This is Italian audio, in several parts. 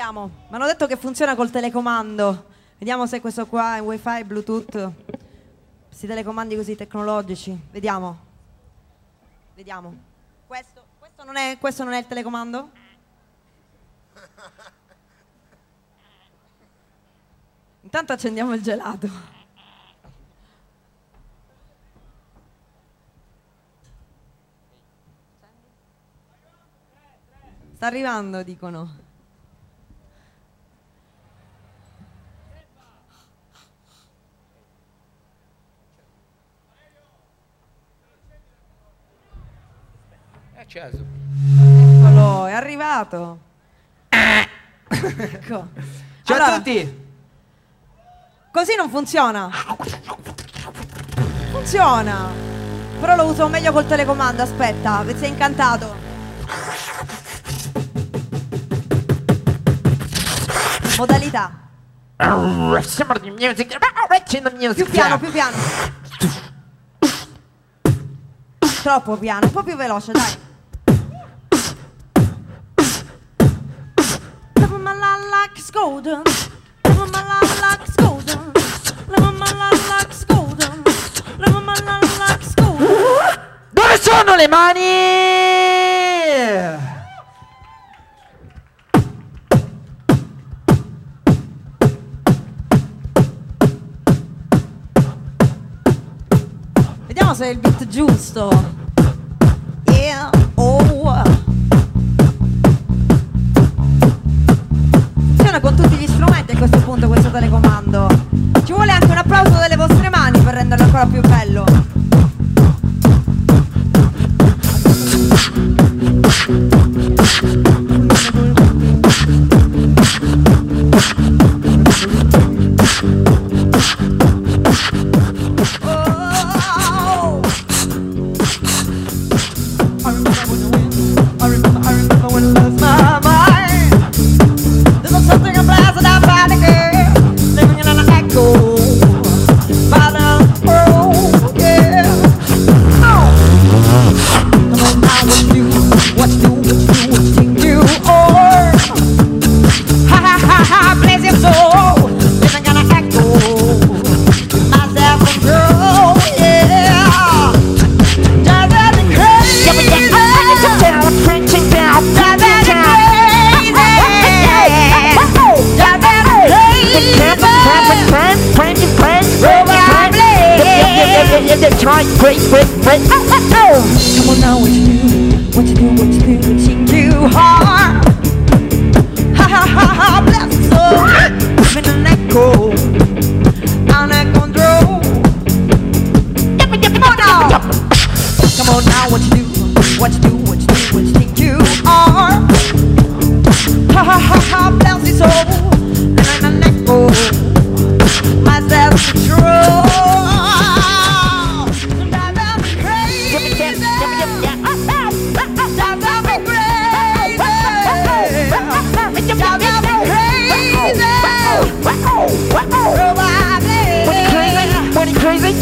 abbiamo. Mi hanno detto che funziona col telecomando. Vediamo se questo qua è wifi, bluetooth. Questi telecomandi così tecnologici. Vediamo. Vediamo. Questo non è il telecomando? Intanto accendiamo il gelato. Sta arrivando, dicono. È acceso. Eccolo, è arrivato. Ecco. Ciao allora, a tutti. Così non funziona. Funziona. Però lo uso meglio col telecomando, aspetta, si è incantato. Modalità. Più piano, più piano. Troppo piano, un po' più veloce, dai. Dove sono le mani? Vediamo se è il beat giusto. Yeah, oh. Con tutti gli strumenti a questo punto questo telecomando. Ci vuole anche un applauso delle vostre mani per renderlo ancora più bello. Oh! I remember when I lost my mind. Something applies to that body girl, living in an echo. That's right, great. Oh, oh, oh. Come on now, what you do hard. Ha, bless the soul. With an echo, out of control. Come on now. Come on now, what you do hard. Ha, bless the soul. With an echo, my self-control. When you crazy,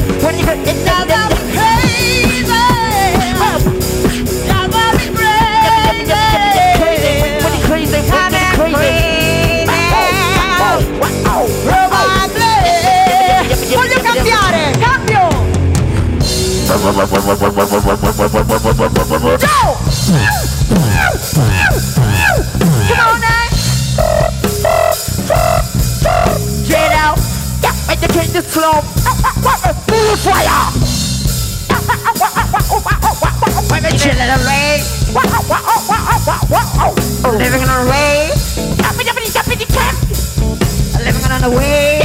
voglio cambiare, cambio. Ciao. Get out. I can change this flow. Full fire. I'm chilling away. Living on a way. Living on a way.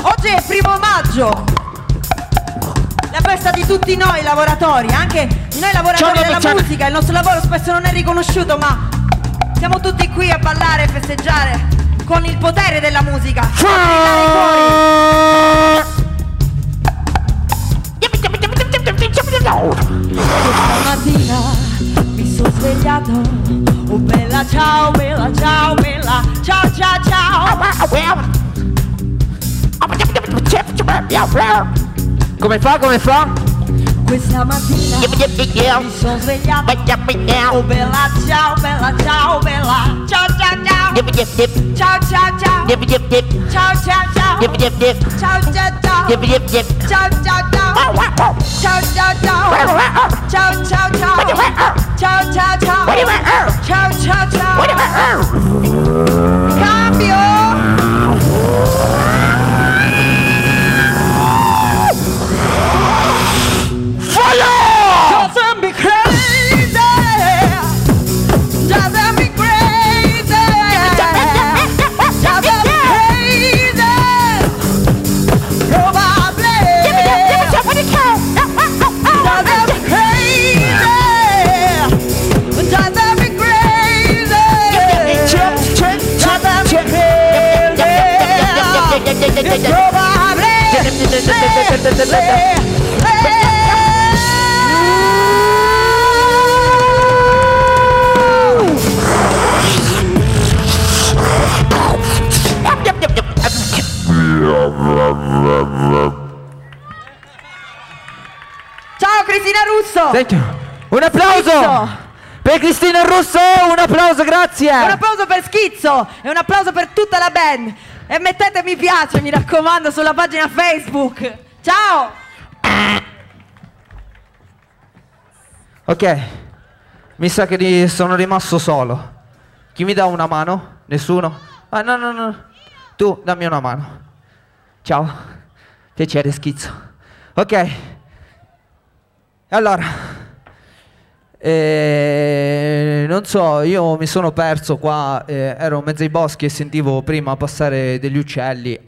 Oggi è il 1 maggio. La festa di tutti noi lavoratori, anche noi lavoratori della musica, il nostro lavoro spesso non è riconosciuto, ma siamo tutti qui a ballare e festeggiare con il potere della musica. Stamattina mi sono svegliato, oh bella ciao. Come fa? Questa mattina mi sono svegliata. Oh bella ciao, bella ciao, bella ciao ciao ciao. Ciao ciao ciao. Ciao ciao ciao. Ciao ciao ciao. Ciao ciao ciao. Ciao ciao ciao. Ciao ciao ciao. Ciao ciao ciao. Ciao ciao ciao. Cambio. Ciao Cristina Russo. Un applauso per Cristina Russo, un applauso, grazie. Un applauso per Skizzo e un applauso per tutta la band. E mettete mi piace, mi raccomando, sulla pagina Facebook. Ciao! Ok, mi sa che sono rimasto solo. Chi mi dà una mano? Nessuno? Ah, no. Tu dammi una mano. Ciao. Piacere, Skizzo. Ok. Allora, non so, io mi sono perso qua, ero in mezzo ai boschi e sentivo prima passare degli uccelli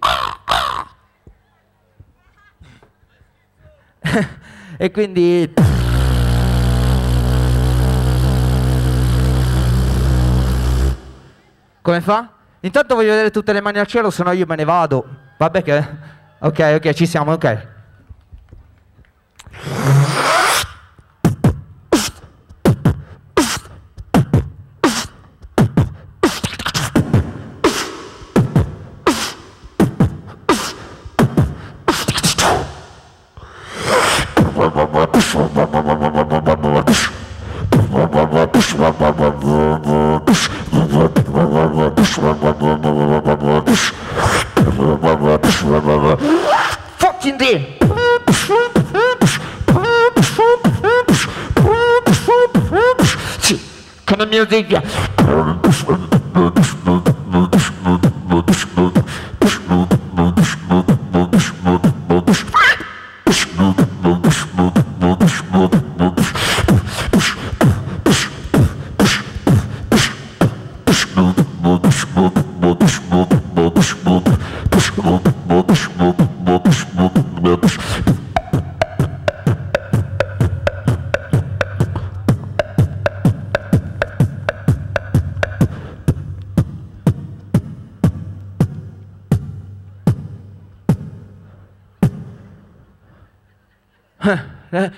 e quindi come fa? Intanto voglio vedere tutte le mani al cielo, se no io me ne vado. Vabbè che ok, ci siamo, ok. Fucking day. Can the music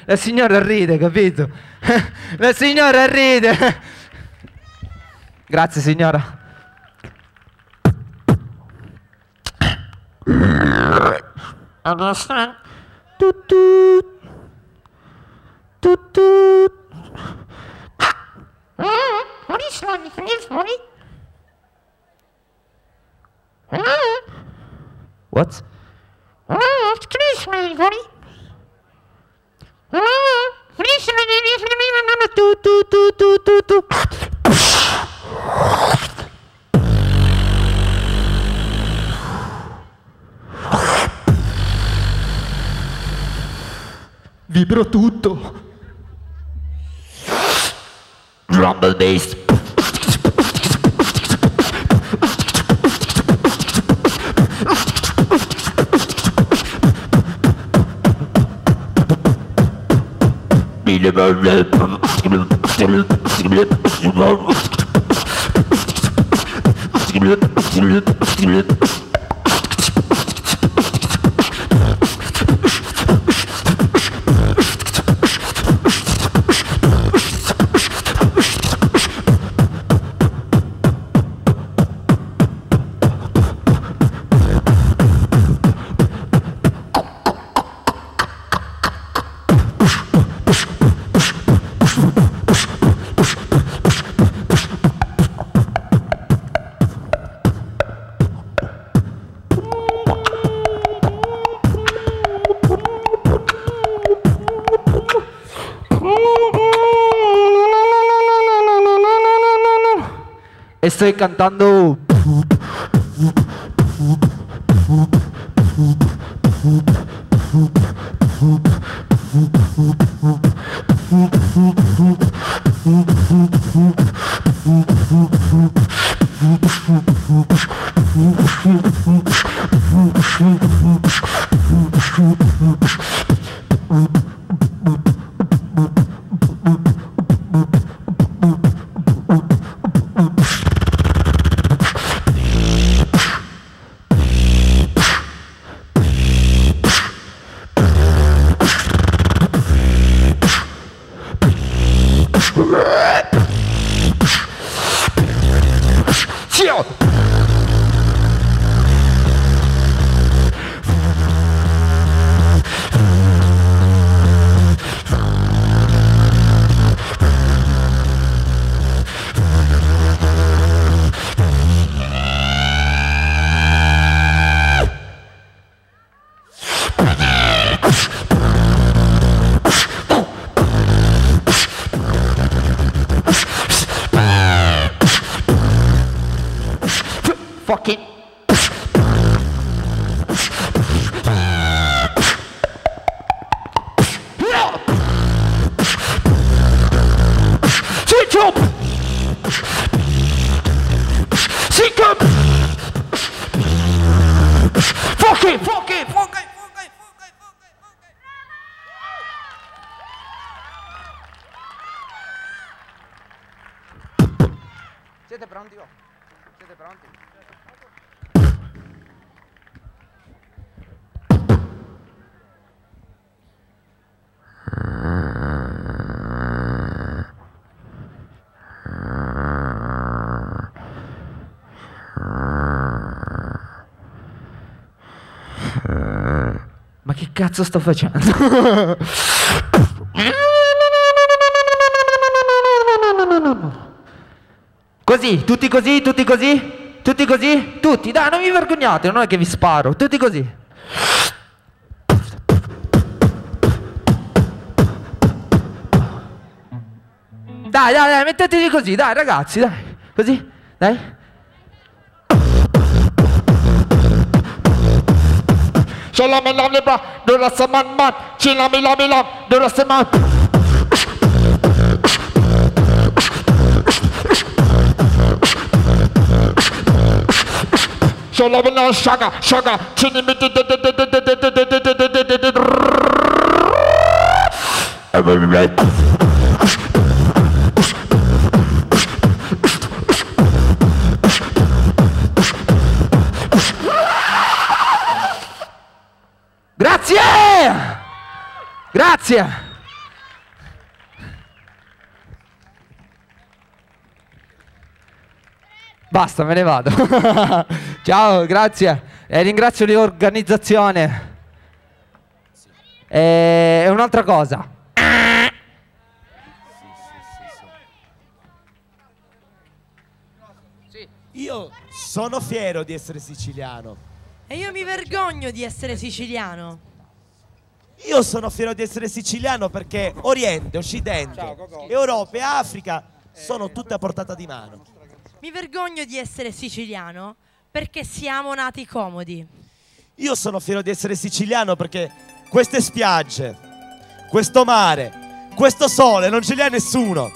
La signora ride, capito? La signora ride. Grazie signora. Understand? Tutut. Tutut. What is that? What? It's Christmas, buddy. Vibro tutto. Rumble bass. Estoy cantando. Ma che cazzo sto facendo? Così, tutti così, tutti così, tutti così, tutti, dai, non vi vergognate, non è che vi sparo, tutti così. Dai, dai, dai, mettetevi così, dai ragazzi, dai, così, dai. Shalom elam lebra, durasaman man, chilam elam elam, durasaman. Shalom elam shaga, shaga, chinimiti de grazie! Grazie! Basta, me ne vado. Ciao, grazie. Ringrazio l'organizzazione. E un'altra cosa. Io sono fiero di essere siciliano. E io mi vergogno di essere siciliano. Io sono fiero di essere siciliano perché Oriente, Occidente, Europa e Africa sono tutte a portata di mano. Mi vergogno di essere siciliano perché siamo nati comodi. Io sono fiero di essere siciliano perché queste spiagge, questo mare, questo sole non ce li ha nessuno.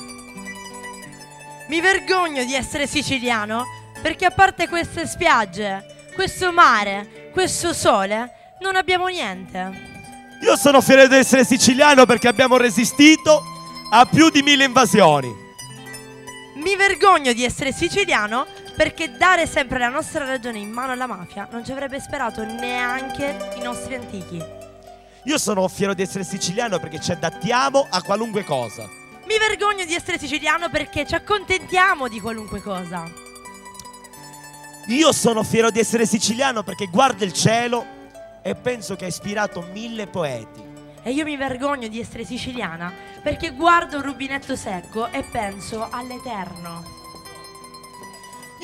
Mi vergogno di essere siciliano perché a parte queste spiagge, questo mare, questo sole, non abbiamo niente. Io sono fiero di essere siciliano perché abbiamo resistito a più di 1000 invasioni. Mi vergogno di essere siciliano perché dare sempre la nostra ragione in mano alla mafia non ci avrebbe sperato neanche i nostri antichi. Io sono fiero di essere siciliano perché ci adattiamo a qualunque cosa. Mi vergogno di essere siciliano perché ci accontentiamo di qualunque cosa. Io sono fiero di essere siciliano perché guardo il cielo e penso che ha ispirato 1000 poeti. E io mi vergogno di essere siciliana perché guardo un rubinetto secco e penso all'eterno.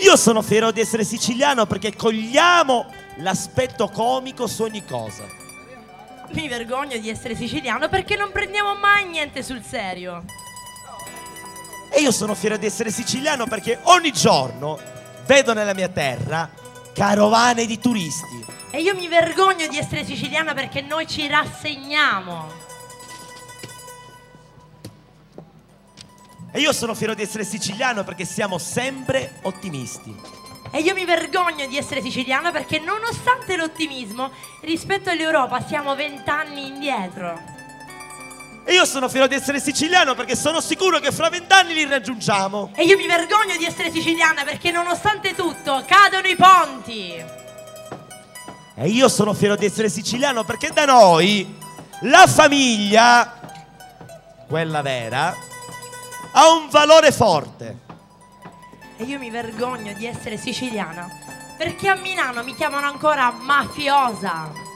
Io sono fiero di essere siciliano perché cogliamo l'aspetto comico su ogni cosa. Mi vergogno di essere siciliano perché non prendiamo mai niente sul serio. E io sono fiero di essere siciliano perché ogni giorno vedo nella mia terra carovane di turisti. E io mi vergogno di essere siciliana perché noi ci rassegniamo. E io sono fiero di essere siciliano perché siamo sempre ottimisti. E io mi vergogno di essere siciliana perché nonostante l'ottimismo rispetto all'Europa siamo 20 anni indietro. E io sono fiero di essere siciliano perché sono sicuro che fra 20 anni li raggiungiamo. E io mi vergogno di essere siciliana perché nonostante tutto cadono i ponti. E io sono fiero di essere siciliano perché da noi la famiglia, quella vera, ha un valore forte. E io mi vergogno di essere siciliana perché a Milano mi chiamano ancora mafiosa.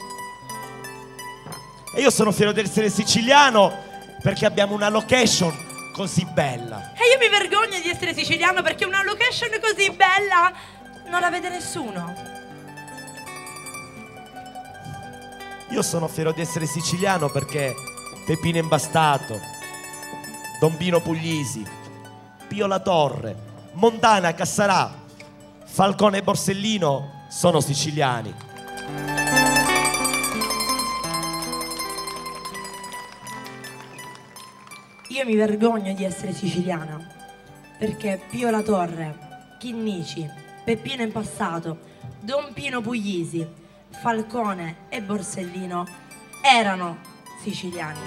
E io sono fiero di essere siciliano perché abbiamo una location così bella. E io mi vergogno di essere siciliano perché una location così bella non la vede nessuno. Io sono fiero di essere siciliano perché Peppino Impastato, Don Pino Puglisi, Pio La Torre, Montana, Cassarà, Falcone e Borsellino sono siciliani. Io mi vergogno di essere siciliana perché Pio La Torre, Chinnici, Peppino Impastato, Don Pino Puglisi, Falcone e Borsellino erano siciliani.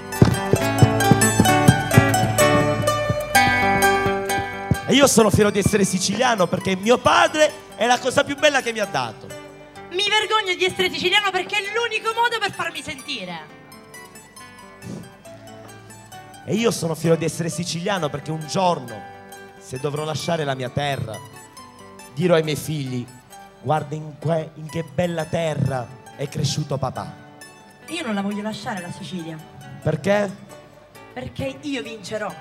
E io sono fiero di essere siciliano perché mio padre è la cosa più bella che mi ha dato. Mi vergogno di essere siciliano perché è l'unico modo per farmi sentire. E io sono fiero di essere siciliano perché un giorno, se dovrò lasciare la mia terra, dirò ai miei figli: guarda in che bella terra è cresciuto papà. Io non la voglio lasciare la Sicilia. Perché? Perché io vincerò.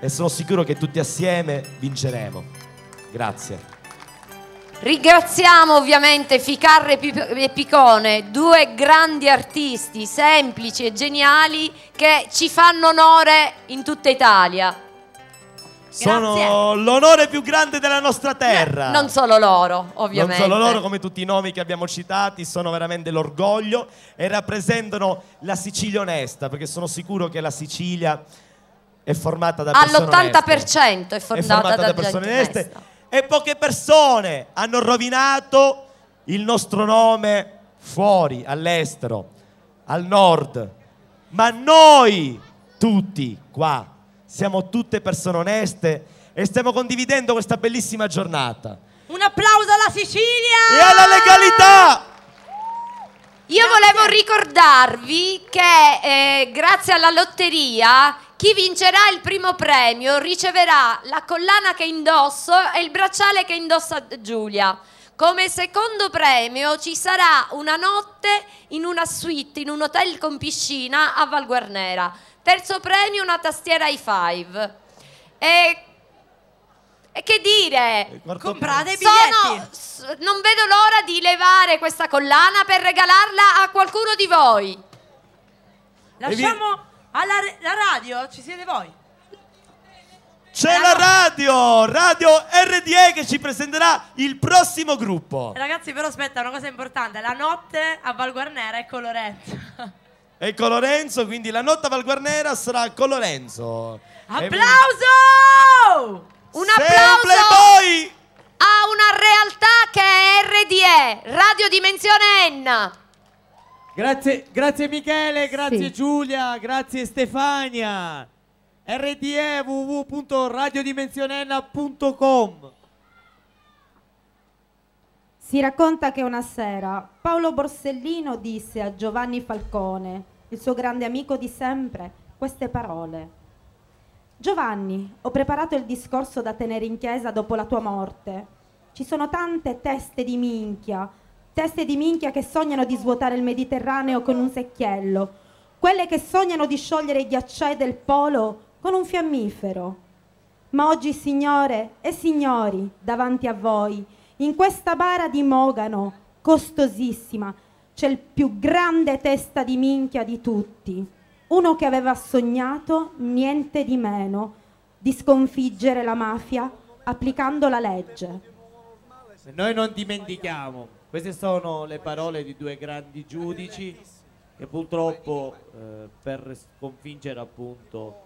E sono sicuro che tutti assieme vinceremo. Grazie. Ringraziamo ovviamente Ficarra e Picone, due grandi artisti semplici e geniali che ci fanno onore in tutta Italia. Sono l'onore più grande della nostra terra. Non solo loro, ovviamente. Non solo loro, come tutti i nomi che abbiamo citati, sono veramente l'orgoglio e rappresentano la Sicilia onesta, perché sono sicuro che la Sicilia è formata da persone oneste. All'80% è formata da persone oneste. E poche persone hanno rovinato il nostro nome fuori, all'estero, al nord. Ma noi tutti qua siamo tutte persone oneste e stiamo condividendo questa bellissima giornata. Un applauso alla Sicilia! E alla legalità! Io volevo ricordarvi che grazie alla lotteria chi vincerà il primo premio riceverà la collana che indosso e il bracciale che indossa Giulia. Come secondo premio ci sarà una notte in una suite, in un hotel con piscina a Valguarnera. Terzo premio una tastiera i5. E che dire? Comprate i biglietti. Non vedo l'ora di levare questa collana per regalarla a qualcuno di voi. Lasciamo... La radio? Ci siete voi? C'è la radio! Radio RDE che ci presenterà il prossimo gruppo. Ragazzi, però aspetta, una cosa importante. La notte a Valguarnera è con Lorenzo. È con Lorenzo, quindi la notte a Valguarnera sarà con Lorenzo. Applauso! Un applauso poi a una realtà che è RDE, Radio Dimensione Enna. Grazie Michele, grazie Giulia, grazie Stefania. RDE www.radiodimensionenna.com. Si racconta che una sera Paolo Borsellino disse a Giovanni Falcone, il suo grande amico di sempre, queste parole: Giovanni, ho preparato il discorso da tenere in chiesa dopo la tua morte. Ci sono tante teste di minchia che sognano di svuotare il Mediterraneo con un secchiello, quelle che sognano di sciogliere i ghiacciai del polo con un fiammifero. Ma oggi, signore e signori, davanti a voi, in questa bara di mogano, costosissima, c'è il più grande testa di minchia di tutti, uno che aveva sognato niente di meno di sconfiggere la mafia applicando la legge. Noi non dimentichiamo, queste sono le parole di due grandi giudici che purtroppo per sconfiggere appunto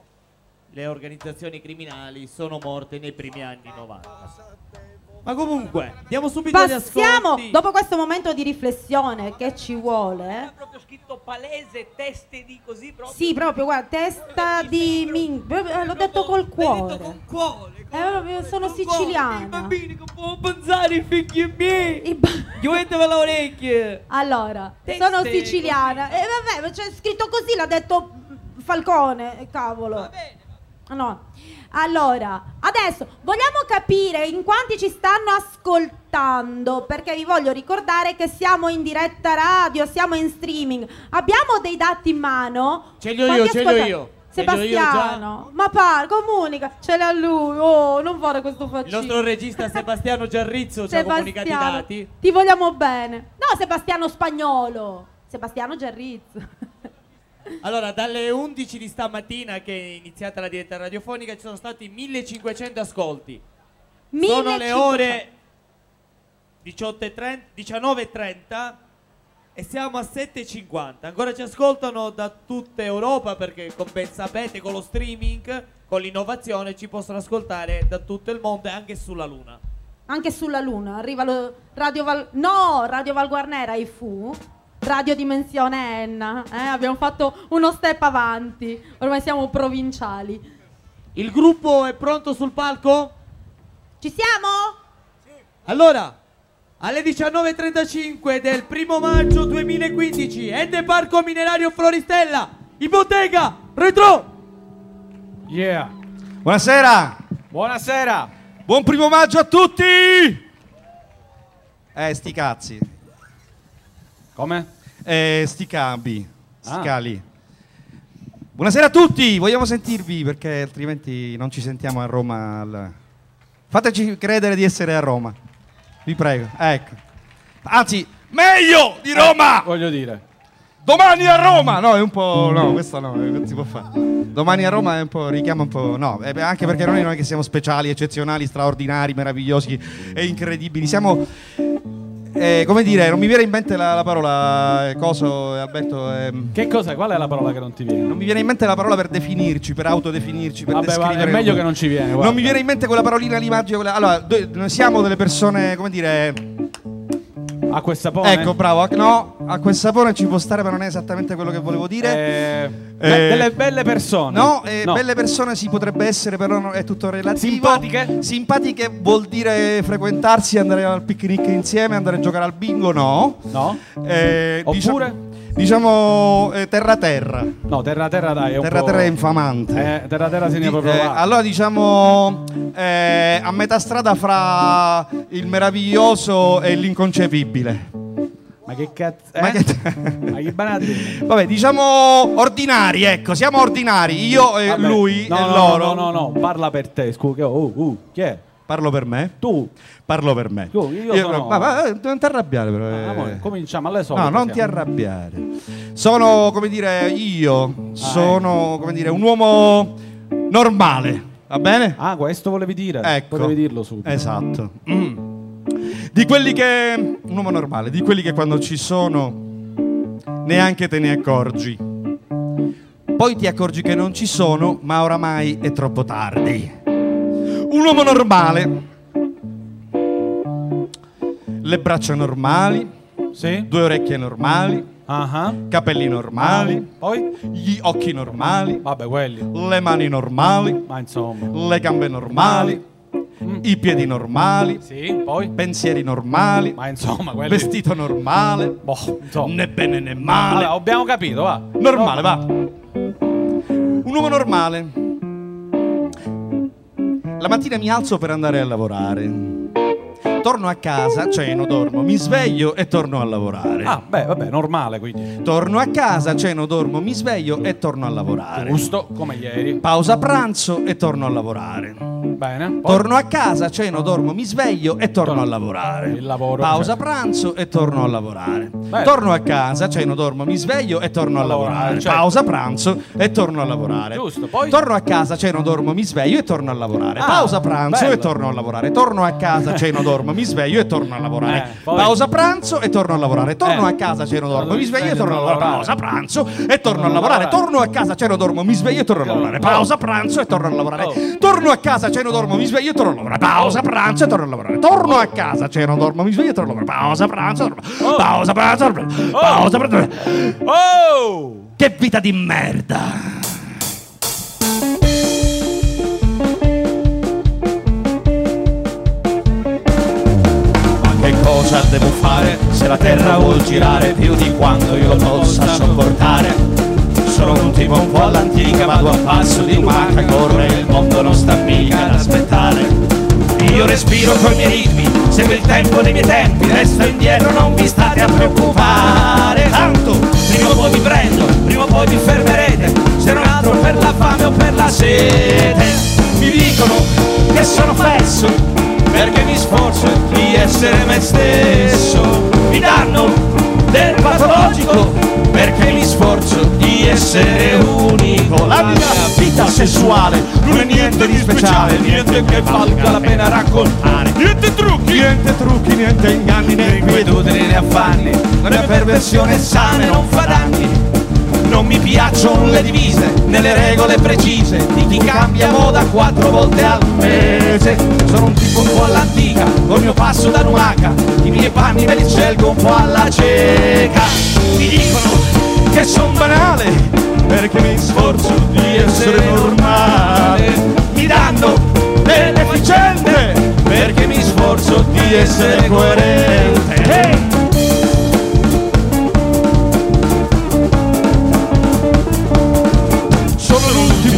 le organizzazioni criminali sono morte nei primi anni 90. Ma comunque andiamo subito agli ascolti. Passiamo, dopo questo momento di riflessione che ci vuole, è proprio scritto palese, teste di così proprio. Sì, proprio, guarda, testa di l'ho detto col cuore. Sono siciliana. I bambini che possono pensare, figli miei. Chiudetevela le orecchie. Allora, sono siciliana. E vabbè, cioè scritto così l'ha detto Falcone, cavolo. Va bene. No. Allora, adesso vogliamo capire in quanti ci stanno ascoltando, perché vi voglio ricordare che siamo in diretta radio, siamo in streaming. Abbiamo dei dati in mano? Ce li ho io. Sebastiano, ma parla, comunica, ce l'ha lui. Oh, non fare questo faccino. Il nostro regista Sebastiano Giarrizzo ci ha comunicato i dati. Ti vogliamo bene. No, Sebastiano spagnolo. Sebastiano Giarrizzo. Allora, dalle 11 di stamattina che è iniziata la diretta radiofonica ci sono stati 1500 ascolti. 1500. Sono le ore 19.30 e siamo a 7.50. Ancora ci ascoltano da tutta Europa perché, come ben sapete, con lo streaming, con l'innovazione ci possono ascoltare da tutto il mondo e anche sulla Luna. Anche sulla Luna, arriva lo Radio Valguarnera e fu... Radio Dimensione Enna, abbiamo fatto uno step avanti, ormai siamo provinciali. Il gruppo è pronto sul palco? Ci siamo? Sì. Allora, alle 19.35 del 1° maggio 2015, Ente Parco Minerario Floristella, in bottega, retro! Yeah! Buonasera! Buonasera! Buon 1° maggio a tutti! Sti cazzi! Come? Sticali. Buonasera a tutti, vogliamo sentirvi perché altrimenti non ci sentiamo a Roma. Fateci credere di essere a Roma, vi prego. Ecco. Anzi, meglio di Roma! Voglio dire. Domani a Roma! No, è un po'... No, questo no, non si può fare. Domani a Roma è un po'... richiama un po'... No, anche perché noi non è che siamo speciali, eccezionali, straordinari, meravigliosi e incredibili. Siamo... come dire, non mi viene in mente la parola coso, Alberto. Che cosa? Qual è la parola che non ti viene? Non mi viene in mente la parola per definirci, per autodefinirci, per descrivere. Vabbè, è meglio che non ci viene. Guarda. Non mi viene in mente quella parolina lì magica. Allora, noi siamo delle persone, come dire, acqua e sapone. Ecco, bravo. No, acqua e sapone ci può stare, ma non è esattamente quello che volevo dire. Delle belle persone. No, belle persone si potrebbe essere, però no, è tutto relativo. Simpatiche. Simpatiche vuol dire frequentarsi, andare al picnic insieme, andare a giocare al bingo, no. No. Oppure? Diciamo terra-terra. No, terra-terra dai. Terra-terra è infamante. Terra-terra si ne proprio là. Allora diciamo a metà strada fra il meraviglioso e l'inconcepibile. Ma che cazzo? Ma che banate? Vabbè, diciamo ordinari, ecco, siamo ordinari. Io e lui e loro. No, parla per te, scusa. Chi è? Parlo per me? Tu. Parlo per me. Io sono... ma non ti arrabbiare però. Amore, cominciamo alle solite. No, non ti arrabbiare. Sono, come dire, sono, come dire, un uomo normale, va bene? Ah, questo volevi dire. Ecco. Potevi dirlo subito. Esatto. Di quelli che... un uomo normale, di quelli che quando ci sono neanche te ne accorgi. Poi ti accorgi che non ci sono, ma oramai è troppo tardi. Un uomo normale, le braccia normali, sì. Due orecchie normali, capelli normali, poi gli occhi normali, vabbè, quelli. Le mani normali, ma insomma. Le gambe normali, i piedi normali, sì, poi. Pensieri normali, ma insomma, quelli. Vestito normale, né bene né male. Vabbè, abbiamo capito, va. Normale, va. Un uomo normale. La mattina mi alzo per andare a lavorare. torno a casa, ceno, dormo, mi sveglio e torno a lavorare. Ah, beh, vabbè, normale quindi. Torno a casa, ceno, dormo, mi sveglio e torno a lavorare. Giusto, come ieri. Pausa pranzo e torno a lavorare. Bene. Poi. Torno a casa, ceno, dormo, mi sveglio e torno a lavorare. Il lavoro. Pausa pranzo e torno a lavorare. Bene. Torno a casa, ceno, dormo, mi sveglio e torno a lavorare. Certo. Pausa pranzo e torno a lavorare. Giusto, poi. Torno a casa, ceno, dormo, mi sveglio e torno a lavorare. Ah, pausa pranzo bello. E torno a lavorare. Torno a casa, ceno, dormo, mi sveglio e torno a lavorare. Pausa pranzo e torno a lavorare. Torno a casa, ceno, dormo, mi sveglio e torno a lavorare. Pausa pranzo e torno a lavorare. Torno a casa, ceno, dormo, mi sveglio e torno a lavorare. Pausa pranzo e torno a lavorare. Torno a casa, ceno, dormo, mi sveglio e torno a lavorare. Pausa pranzo e torno a lavorare. Torno a casa, ceno, dormo, mi sveglio e torno a lavorare. Pausa pranzo. Pausa pranzo. Pausa pranzo. Oh! Che vita di merda! Cosa devo fare se la terra vuol girare più di quanto io possa sopportare? Sono un tipo un po' all'antica, vado a passo di lumaca, corre, il mondo non sta mica ad aspettare. Io respiro coi miei ritmi, seguo il tempo dei miei tempi, resto indietro, non vi state a preoccupare. Tanto prima o poi vi prendo, prima o poi vi fermerete, se non altro per la fame o per la sete. Mi dicono che sono fesso perché mi sforzo di essere me stesso. Mi danno del patologico perché mi sforzo di essere unico. La mia vita sessuale non è niente di speciale, niente che valga la pena raccontare. Niente trucchi, niente trucchi, niente inganni, né inquietudini né affanni. La mia perversione sana non fa danni. Non mi piacciono le divise, nelle regole precise di chi cambia moda 4 volte al mese. Sono un tipo un po' all'antica, col mio passo da nuaca, i miei panni me li scelgo un po' alla cieca. Mi dicono che son banale, perché mi sforzo di essere normale. Mi danno delle faccende, perché mi sforzo di essere coerente. Hey!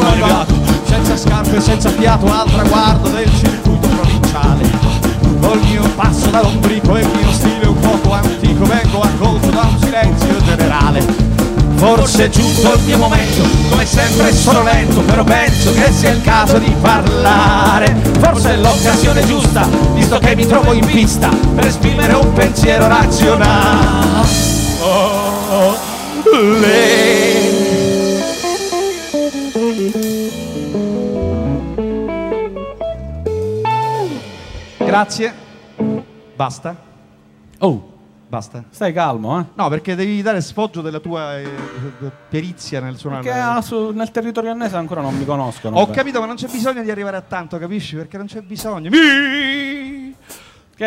Arrivato, senza scarpe e senza fiato al traguardo del circuito provinciale, col mio passo da lombrico e il mio stile un poco antico vengo accolto da un silenzio generale. Forse è giunto il mio momento, come sempre sono lento, però penso che sia il caso di parlare. Forse è l'occasione giusta, visto che mi trovo in pista, per esprimere un pensiero razionale. Oh, lei grazie, basta. Oh, basta. Stai calmo, eh? No, perché devi dare sfoggio della tua perizia nel suonare. Perché nel territorio annese ancora non mi conoscono. Ho capito, ma non c'è bisogno di arrivare a tanto, capisci? Perché non c'è bisogno. Mi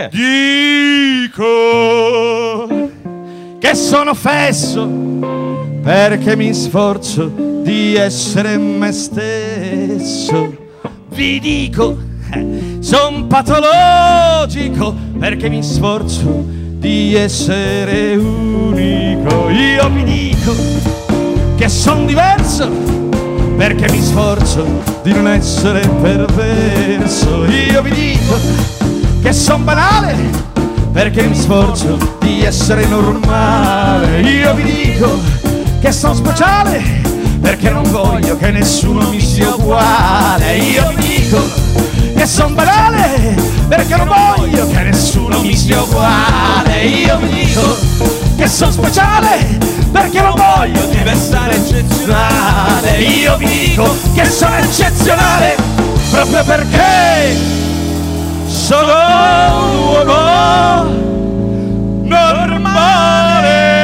dico che sono fesso perché mi sforzo di essere me stesso. Vi dico son patologico perché mi sforzo di essere unico. Io vi dico che son diverso perché mi sforzo di non essere perverso. Io vi dico che son banale perché mi sforzo di essere normale. Io vi dico che son speciale perché non voglio che nessuno mi sia uguale. Io vi dico che son banale perché non voglio che nessuno mi sia uguale. Io vi dico che son speciale perché non voglio diventare eccezionale. Io vi dico che sono eccezionale proprio perché sono un uomo normale.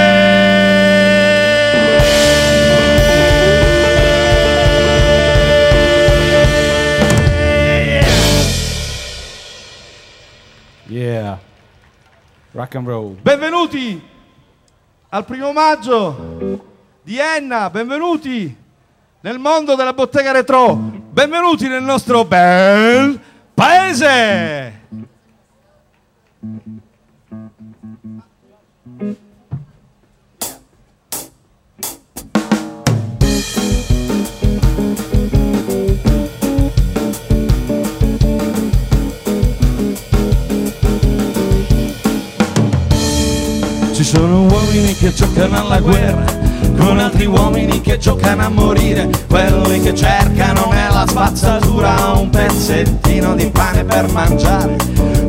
Yeah, rock and roll. Benvenuti al 1° maggio di Enna, benvenuti nel mondo della bottega retro, benvenuti nel nostro bel paese. Sono uomini che giocano alla guerra con altri uomini che giocano a morire. Quelli che cercano nella spazzatura un pezzettino di pane per mangiare.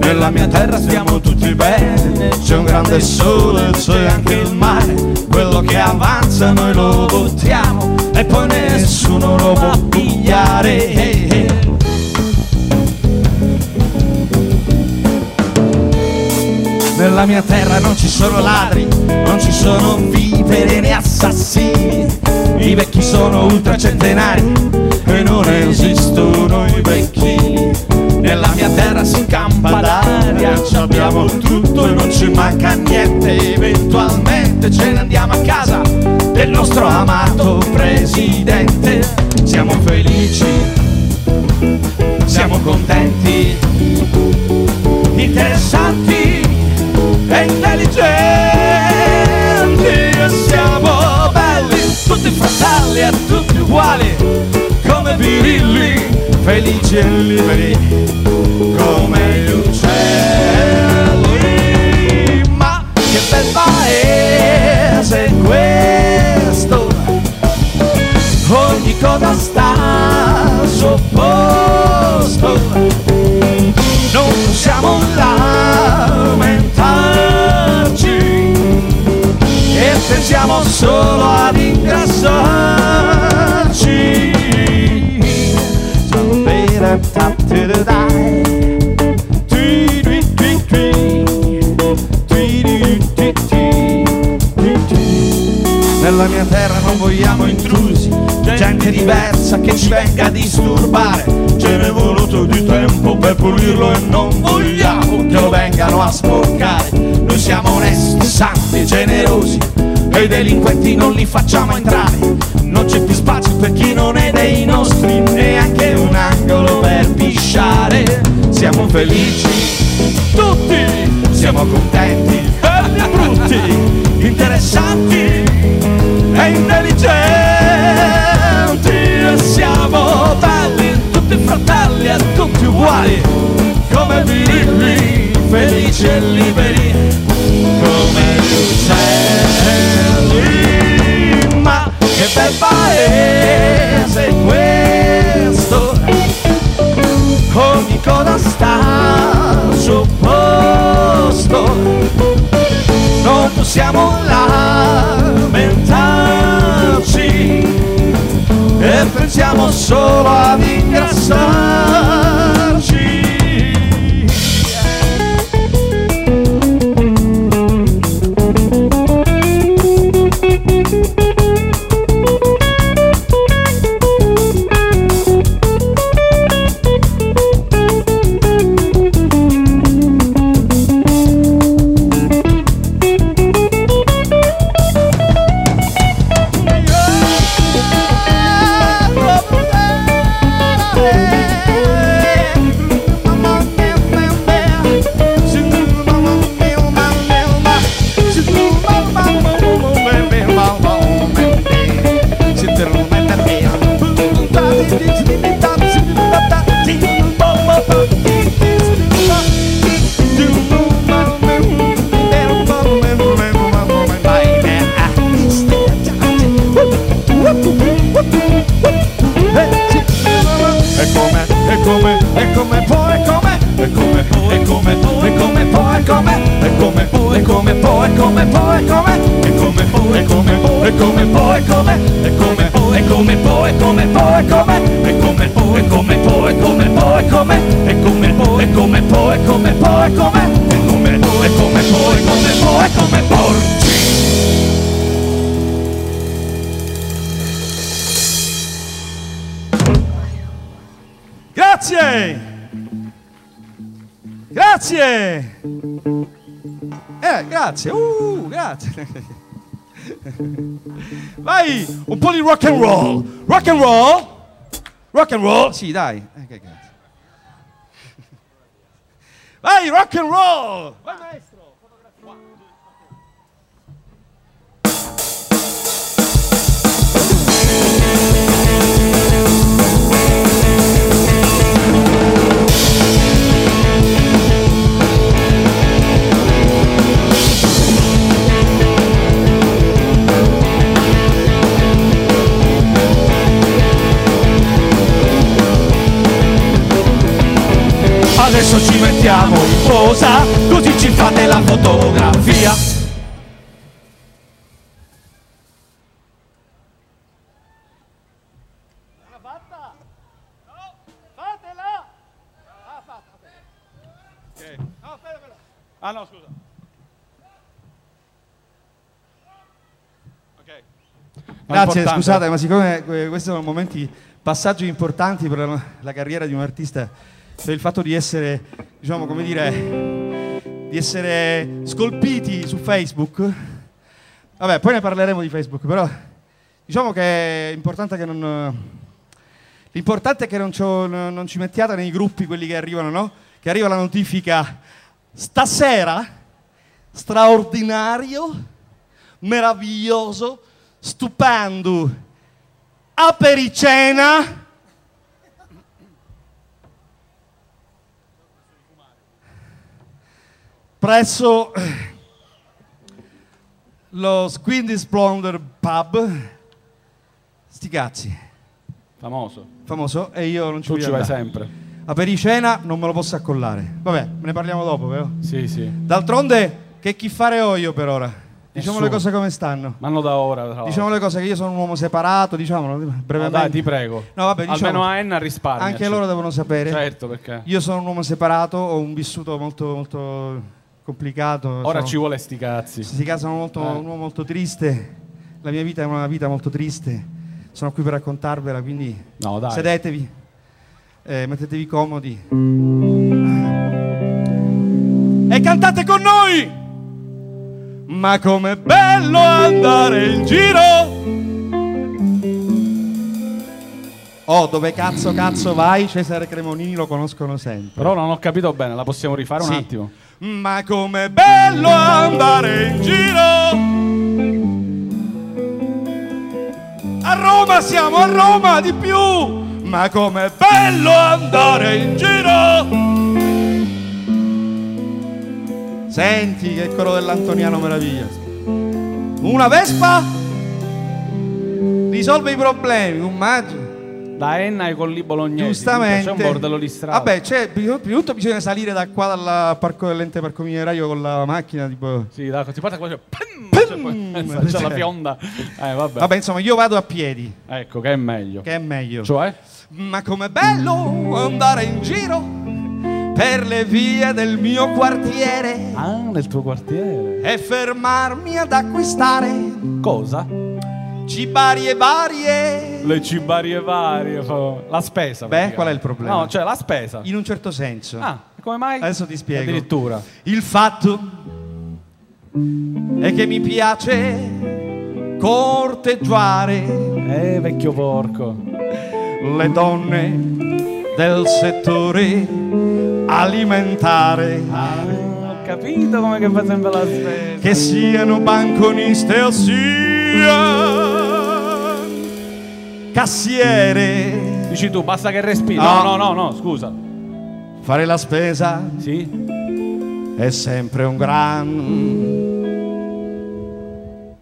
Nella mia terra stiamo tutti bene, c'è un grande sole, c'è anche il mare. Quello che avanza noi lo buttiamo e poi nessuno lo può pigliare. Nella mia terra non ci sono ladri, non ci sono vipere né assassini. I vecchi sono ultracentenari e non esistono i vecchini. Nella mia terra si incampa d'aria, abbiamo tutto e non ci manca niente. Eventualmente ce ne andiamo a casa del nostro amato presidente. Siamo felici, siamo contenti, interessanti e intelligenti, siamo belli, tutti fratelli e tutti uguali, come birilli, felici e liberi, come gli uccelli. Ma che bel paese questo, ogni cosa sta al suo posto, non possiamo lamentarci e pensiamo solo ad ingrassarci. Nella mia terra non vogliamo intrusi, gente diversa che ci venga a disturbare. Ce n'è voluto di tempo per pulirlo e non vogliamo che lo vengano a sporcare. Noi siamo onesti, santi e generosi e i delinquenti non li facciamo entrare. Non c'è più spazio per chi non è dei nostri, neanche un angolo per pisciare. Siamo felici tutti, siamo contenti e brutti, interessanti e intelligenti. Siamo belli, tutti fratelli e tutti uguali, come birilli, felici e liberi, come gli uccelli. Ma che bel paese questo, ogni cosa sta al suo posto, non possiamo lamentarci e pensiamo solo ad ingrassarci. Grazie! Grazie! Grazie! Vai! Un po' di rock and roll! Rock and roll! Rock and roll! Sì, dai! Grazie. Vai, rock and roll! Vai, maestro! adesso ci mettiamo in posa, così ci fate la fotografia. Ah no, scusa. Okay. Grazie, scusate, ma siccome questi sono momenti, passaggi importanti per la carriera di un artista, per il fatto di essere, diciamo, come dire, di essere scolpiti su Facebook. Vabbè, poi ne parleremo di Facebook, però diciamo che è importante che non... L'importante è che non ci mettiate nei gruppi quelli che arrivano, no? Che arriva la notifica... Stasera, straordinario, meraviglioso, stupendo, apericena. Presso lo Squindis Blonder Pub. Sti cazzi. Famoso. Famoso, e io non ci voglio andare. Tu ci vai sempre. Apericena non me lo posso accollare. Vabbè, ne parliamo dopo, vero? Sì, sì. D'altronde, che chi fare ho io per ora? Diciamo le cose come stanno. Ma non da ora. Diciamo le cose, che io sono un uomo separato, diciamolo brevemente. Dai, ti prego. No, vabbè, diciamo, almeno a Enna risparmia. Anche loro devono sapere. Certo, perché io sono un uomo separato, ho un vissuto molto, molto complicato. Ora sono... ci vuole sti cazzi. Sti cazzi, sono un uomo molto triste. La mia vita è una vita molto triste. Sono qui per raccontarvela, quindi no, dai, sedetevi. Mettetevi comodi e cantate con noi. Ma com'è bello andare in giro. Oh, dove cazzo vai? Cesare Cremonini lo conoscono sempre. Però non ho capito bene, la possiamo rifare un attimo? Ma com'è bello andare in giro. A Roma siamo, a Roma di più. Ma com'è bello andare in giro. Senti che coro dell'Antoniano meraviglia. Una Vespa risolve i problemi, un maggio. Da Enna ai Colli Bolognesi. Giustamente. C'è un bordello di strada. Vabbè, cioè, prima di tutto bisogna salire da qua dal parco dell'ente parco minerario con la macchina, tipo. Sì, da si parte qua, cioè, c'è la fionda. Vabbè. Vabbè, insomma, io vado a piedi. Ecco, che è meglio. Che è meglio. Cioè? Ma com'è bello andare in giro per le vie del mio quartiere. Ah, nel tuo quartiere. E fermarmi ad acquistare. Cosa? Cibarie varie. Le cibarie varie. La spesa. Beh, qual è il problema? No, cioè la spesa. In un certo senso. Ah, come mai? Adesso ti spiego. Addirittura. Il fatto è che mi piace corteggiare, vecchio porco, le donne del settore alimentare. Ho capito come che fa sempre la spesa. Che siano banconiste o sia cassiere. Dici tu, basta che respiri. No, no, no, no, scusa. Fare la spesa, sì, è sempre un gran...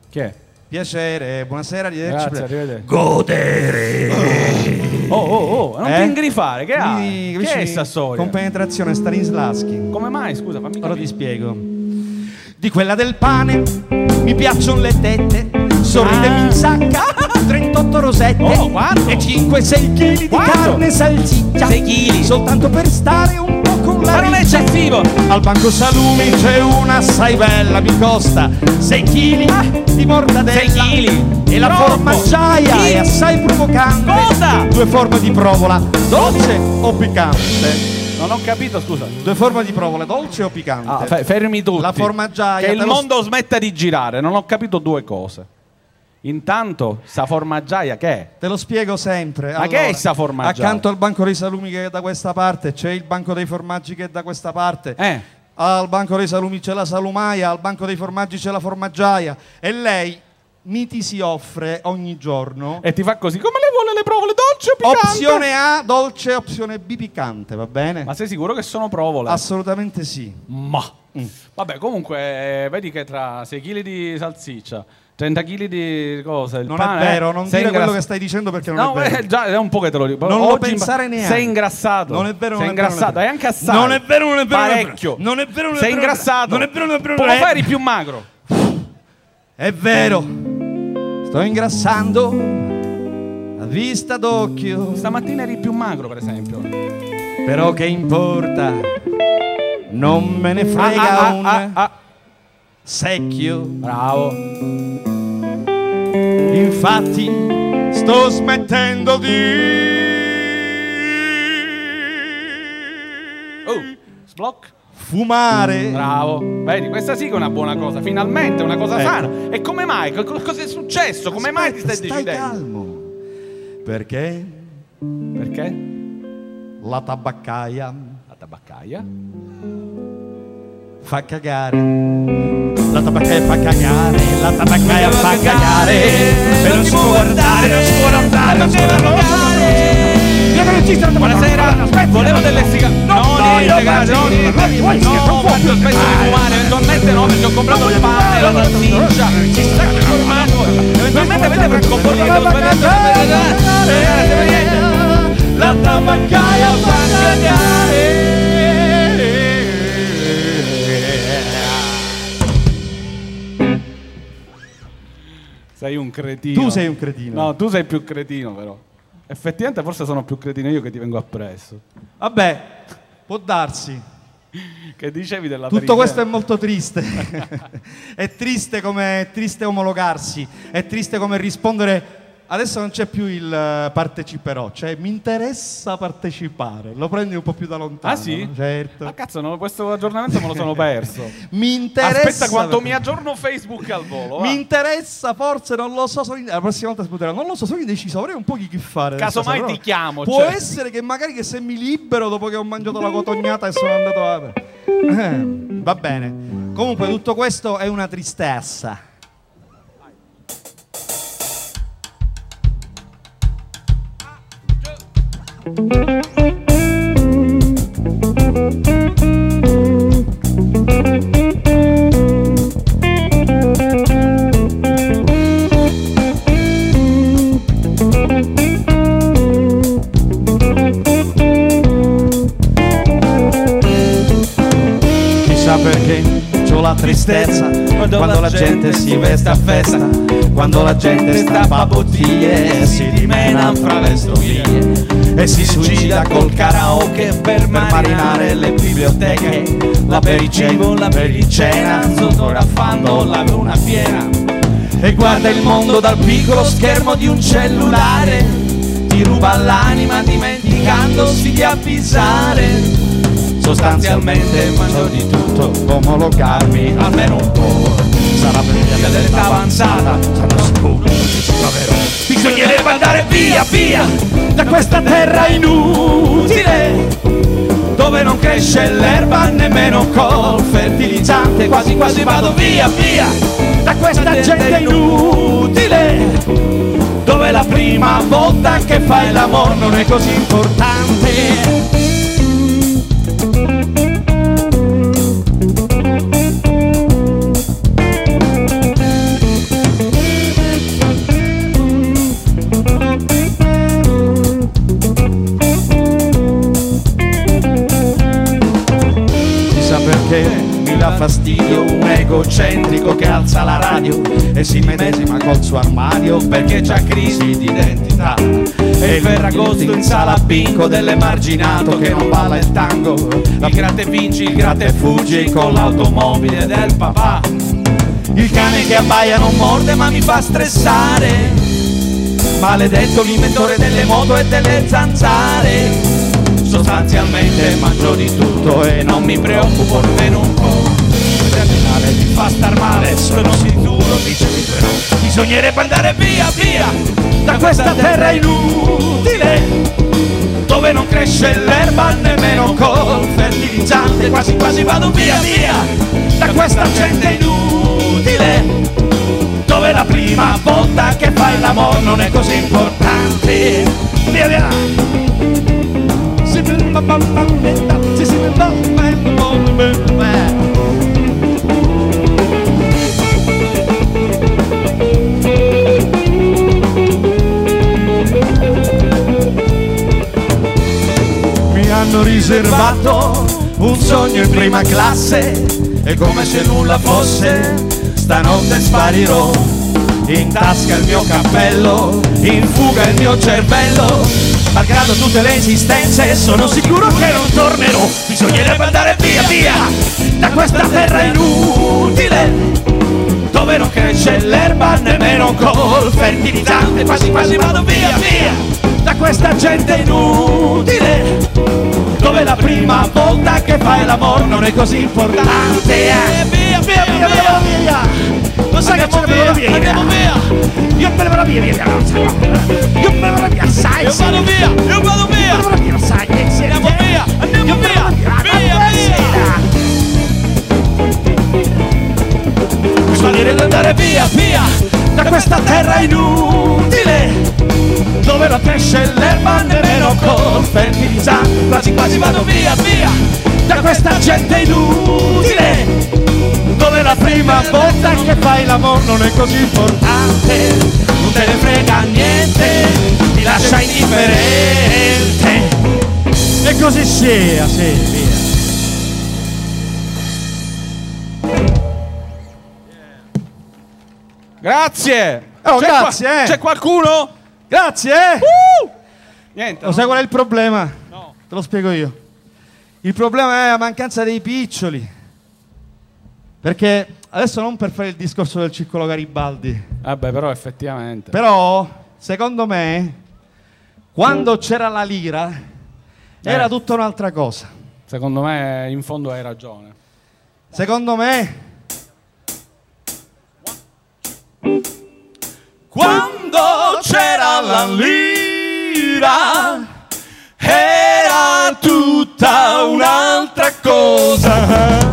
Che è? Piacere, buonasera, arrivederci. Grazie, arrivederci. Godere. Oh, non ti ingrifare, che hai? Che è sta storia? Compenetrazione Stanislavski. Come mai, scusa, fammi capire. Ora ti spiego. Di quella del pane mi piacciono le tette, sorridemi in sacca, 38 rosette, e 5-6 kg di carne salsiccia, 6 kg, soltanto per stare un po' con la... Ma non è eccessivo! Al banco salumi c'è una assai bella, mi costa 6 kg di mortadella, 6 kg. E la formaggiaia è assai provocante. Cosa? Due forme di provola, dolce o piccante? Non ho capito, scusa. Due forme di provola, dolce o piccante? Fermi tutti. La formaggiaia... Che il mondo smetta di girare, non ho capito due cose. Intanto, sta formaggiaia che è? Te lo spiego sempre. Ma allora, che è sta formaggiaia? Accanto al banco dei salumi che è da questa parte, c'è il banco dei formaggi che è da questa parte. Al banco dei salumi c'è la salumaia, al banco dei formaggi c'è la formaggiaia. E lei mi ti si offre ogni giorno. E ti fa così, come le vuole le provole, dolce o piccante? Opzione A, dolce, opzione B, piccante, va bene? Ma sei sicuro che sono provole? Assolutamente sì. Ma... Vabbè, comunque, vedi che tra 6 kg di salsiccia... 30 kg di cosa? Il non pane, è vero, non dire quello che stai dicendo perché non è vero. Già è un po' che te lo dico. Non lo pensare neanche. Sei ingrassato. Non è vero, non sei ingrassato. Hai anche assai. Non è vero, non è vero. Parecchio. Non è vero, non è vero. Sei ingrassato. Non è vero, non è vero. Come fai, eri più magro? È vero. Sto ingrassando a vista d'occhio. Stamattina eri più magro, per esempio. Però che importa? Non me ne frega secchio. Bravo. Infatti sto smettendo di fumare. Bravo. Vedi, questa sì che è una buona cosa. Finalmente una cosa sana. E come mai? Cosa è successo? Come mai ti stai decidendo? Stai calmo. Perché? Perché? La tabaccaia. La tabaccaia? Fa cagare. La tabaccaia fa cagare, la tabaccaia fa cagare, e non si può guardare, non si può andare, non si può andare. Buonasera, volevo delle sigarette. Non smetto di fumare, eventualmente no, perché ho comprato il pane, la salsiccia, ci sta informando. Eventualmente avete per comportamento lo sbagliato. La tabaccaia fa cagare. Sei un cretino. Tu sei un cretino. No, tu sei più cretino però. Effettivamente forse sono più cretino io che ti vengo appresso. Vabbè, può darsi. Che dicevi della pericena. Tutto questo è molto triste. È triste come omologarsi. È triste come rispondere. Adesso non c'è più il parteciperò. Cioè, mi interessa partecipare. Lo prendi un po' più da lontano. Ah sì? Certo. Ah cazzo, no, questo aggiornamento me lo sono perso. Mi interessa. Aspetta, quanto mi aggiorno Facebook al volo. Mi interessa, forse, non lo so. La prossima volta sputerò. Non lo so, sono indeciso. Avrei un po' chi fare. Casomai ti chiamo. Può essere che magari se mi libero dopo che ho mangiato la cotognata e sono andato a... Va bene. Comunque tutto questo è una tristezza. Chissà perché c'ho la tristezza quando la gente si veste a festa, quando la gente stappa bottiglie e si dimena fra le stoviglie e si suicida col karaoke per marinare le biblioteche, la pericena sottograffando la luna piena, e guarda il mondo dal piccolo schermo di un cellulare, ti ruba l'anima dimenticandosi di avvisare. Sostanzialmente mangio di tutto, omologarmi almeno un po'. Sarà per l'età avanzata, sarà scopo, davvero. Bisognerebbe andare via, via, da questa terra inutile, dove non cresce l'erba nemmeno col fertilizzante. Quasi quasi vado via, via, da questa gente inutile, dove la prima volta che fai l'amore non è così importante. Fastidio un egocentrico che alza la radio e si medesima col suo armadio perché c'ha crisi di identità, e il ferragosto in sala bingo dell'emarginato che non balla il tango, il gratte vinci, il gratte fuggi con l'automobile del papà, il cane che abbaia non morde ma mi fa stressare, maledetto l'inventore delle moto e delle zanzare. Sostanzialmente mangio di tutto e non mi preoccupo nemmeno un po'. Ti fa star male, sono sicuro, dicemi però. Bisognerebbe andare via, via, da questa terra inutile, dove non cresce l'erba nemmeno col fertilizzante. Quasi quasi vado via, via, da questa gente inutile, dove la prima volta che fai l'amore non è così importante. Via, via. Thank you. riservato un sogno in prima classe, e come se nulla fosse stanotte sparirò. In tasca il mio cappello, in fuga il mio cervello, malgrado tutte le esistenze sono sicuro che non tornerò. Bisognerebbe andare via via da questa terra inutile, dove non cresce l'erba nemmeno col fertilizzante. Quasi quasi vado via via da questa gente inutile, dove la prima volta che fai l'amore non è così importante. Via via via via via, lo sai che c'è via via, andiamo via. Io me ne vado via via, io me ne vado via, sai? Io vado via, io vado via, io vado via, sai? Andiamo via, andiamo via, via via. Bisognerebbe andare via via da questa terra inutile, dove non cresce l'erba nemmeno col fertilizzante. Quasi quasi vado via via da questa gente inutile, dove la prima volta che fai l'amore non è così importante. Non te ne frega niente, ti lascia indifferente. E così sia, sì, via. Grazie. Oh, c'è grazie qua, c'è qualcuno? Grazie! Niente, lo sai qual è il problema? No. Te lo spiego io. Il problema è la mancanza dei piccioli. Perché adesso non per fare il discorso del Circolo Garibaldi. Vabbè, però effettivamente. Però, secondo me, quando c'era la lira era tutta un'altra cosa. Secondo me, in fondo hai ragione. Secondo me, quando c'era la lira era tutta un'altra cosa.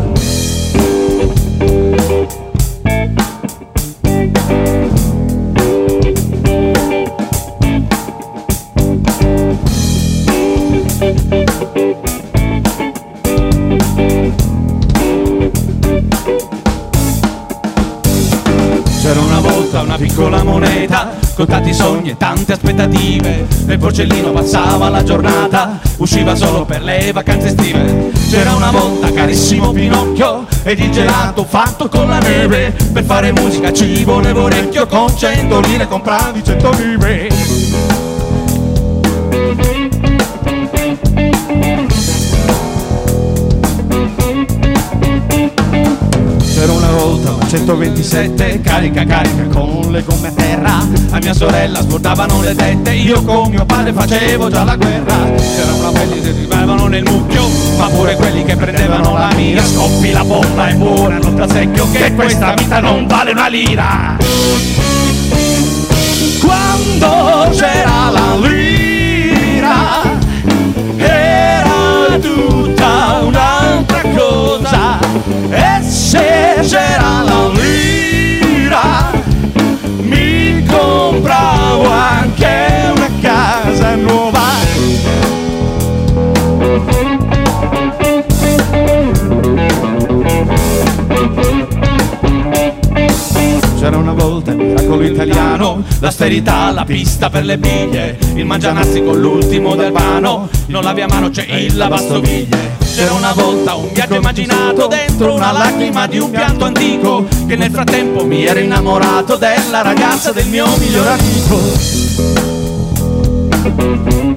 C'era una volta una piccola moneta con tanti sogni e tante aspettative, e il Borsellino passava la giornata, usciva solo per le vacanze estive. C'era una volta carissimo Pinocchio ed il gelato fatto con la neve, per fare musica ci volevo orecchio, con 100 lire compravi 100 lire. C'era una volta 127, carica carica con le gomme a terra, a mia sorella sbordavano le tette, io con mio padre facevo già la guerra. C'erano quelli che arrivavano nel mucchio, ma pure quelli che prendevano la mira. Scoppi la bomba e buona non da secchio, che questa vita non vale una lira. Quando c'era la lira era tutta un'altra cosa, e se c'era la lira mi compravo anche una casa nuova. C'era una volta il miracolo italiano, l'austerità, la pista per le biglie, il mangianassi con l'ultimo del vano, non lavi a mano c'è il lavastoviglie. C'era una volta un viaggio immaginato dentro una lacrima di un pianto antico, che nel frattempo mi ero innamorato della ragazza del mio miglior amico.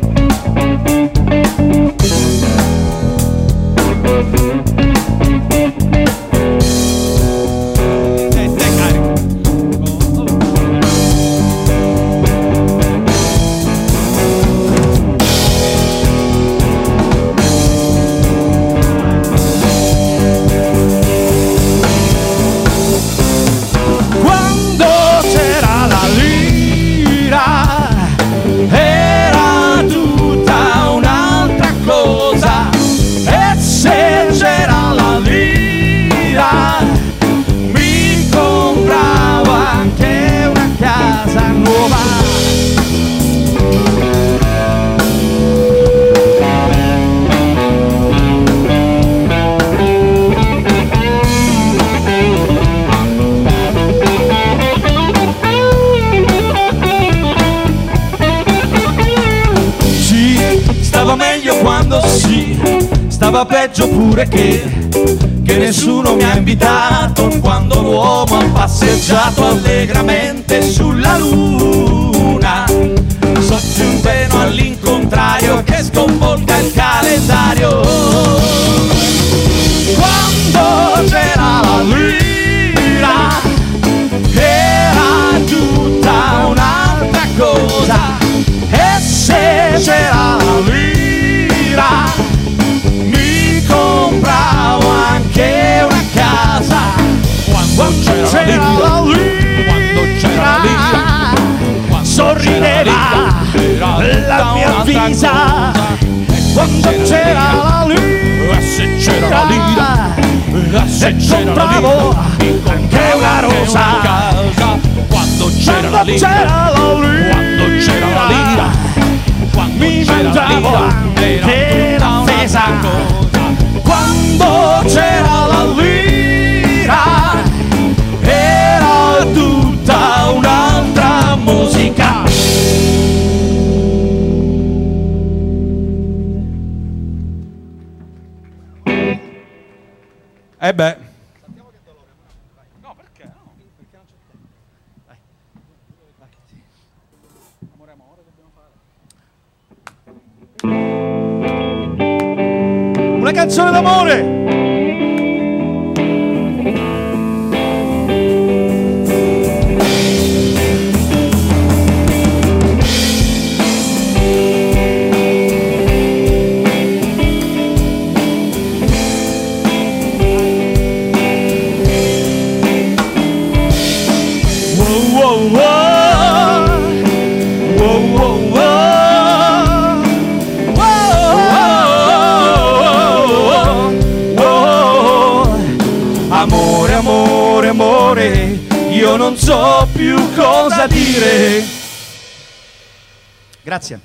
Meglio quando si stava peggio pure che nessuno mi ha invitato quando l'uomo ha passeggiato allegramente sulla luna, sotto un velo all'incontrario che sconvolga il calendario. Quando c'era la lira era tutta un'altra cosa, e se c'era la lira mi compravo anche una casa. Quando c'era la lira, quando c'era la lira, sorrideva la mia vita. Quando c'era la lira, se c'era la lira, se compravo anche una rosa. Quando c'era la lira, quando c'era la lira, mi mangiavo anche l'attesa. Quando c'era la lira era tutta un'altra musica. Eh beh, no, perché no? Perché non c'è tempo. Dai. Amore, amore, dobbiamo fare. Una canzone d'amore. Io non so più cosa dire. Grazie.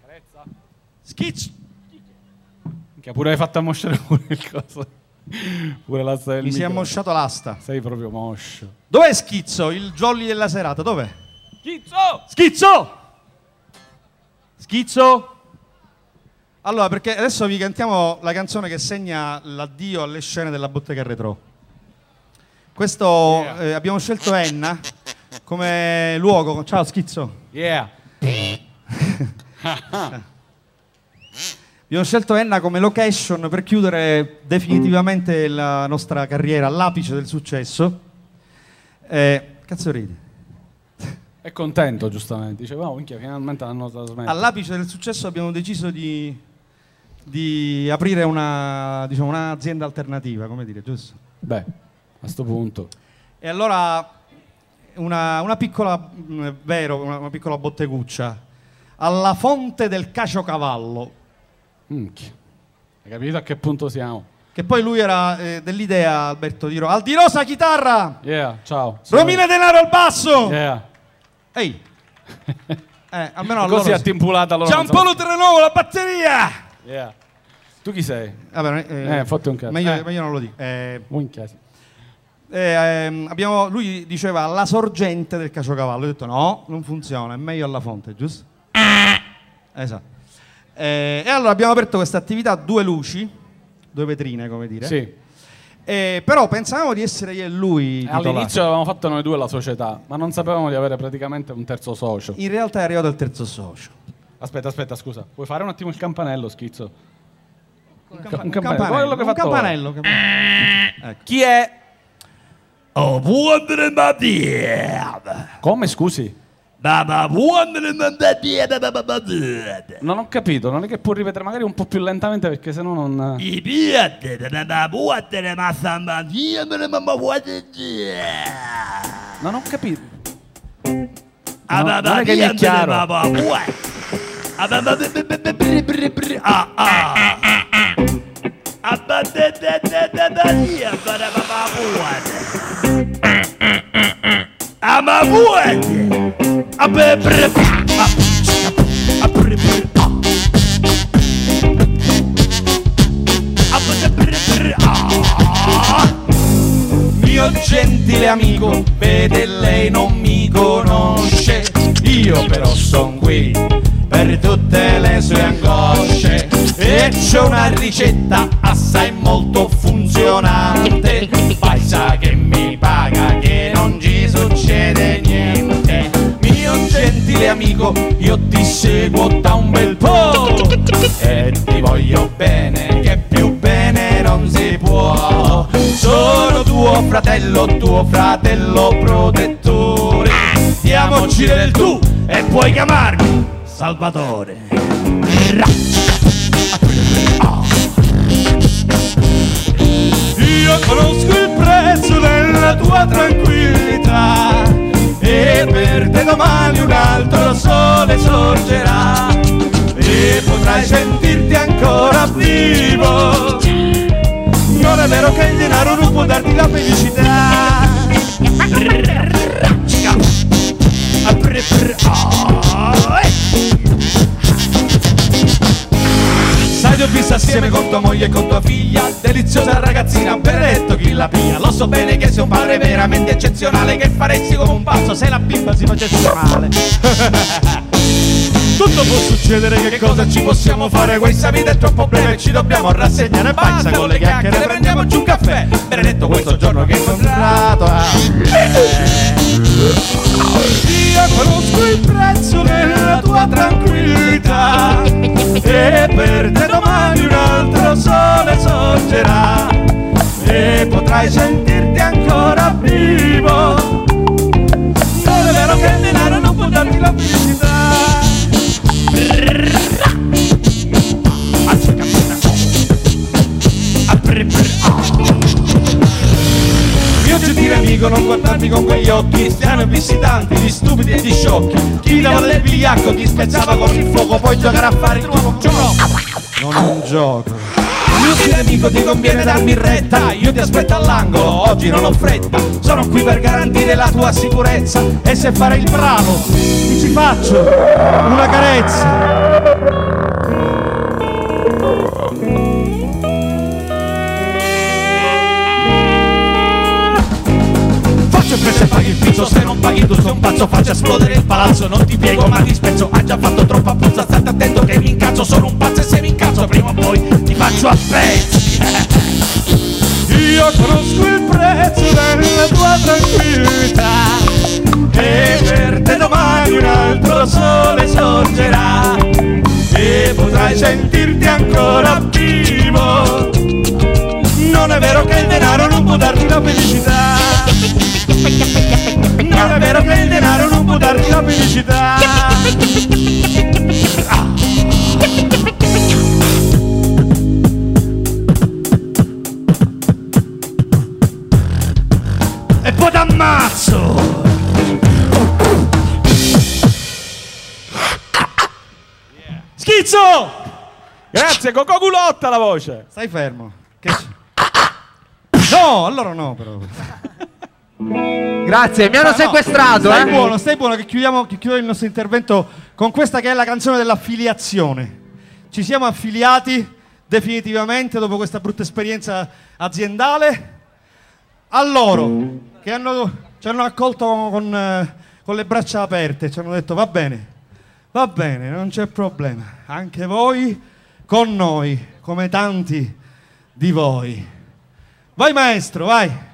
Caparezza. Skizzo. Che pure hai fatto ammosciare pure il coso. Pure l'asta del micro. Mi si è ammosciato l'asta. Sei proprio moscio. Dov'è Skizzo? Il jolly della serata, dov'è? Skizzo! Skizzo! Skizzo! Allora, perché adesso vi cantiamo la canzone che segna l'addio alle scene della bottega retro. Questo abbiamo scelto Enna come luogo. Ciao Skizzo. Yeah. Abbiamo scelto Enna come location per chiudere definitivamente la nostra carriera all'apice del successo. Cazzo ridi. È contento, giustamente, dice, wow, minchia, finalmente l'hanno trasmessa. All'apice del successo abbiamo deciso di aprire una, diciamo, un'azienda alternativa, come dire, giusto? Beh, a questo punto. E allora una piccola, vero, una piccola botteguccia, alla fonte del caciocavallo. Minchia, hai capito a che punto siamo? Che poi lui era dell'idea, Alberto Di Rosa, al Di Rosa chitarra! Yeah, ciao. Romina Denaro al basso! Yeah. Ehi, almeno così è timpulata loro. Giampaolo Terrenovo, la batteria. Yeah. Tu chi sei? Vabbè, fotte un cazzo. Meglio non lo dico. Un cazzo. Lui diceva alla sorgente del caciocavallo. Ho detto no, non funziona, è meglio alla fonte, giusto? Esatto. E allora abbiamo aperto questa attività, due luci, due vetrine, come dire. Sì. Però pensavamo di essere io e lui all'inizio, avevamo fatto noi due la società, ma non sapevamo di avere praticamente un terzo socio. In realtà è arrivato il terzo socio. Aspetta, scusa, puoi fare un attimo il campanello, Skizzo? Un campanello. Ecco. Chi è? Oh, buon mattino. Come, scusi? Non ho capito, non è che può ripetere magari un po' più lentamente, perché sennò non... Non ho capito. Non è che mi è chiaro. Mio gentile amico, vede lei non mi conosce. Io però son qui per tutte le sue angosce e c'è una ricetta assai molto funzionante. Fai sa che mi paga che non ci succede niente. Mio gentile amico, io ti seguo da un bel po' e ti voglio bene, che più bene non si può. Sono tuo fratello protettore. Diamoci del tu e puoi chiamarmi Salvatore. Io conosco il prezzo della tua tranquillità e per te domani un altro sole sorgerà e potrai sentirti ancora vivo. Non è vero che il denaro non può darti la felicità. Sai, ti ho vista assieme con tua moglie e con tua figlia, deliziosa ragazzina, benedetto chi la piglia. Lo so bene che sei un padre veramente eccezionale, che faresti come un pazzo se la bimba si facesse male. Tutto può succedere, che cosa ci possiamo fare? Questa vita è troppo breve, ci dobbiamo rassegnare. Basta con le chiacchiere, prendiamo giù un caffè, benedetto questo giorno che hai incontrato. Io conosco il prezzo della tua tranquillità e per te domani un altro sole sorgerà e potrai sentirti ancora vivo. Non è vero che il denaro non può darti la felicità. Mio gentile amico, non guardarmi con quegli occhi strani e visitanti, gli stupidi e gli sciocchi. Chi dava del vigliacco, ti spezzava con il fuoco, poi giocare a fare il tuo gioco. Non è un gioco. Mio gentile amico, ti conviene darmi retta, io ti aspetto all'angolo, oggi non ho fretta. Sono qui per garantire la tua sicurezza e se fare il bravo ti ci faccio una carezza. Se paghi il pizzo, se non paghi tu sei un pazzo, faccio esplodere il palazzo, non ti piego ma ti spezzo, ha già fatto troppa puzza, state attento che mi incazzo, sono un pazzo e se mi incazzo prima o poi ti faccio a pezzi. Io conosco il prezzo della tua tranquillità e per te domani un altro sole sorgerà e potrai sentirti ancora vivo. Non è vero che il denaro non può darti la felicità. Non è vero che il denaro non può darti la felicità. E poi t'ammazzo. Schizzo! Grazie, Cocò Culotta la voce. Stai fermo. Che... No, allora no però. Grazie, mi hanno sequestrato. No, stai buono che chiudiamo il nostro intervento con questa che è la canzone dell'affiliazione. Ci siamo affiliati definitivamente dopo questa brutta esperienza aziendale. A loro che ci hanno accolto con le braccia aperte, ci hanno detto va bene, non c'è problema. Anche voi con noi, come tanti di voi. Vai maestro, vai.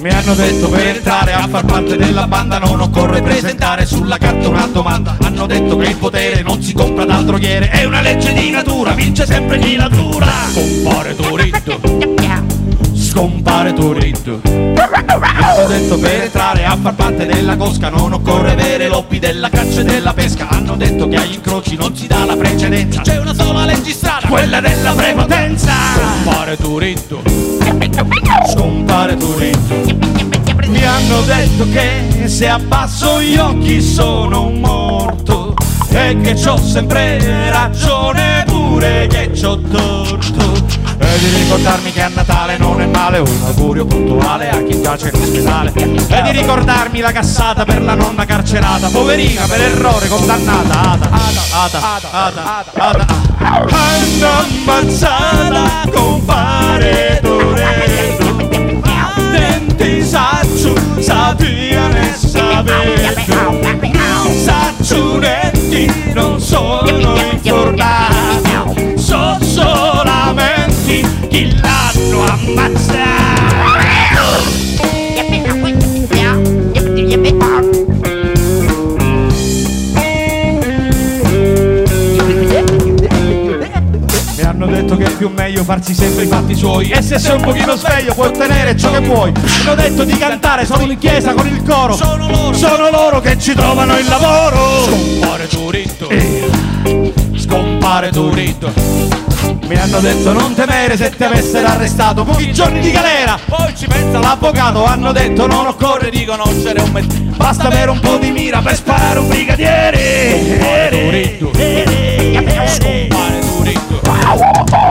Mi hanno detto per entrare a far parte della banda non occorre presentare sulla carta una domanda. Hanno detto che il potere non si compra d'altro ieri, è una legge di natura, vince sempre chi la dura. Compare Turitto, scompare Turitto. Hanno detto per entrare a far parte della cosca non occorre avere lobby della caccia e della pesca. Hanno detto che agli incroci non si dà la precedenza, c'è una sola legislata, quella della prepotenza. Scompare Turitto, scompare Turitto. Mi hanno detto che se abbasso gli occhi sono un morto e che c'ho sempre ragione pure che c'ho torto. e di ricordarmi che a Natale non è male un augurio puntuale a chi giace in ospedale, e di ricordarmi la cassata per la nonna carcerata, poverina per errore condannata. Hanno ammazzata compare Toretto, denti saccio sapevano e sapete, saccionetti non sono informati, sono solamente chi l'hanno ammazzato. Che è più meglio farsi sempre i fatti suoi, e se sei un pochino sveglio puoi ottenere ciò che vuoi. Ti ho detto di cantare, sono in chiesa con il coro, sono loro che ci trovano il lavoro. Scompare Turitto, scompare Turitto. Mi hanno detto non temere se ti avessero arrestato, pochi giorni di galera, poi ci pensa l'avvocato. Hanno detto non occorre di conoscere un mestiere, basta avere un po' di mira per sparare un brigadiere. Scompare Turitto.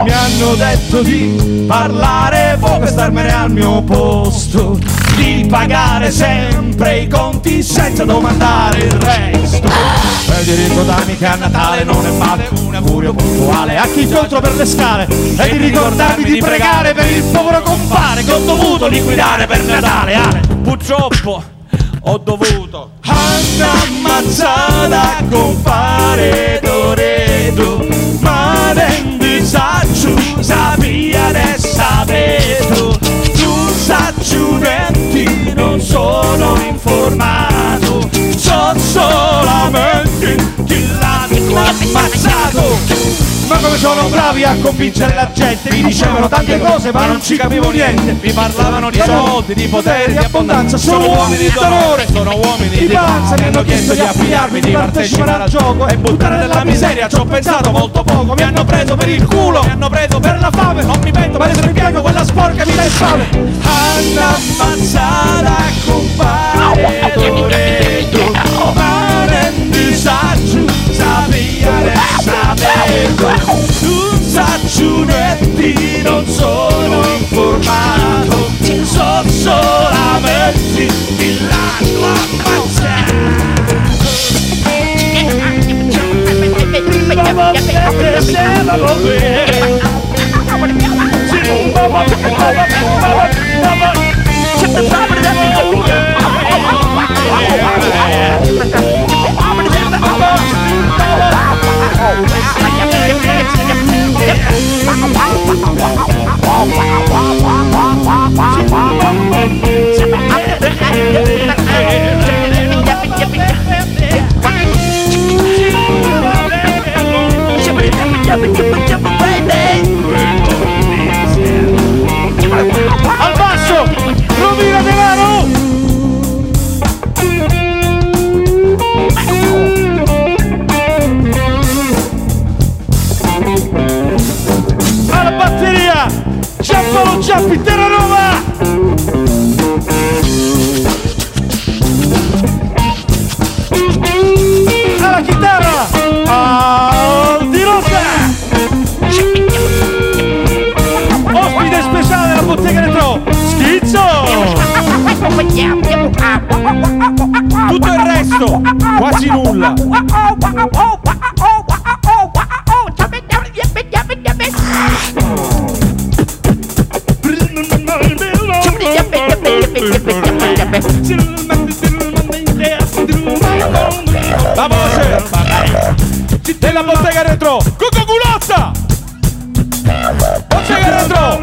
Mi hanno detto di parlare poco e starmene al mio posto, di pagare sempre i conti senza domandare il resto, e di ricordarmi che a Natale non è male un augurio puntuale a chi incontro per le scale, e di ricordarmi di pregare per il povero compare che ho dovuto liquidare per Natale. Purtroppo ho dovuto ammazzata compare Toretto, ma saccio sapia e sapeto, tu saccionetti non sono informato, so solamente chi l'hanno ammazzato. Ma come sono bravi a convincere la gente, mi dicevano tante cose ma non ci capivo niente, mi parlavano di soldi, di potere, di abbondanza, sono uomini d'onore, sono uomini di panza, mi hanno chiesto di affiliarmi, di partecipare al gioco e buttare nella miseria, ci ho pensato molto poco, mi hanno preso per il culo, mi hanno preso per la fame, non mi pento, ma adesso mi piango, quella sporca mi dà in fame. Hanno ammazzata compare Toretto, ma nel disagio sapere sapeto, tu saccionetti non sono informato, sono solamente di l'hanno al basso, rovina De Varo! Alla batteria, Giappolo Giappi, Terra Roma! Alla chitarra, Di Rosa! Ospite speciale della bottega retro, Skizzo! Tutto il resto, quasi nulla. La voce della bottega retro, Cucco Culotta! Bottega retro!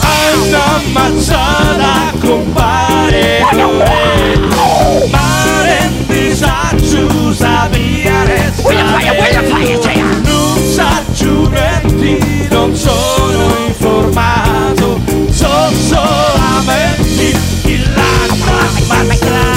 Hanno ammazzata compare Toretto, mare in disagio sapere sapeto, non saccionetti non sono informato, sono solamente chi l'hanno ammazzata.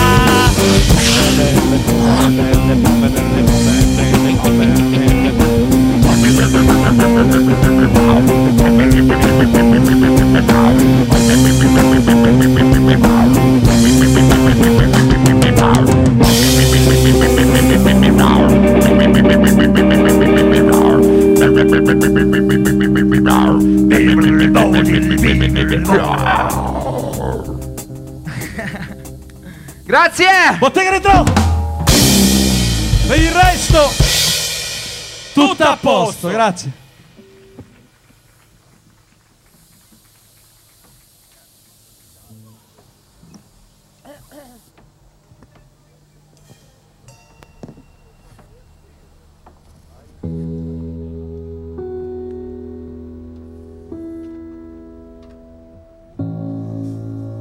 Grazie! Bottega retro! Per il resto tutto a posto, grazie.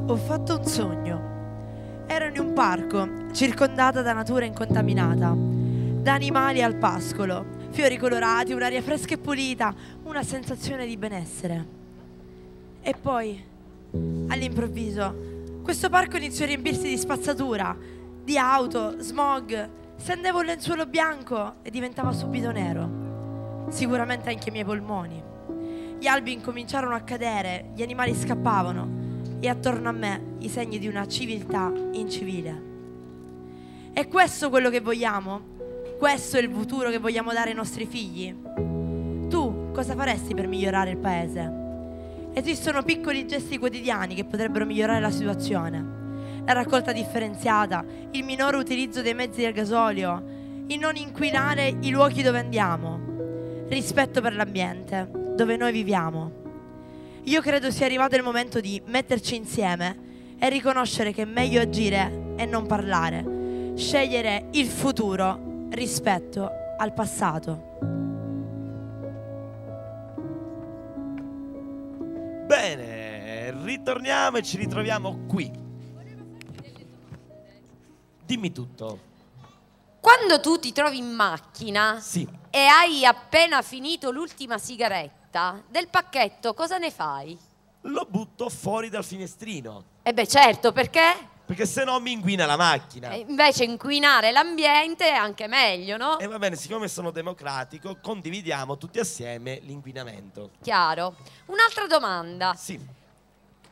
Ho fatto un sogno. Ero in un parco, circondata da natura incontaminata, da animali al pascolo, fiori colorati, un'aria fresca e pulita, una sensazione di benessere. E poi, all'improvviso, questo parco iniziò a riempirsi di spazzatura, di auto, smog, stendevo un lenzuolo bianco e diventava subito nero. Sicuramente anche i miei polmoni. Gli albi incominciarono a cadere, gli animali scappavano. E attorno a me i segni di una civiltà incivile. È questo quello che vogliamo? Questo è il futuro che vogliamo dare ai nostri figli? Tu cosa faresti per migliorare il paese? Esistono piccoli gesti quotidiani che potrebbero migliorare la situazione. La raccolta differenziata, il minore utilizzo dei mezzi del gasolio, il non inquinare i luoghi dove andiamo, rispetto per l'ambiente, dove noi viviamo. Io credo sia arrivato il momento di metterci insieme e riconoscere che è meglio agire e non parlare, scegliere il futuro rispetto al passato. Bene, ritorniamo e ci ritroviamo qui. Dimmi tutto. Quando tu ti trovi in macchina, sì, e hai appena finito l'ultima sigaretta del pacchetto, cosa ne fai? Lo butto fuori dal finestrino. E beh, certo, perché? Perché se no mi inquina la macchina. E invece inquinare l'ambiente è anche meglio, no? E va bene, siccome sono democratico, condividiamo tutti assieme l'inquinamento. Chiaro. Un'altra domanda. Sì.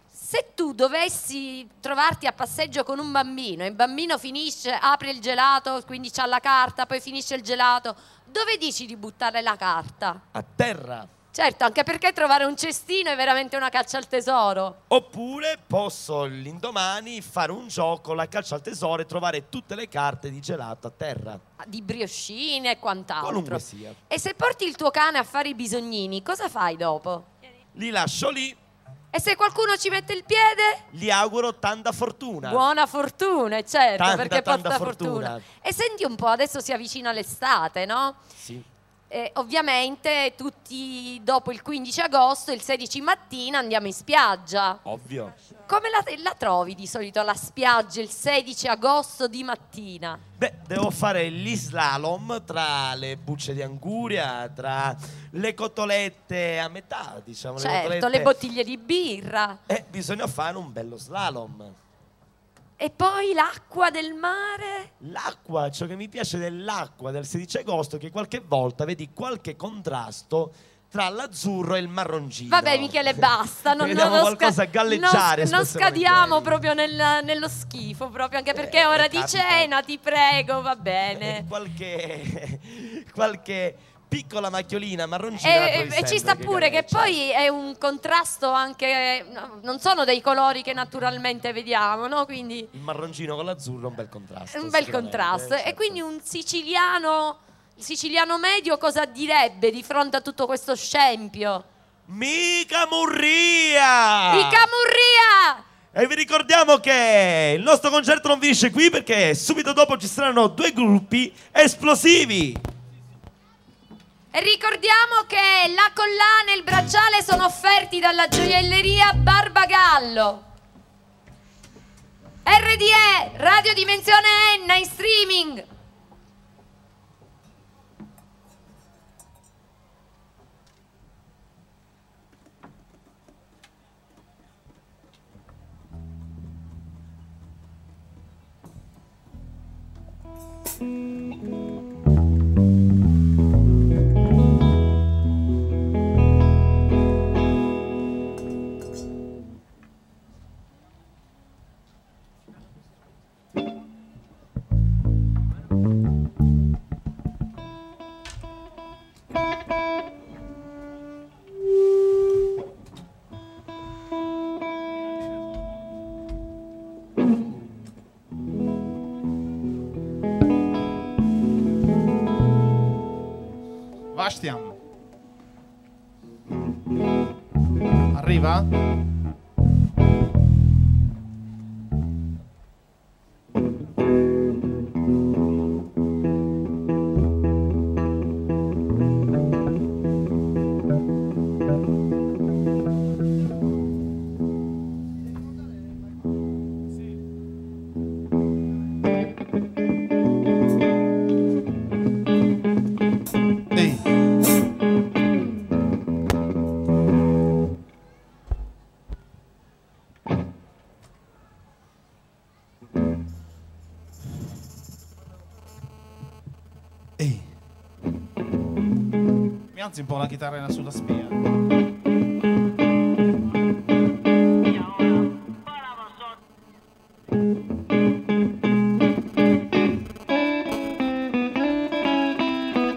Se tu dovessi trovarti a passeggio con un bambino e il bambino finisce, apre il gelato, quindi c'ha la carta, poi finisce il gelato, dove dici di buttare la carta? A terra. Certo, anche perché trovare un cestino è veramente una caccia al tesoro. Oppure posso l'indomani fare un gioco, la caccia al tesoro, e trovare tutte le carte di gelato a terra. Di briochine e quant'altro. Qualunque sia. E se porti il tuo cane a fare i bisognini, cosa fai dopo? Li lascio lì. E se qualcuno ci mette il piede? Gli auguro tanta fortuna. Buona fortuna, certo, tanta, perché tanta porta fortuna. E senti un po', adesso si avvicina l'estate, no? Sì. Ovviamente tutti dopo il 15 agosto, il 16 mattina andiamo in spiaggia. Ovvio. Come la trovi di solito la spiaggia il 16 agosto di mattina? Beh, devo fare l'islalom tra le bucce di anguria, tra le cotolette a metà, diciamo. Certo, le bottiglie di birra. Bisogna fare un bello slalom. E poi l'acqua del mare? L'acqua, ciò che mi piace dell'acqua del 16 agosto è che qualche volta vedi qualche contrasto tra l'azzurro e il marroncino. Vabbè Michele, basta, non vediamo qualcosa a galleggiare. Non scadiamo proprio nello schifo, proprio anche perché è ora di cena, ti prego, va bene. Qualche piccola macchiolina marroncina e ci sta pure che poi è un contrasto anche, non sono dei colori che naturalmente vediamo, no? Quindi il marroncino con l'azzurro è un bel contrasto, certo. E quindi un siciliano medio cosa direbbe di fronte a tutto questo scempio? Mi Camurria! E vi ricordiamo che il nostro concerto non finisce qui, perché subito dopo ci saranno due gruppi esplosivi. Ricordiamo che la collana e il bracciale sono offerti dalla gioielleria Barbagallo. RDE, Radio Dimensione Enna, in streaming. stiamo. Arriva? Un po' la chitarra sulla spia.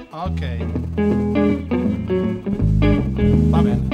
Ok, va bene.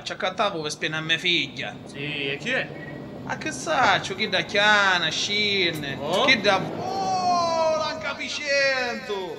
Ci accattavo per spiegare a mia figlia. Sì, e chi è? A che saccio, chi da chiana, scirne, oh. Chi da... Oh, l'ancapicento!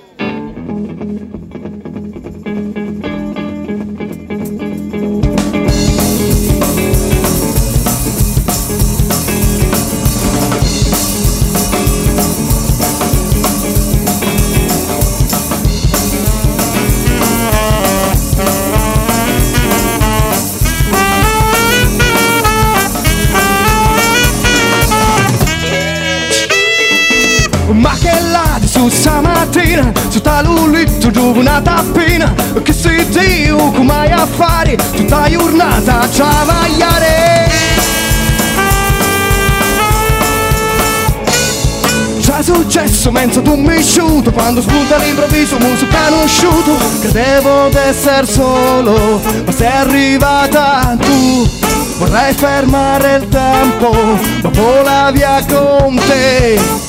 Giù una tappina che si dio come hai a fare tutta la giornata a travagliare. C'è successo mentre tu mi sciuto quando spunta all'improvviso un muso conosciuto. Credevo d'essere solo ma sei arrivata tu. Vorrei fermare il tempo ma vola via con te.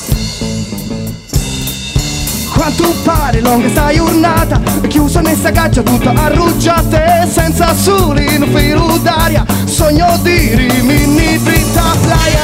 Quanto pare longa sta giornata è chiusa in sta caccia tutta arrugiata e senza soli in un filo d'aria sogno di rimini dritta a playa.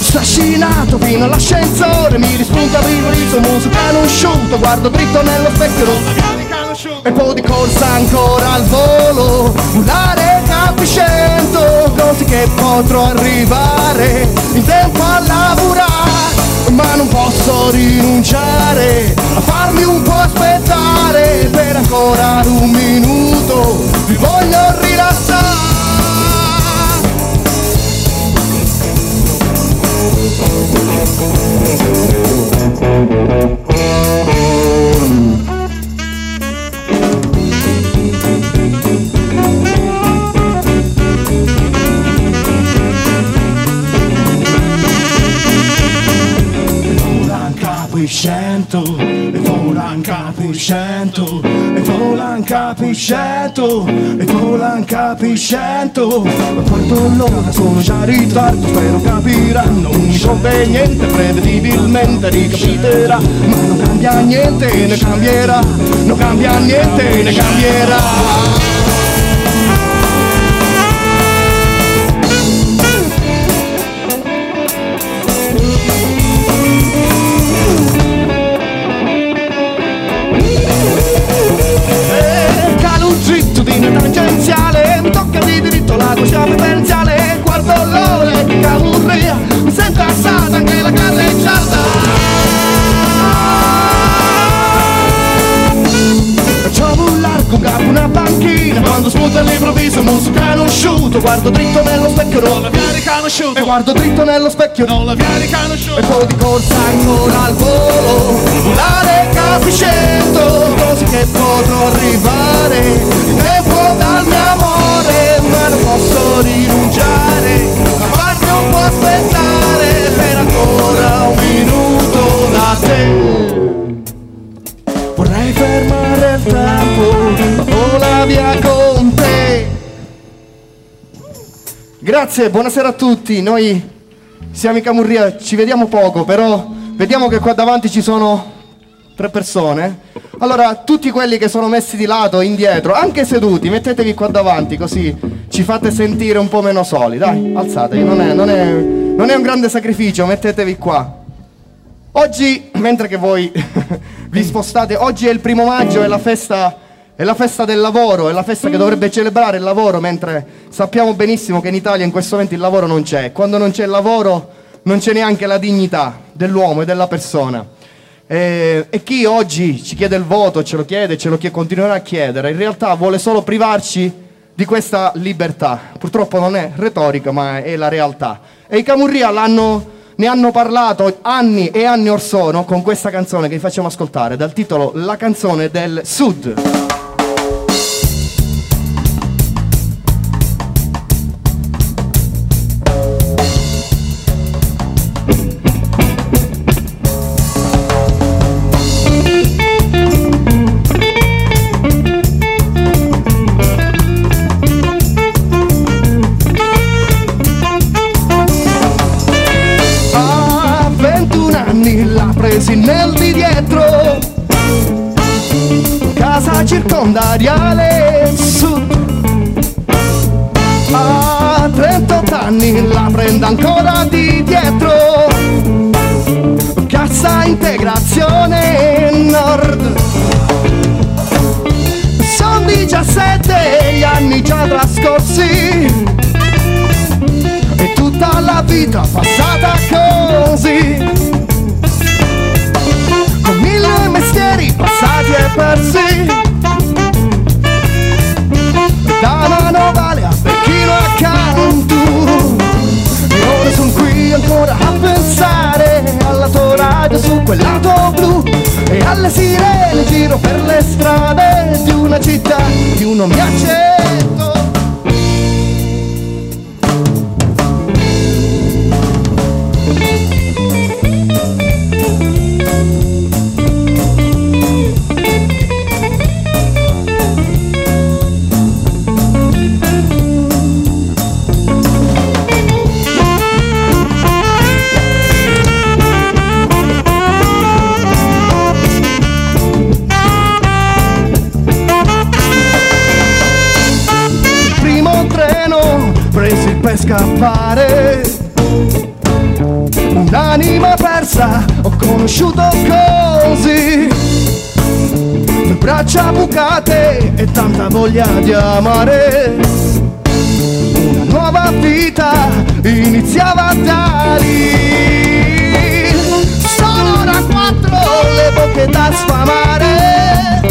Strascinato fino all'ascensore mi rispunta prima il suo muso conosciuto. Guardo dritto nello specchio rosso. E poi di corsa ancora al volo, volare capiscendo, così che potrò arrivare in tempo a lavorare. Ma non posso rinunciare a farmi un po' aspettare, per ancora un minuto vi voglio rilassare. E volan capiscendo, ma porto l'ora, sono già in ritardo, spero capiranno, non mi conviene niente, prevedibilmente ricapiterà, ma non cambia niente, ne cambierà, non cambia niente, ne cambierà. Mi tocca di diritto la coscienza potenziale, guardo l'ora di Camurria, mi sento assata anche la carreggiata. Facciamo un largo, un capo, una banchina, quando smuta all'improvviso musica conosciuto, guardo dritto nello specchio, non la via riconosciuto, e guardo dritto nello specchio, non la via riconosciuto, e poi di corsa ancora al volo, volare capiscendo, così che potrò arrivare. Dal mio amore, ma non posso rinunciare, la parte non può aspettare, per ancora un minuto da te. Vorrei fermare il tempo, ma vola via con te. Grazie, buonasera a tutti, noi siamo in Camurria, ci vediamo poco, però vediamo che qua davanti ci sono tre persone. Allora, tutti quelli che sono messi di lato, indietro, anche seduti, mettetevi qua davanti, così ci fate sentire un po' meno soli. Dai, alzatevi, non è un grande sacrificio, mettetevi qua. Oggi, mentre che voi vi spostate, oggi è il 1 maggio, è la festa del lavoro, è la festa che dovrebbe celebrare il lavoro, mentre sappiamo benissimo che in Italia in questo momento il lavoro non c'è. Quando non c'è il lavoro, non c'è neanche la dignità dell'uomo e della persona. E chi oggi ci chiede il voto, ce lo chiede, continuerà a chiedere, in realtà vuole solo privarci di questa libertà. Purtroppo non è retorica, ma è la realtà. E i Camurria ne hanno parlato anni e anni or sono con questa canzone che vi facciamo ascoltare, dal titolo La canzone del Sud. Circondariale sud, a 38 anni la prendo ancora di dietro, cassa integrazione nord, sono 17 gli anni già trascorsi e tutta la vita passata così, con 1000 mestieri passati e persi, da Manovale a Berlino a Cantu. E ora sono qui ancora a pensare alla tua radio su quel lato blu e alle sirene giro per le strade di una città di uno mi accetto. Scappare, un'anima persa ho conosciuto così, braccia bucate e tanta voglia di amare. Una nuova vita iniziava da lì. Sono ora 4 le bocche da sfamare.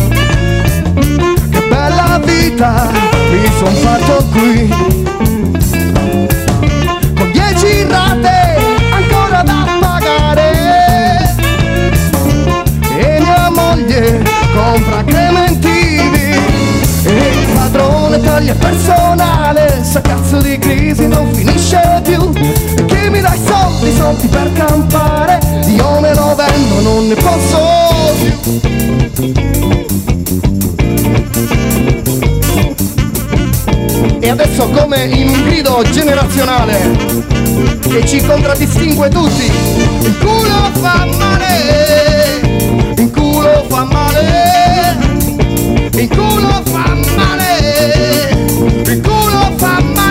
Che bella vita mi son fatto qui. Con 10 rate ancora da pagare. E mia moglie compra clementini e il padrone taglia personale, sta cazzo di crisi non finisce più. E chi mi dà i soldi, soldi per campare, io me lo vendo, non ne posso più. E adesso come in un grido generazionale che ci contraddistingue tutti, il culo fa male, il culo fa male. Il culo fa male, il culo fa male.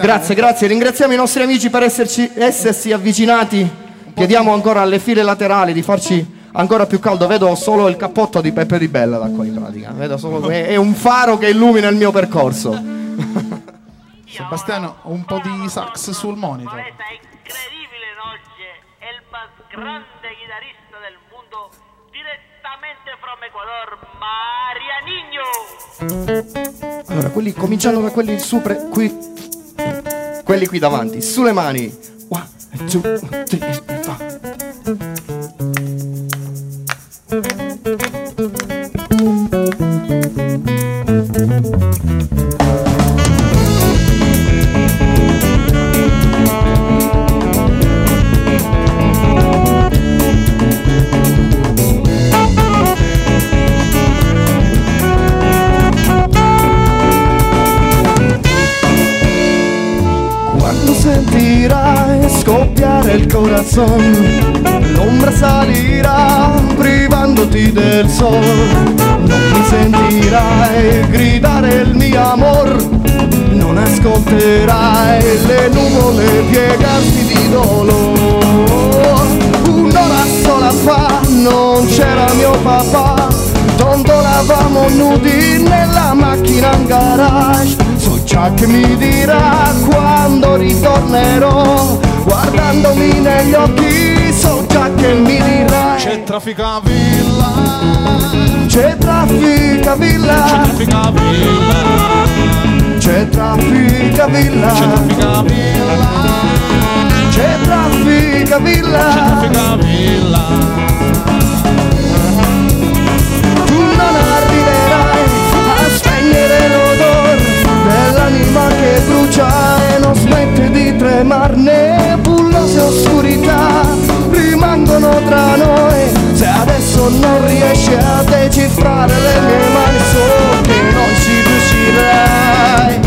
Grazie, grazie, ringraziamo i nostri amici per essersi avvicinati. Chiediamo ancora alle file laterali di farci ancora più caldo. Vedo solo il cappotto di Peppe Di Bella da qua in pratica. Vedo solo, è un faro che illumina il mio percorso. Sebastiano, un po' di sax sul monitor. Poeta incredibile oggi, è il più grande chitarrista del mondo, direttamente from Ecuador, Marianiño. Allora, quelli cominciano da quelli sopra qui. Quelli qui davanti, sulle mani. 1, 2, 3, 4. Sentirai scoppiare il corazon, l'ombra salirà privandoti del sol. Non mi sentirai gridare il mio amor, non ascolterai le nuvole piegarsi di dolor. Un'ora sola fa non c'era mio papà, dondolavamo nudi nella macchina in garage. So già che mi dirà quando ritornerò, guardandomi negli occhi, so già che mi dirà. C'è traffica villa, c'è traffica villa, c'è traffica villa, c'è traffica villa, c'è traffica villa, c'è traffica villa, c'è traffica villa. Tu non arriverai a spegnere l'odore dell'anima che brucia e non smette di tremarne. Bullose oscurità rimangono tra noi, se adesso non riesci a decifrare le mie mani, so che non ci riuscirai.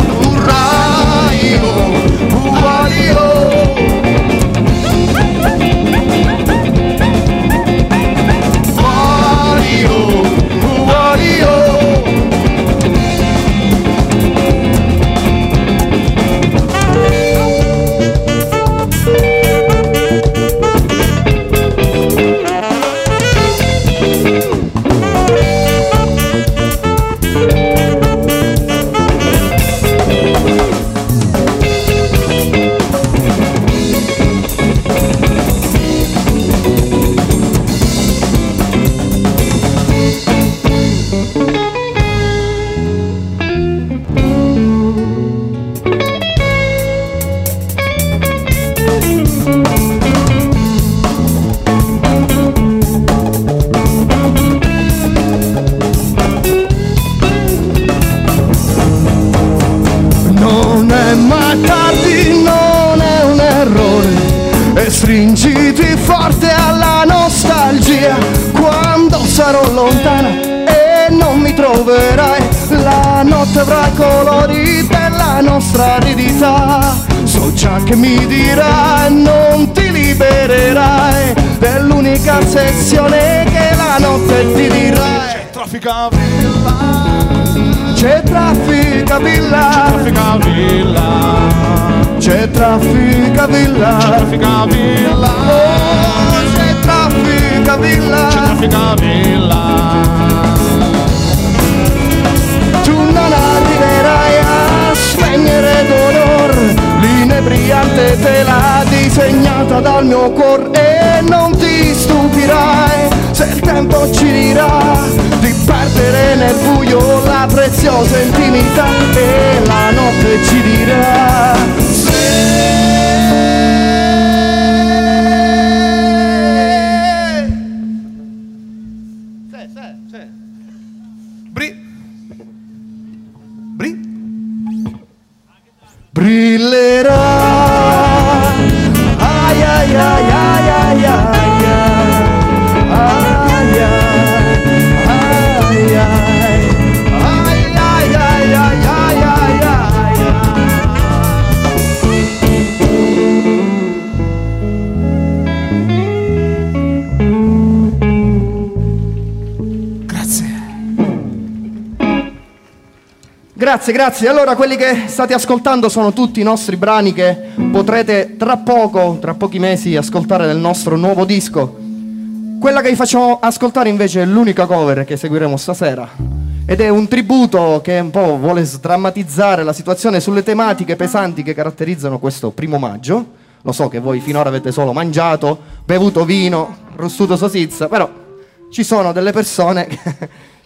troverai, la notte avrà i colori della nostra aridità. So già che mi dirai, non ti libererai dell'unica sezione che la notte ti dirà. C'è trafficavilla, c'è trafficavilla, c'è trafficavilla, c'è trafficavilla, c'è trafficavilla, oh, c'è trafficavilla, c'è trafficavilla. Tu non arriverai a spegnere d'onor l'inebriante tela disegnata dal mio cuor, e non ti stupirai se il tempo ci dirà di perdere nel buio la preziosa intimità, e la notte ci dirà. Grazie, grazie. Allora, quelli che state ascoltando sono tutti i nostri brani che potrete tra poco, tra pochi mesi, ascoltare nel nostro nuovo disco. Quella che vi facciamo ascoltare invece è l'unica cover che seguiremo stasera, ed è un tributo che un po' vuole sdrammatizzare la situazione sulle tematiche pesanti che caratterizzano questo primo maggio. Lo so che voi finora avete solo mangiato, bevuto vino, rostuto salsiccia, però ci sono delle persone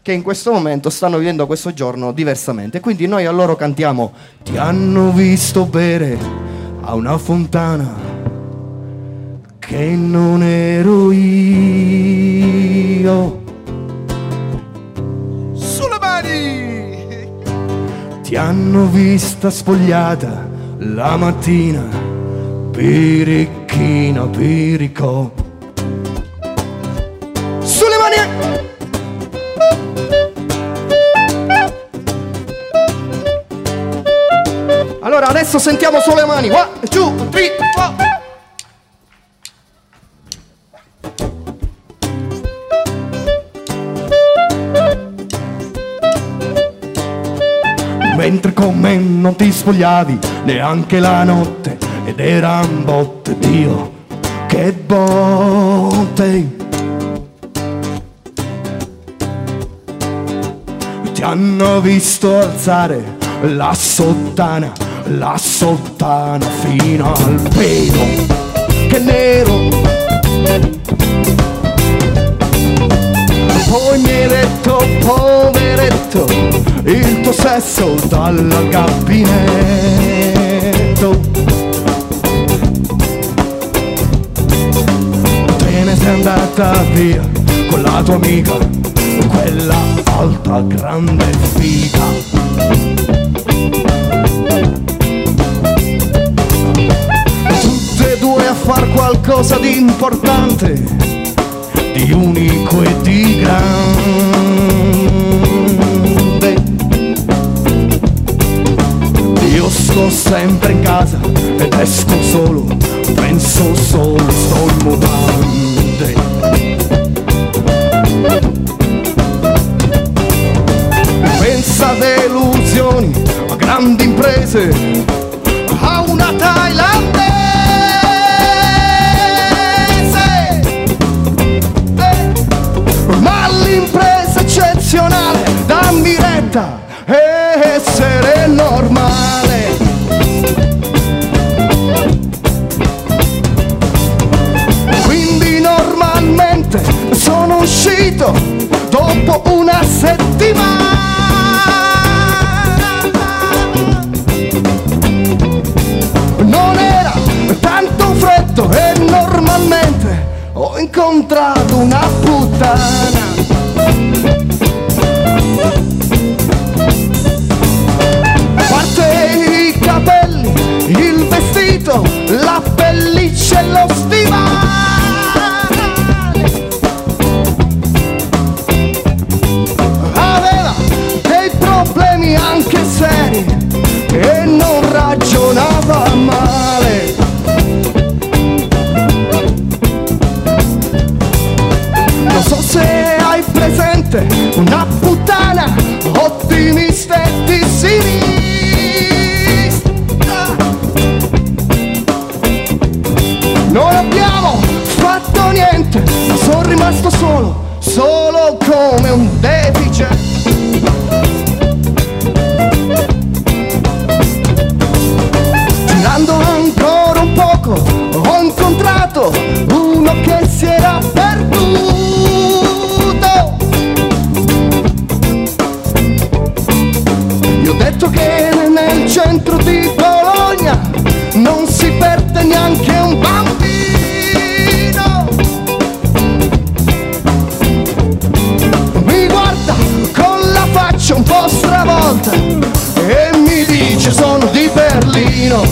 che in questo momento stanno vivendo questo giorno diversamente, quindi noi a loro cantiamo: ti hanno visto bere a una fontana che non ero io. Sulle mani! Ti hanno vista spogliata la mattina, birichina, birico. Sulle mani! Allora adesso sentiamo solo le mani. 1, 2, 3, 4. Mentre con me non ti spogliavi neanche la notte, ed eran botte, Dio, che botte. Ti hanno visto alzare la sottana fino al pelo, che nero. Poi mi hai detto, poveretto, il tuo sesso dal gabinetto. Te ne sei andata via con la tua amica, quella alta grande figa. Far qualcosa di importante, di unico e di grande. Io sto sempre in casa ed esco solo, penso solo, sto in mutande. Pensa a delusioni, a grandi imprese, a una Thailandia. Dammi retta e essere normale. Quindi normalmente sono uscito dopo una settimana. Non era tanto freddo e normalmente ho incontrato una puttana. La pelliccia e lo stivale. Aveva centro di Bologna non si perde neanche un bambino. Mi guarda con la faccia un po' stravolta e mi dice sono di Berlino.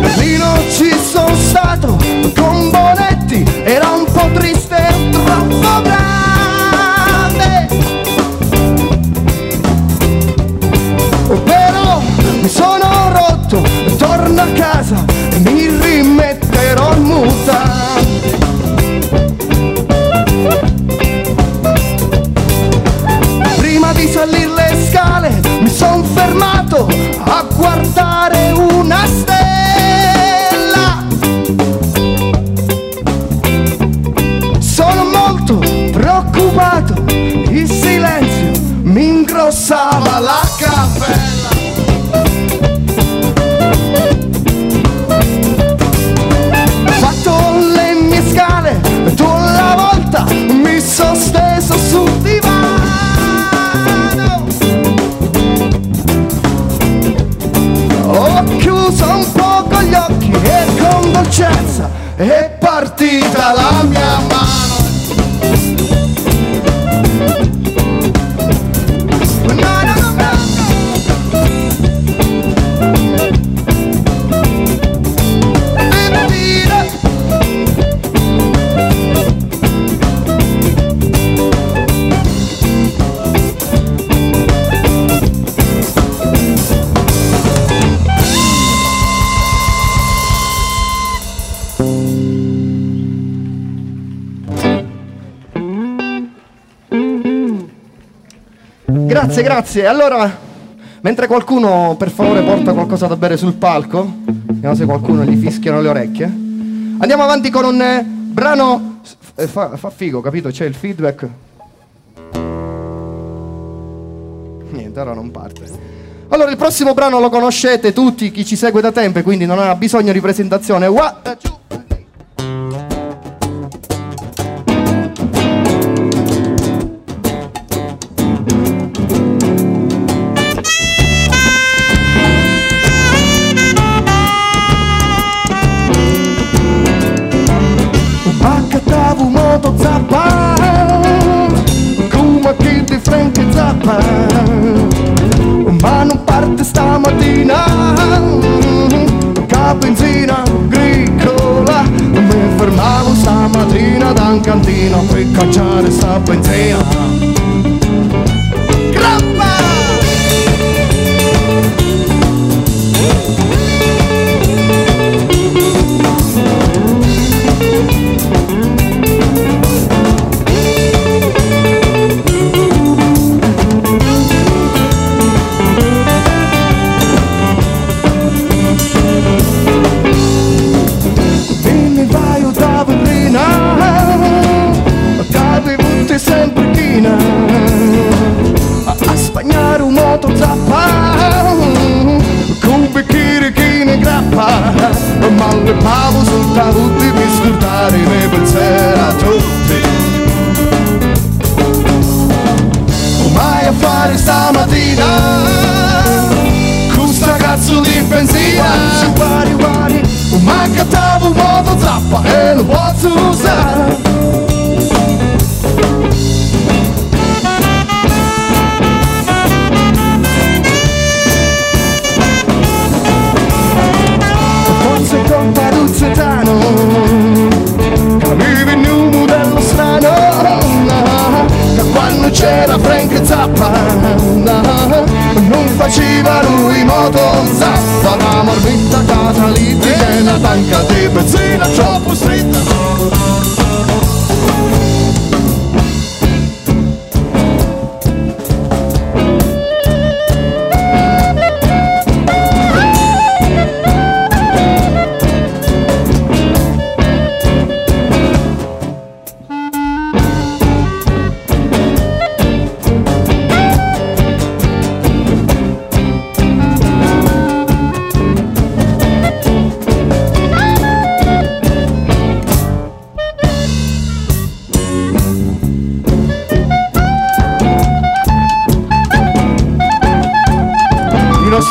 Berlino ci sono stato con Bonetti, era un po' triste e troppo bravo. Mi sono rotto, torno a casa e mi rimetterò in mutande. Prima di salire le scale mi son fermato a guardare una stella. Sono molto preoccupato, il silenzio mi ingrossava la cappella. Mi sono steso sul divano, ho chiuso un poco gli occhi e con dolcezza è partita la mia mano. Grazie, grazie. Allora, mentre qualcuno per favore porta qualcosa da bere sul palco, vediamo se qualcuno gli fischiano le orecchie. Andiamo avanti con un brano. Fa figo, capito? C'è il feedback. Niente, ora non parte. Allora, il prossimo brano lo conoscete tutti, chi ci segue da tempo, quindi non ha bisogno di presentazione. Ma non parte stamattina, che benzina agricola. Mi fermavo stamattina da un cantino per cacciare sta benzina. Grappa! Sempre china a spagnare un moto zappa con bicchiere chine grappa, ma le pavo soltanto di mi scordare i miei pensieri a tutti. Ormai a fare stamattina con sta cazzo di benzina, ma cattavo un moto zappa e lo posso usare. Forse con Paruzzetano avevi un modello strano, che quando c'era Frank Zappa non faceva lui moto zappa. La marmitta catalitica e la tanca di benzina troppo stretta.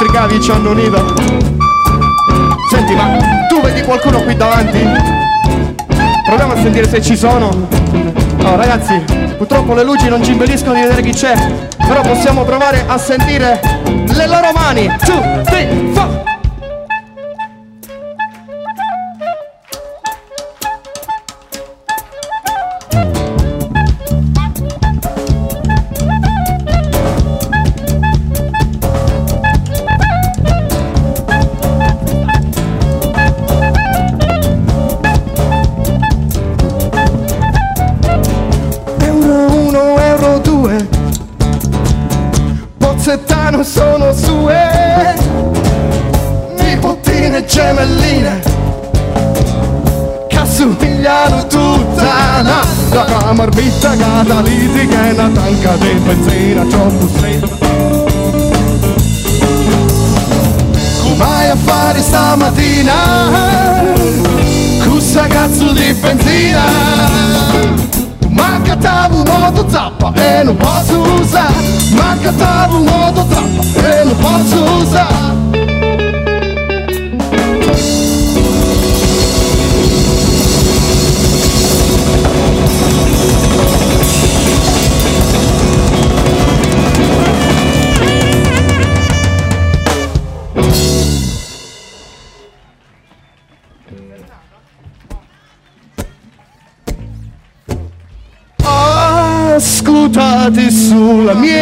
districavi ci hanno unito. Senti, ma tu vedi qualcuno qui davanti? Proviamo a sentire se ci sono. Oh ragazzi, purtroppo le luci non ci impediscono di vedere chi c'è, però possiamo provare a sentire le loro mani. 2, 3, 4. Sono sue nipotine gemelline che assomigliano tutta la camarbitta catalitica e la tanca di benzina troppo stretta. Com'hai a fare stamattina cussa cazzo di benzina? Mancatavo moto zappa e non posso usare, mancatavo moto trappa e non posso usare. Ascoltate sulla miento,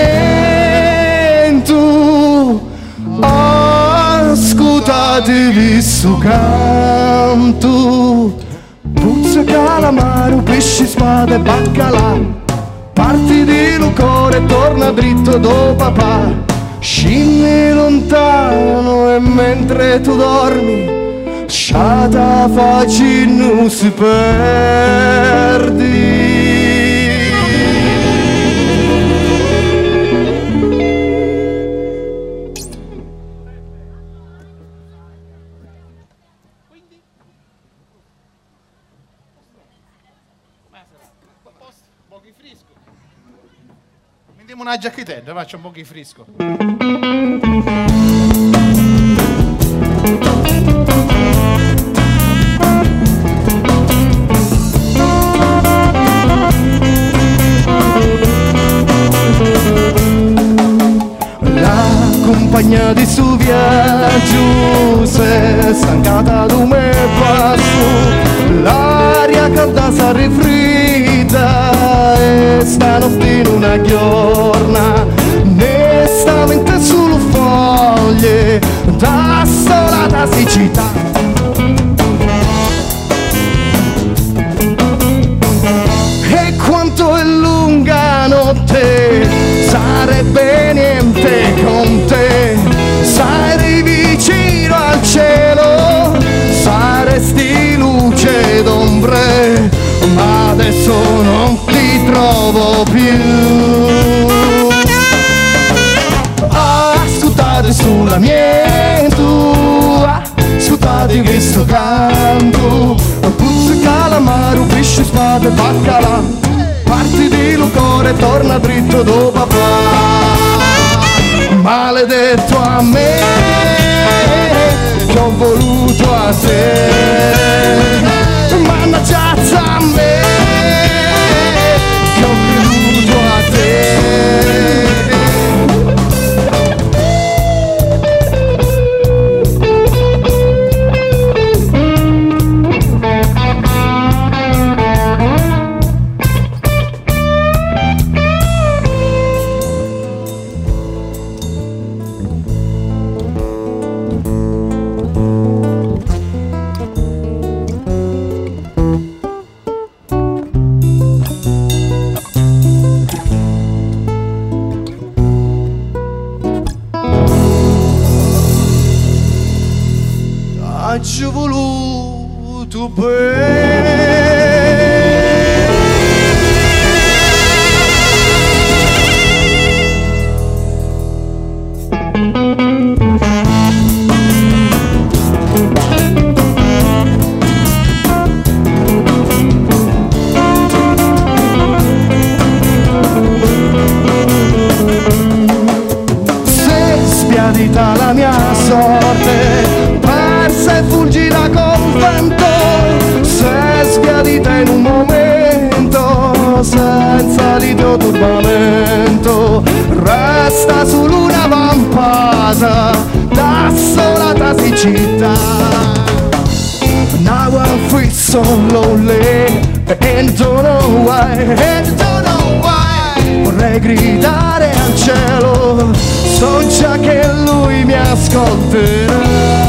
ascoltatevi su canto. Puzza calamaro, pesci, spada e baccalà. Parti di Lucore, torna dritto do papà. Scinni lontano e mentre tu dormi sciata facci non si perdi. Una giacchettetta, faccio un po' di frisco. La compagnia di su viaggio se stancata d'ume passo, l'aria calda si rifrida e stanotte in una giorna ne stamente sulle foglie da solata siccità. E quanto è lunga notte, sarebbe niente con te, sarei vicino al cielo, saresti luce d'ombre, ma adesso non ti trovo più. Ascoltate sulla mia tua, ascoltate questo canto. Puzza calamaro, pesce, spada e baccalà. Parti di Lucore, torna dritto do papà. Maledetto a me che ho voluto a te, mannaggia a me che ho creduto a te. La mia pallido turbamento, resta solo una vampata d'assolata siccità. Now I'm free so lonely and don't know why, and don't know why. Vorrei gridare al cielo, so già che lui mi ascolterà.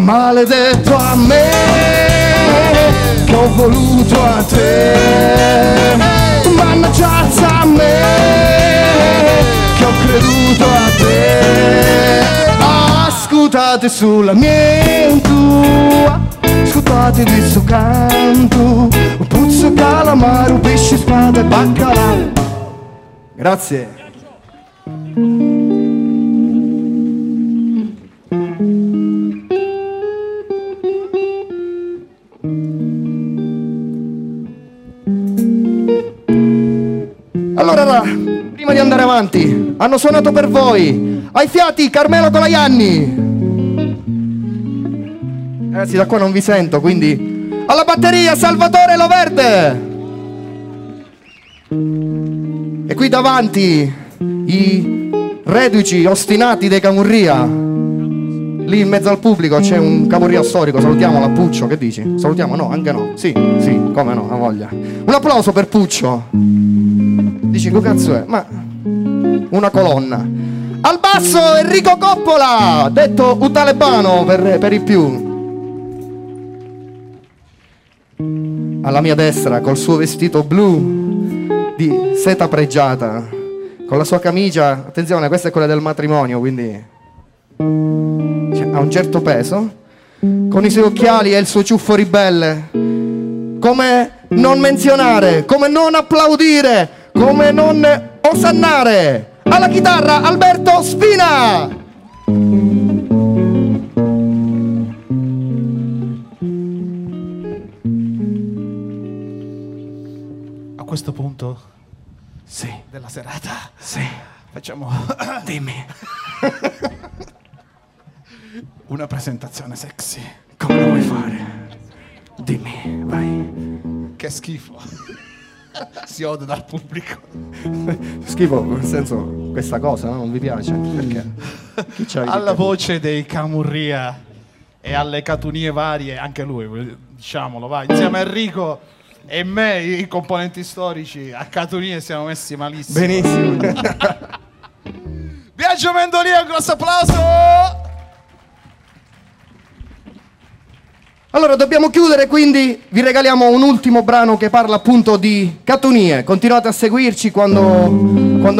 Maledetto a me che ho voluto a te, mannaggiazza a me che ho creduto a te. Ah, scutate sulla mia intua, scutate di suo canto, puzzo calamaro, pesce, spada e baccalà. Grazie. Allora, prima di andare avanti, hanno suonato per voi, ai fiati, Carmelo Colaianni. Ragazzi, da qua non vi sento, quindi alla batteria Salvatore Loverde. E qui davanti i reduci ostinati dei Camurria. Lì in mezzo al pubblico c'è un Camurria storico, salutiamola Puccio, che dici? Salutiamo? No, anche no. Sì, sì, come no, ha voglia. Un applauso per Puccio. Dici, che cazzo è? Ma una colonna. Al basso Enrico Coppola, detto un talebano per i più. Alla mia destra, col suo vestito blu di seta pregiata, con la sua camicia, attenzione, questa è quella del matrimonio, quindi cioè, ha un certo peso, con i suoi occhiali e il suo ciuffo ribelle. Come non menzionare, come non applaudire, come non osannare. Alla chitarra Alberto Spina. A questo punto, sì, della serata, sì, facciamo dimmi una presentazione sexy. Come lo vuoi fare? Dimmi, vai. Che schifo. Si ode dal pubblico. Schifo, nel senso, questa cosa, no? Non vi piace? Perché? Chi alla voce dei Camurria e alle catunie varie, anche lui, diciamolo, va. Insieme a Enrico e me, i componenti storici, a catunie siamo messi malissimo. Benissimo. Biagio Mendolia, un grosso applauso! Allora dobbiamo chiudere, quindi vi regaliamo un ultimo brano che parla appunto di catunie. Continuate a seguirci quando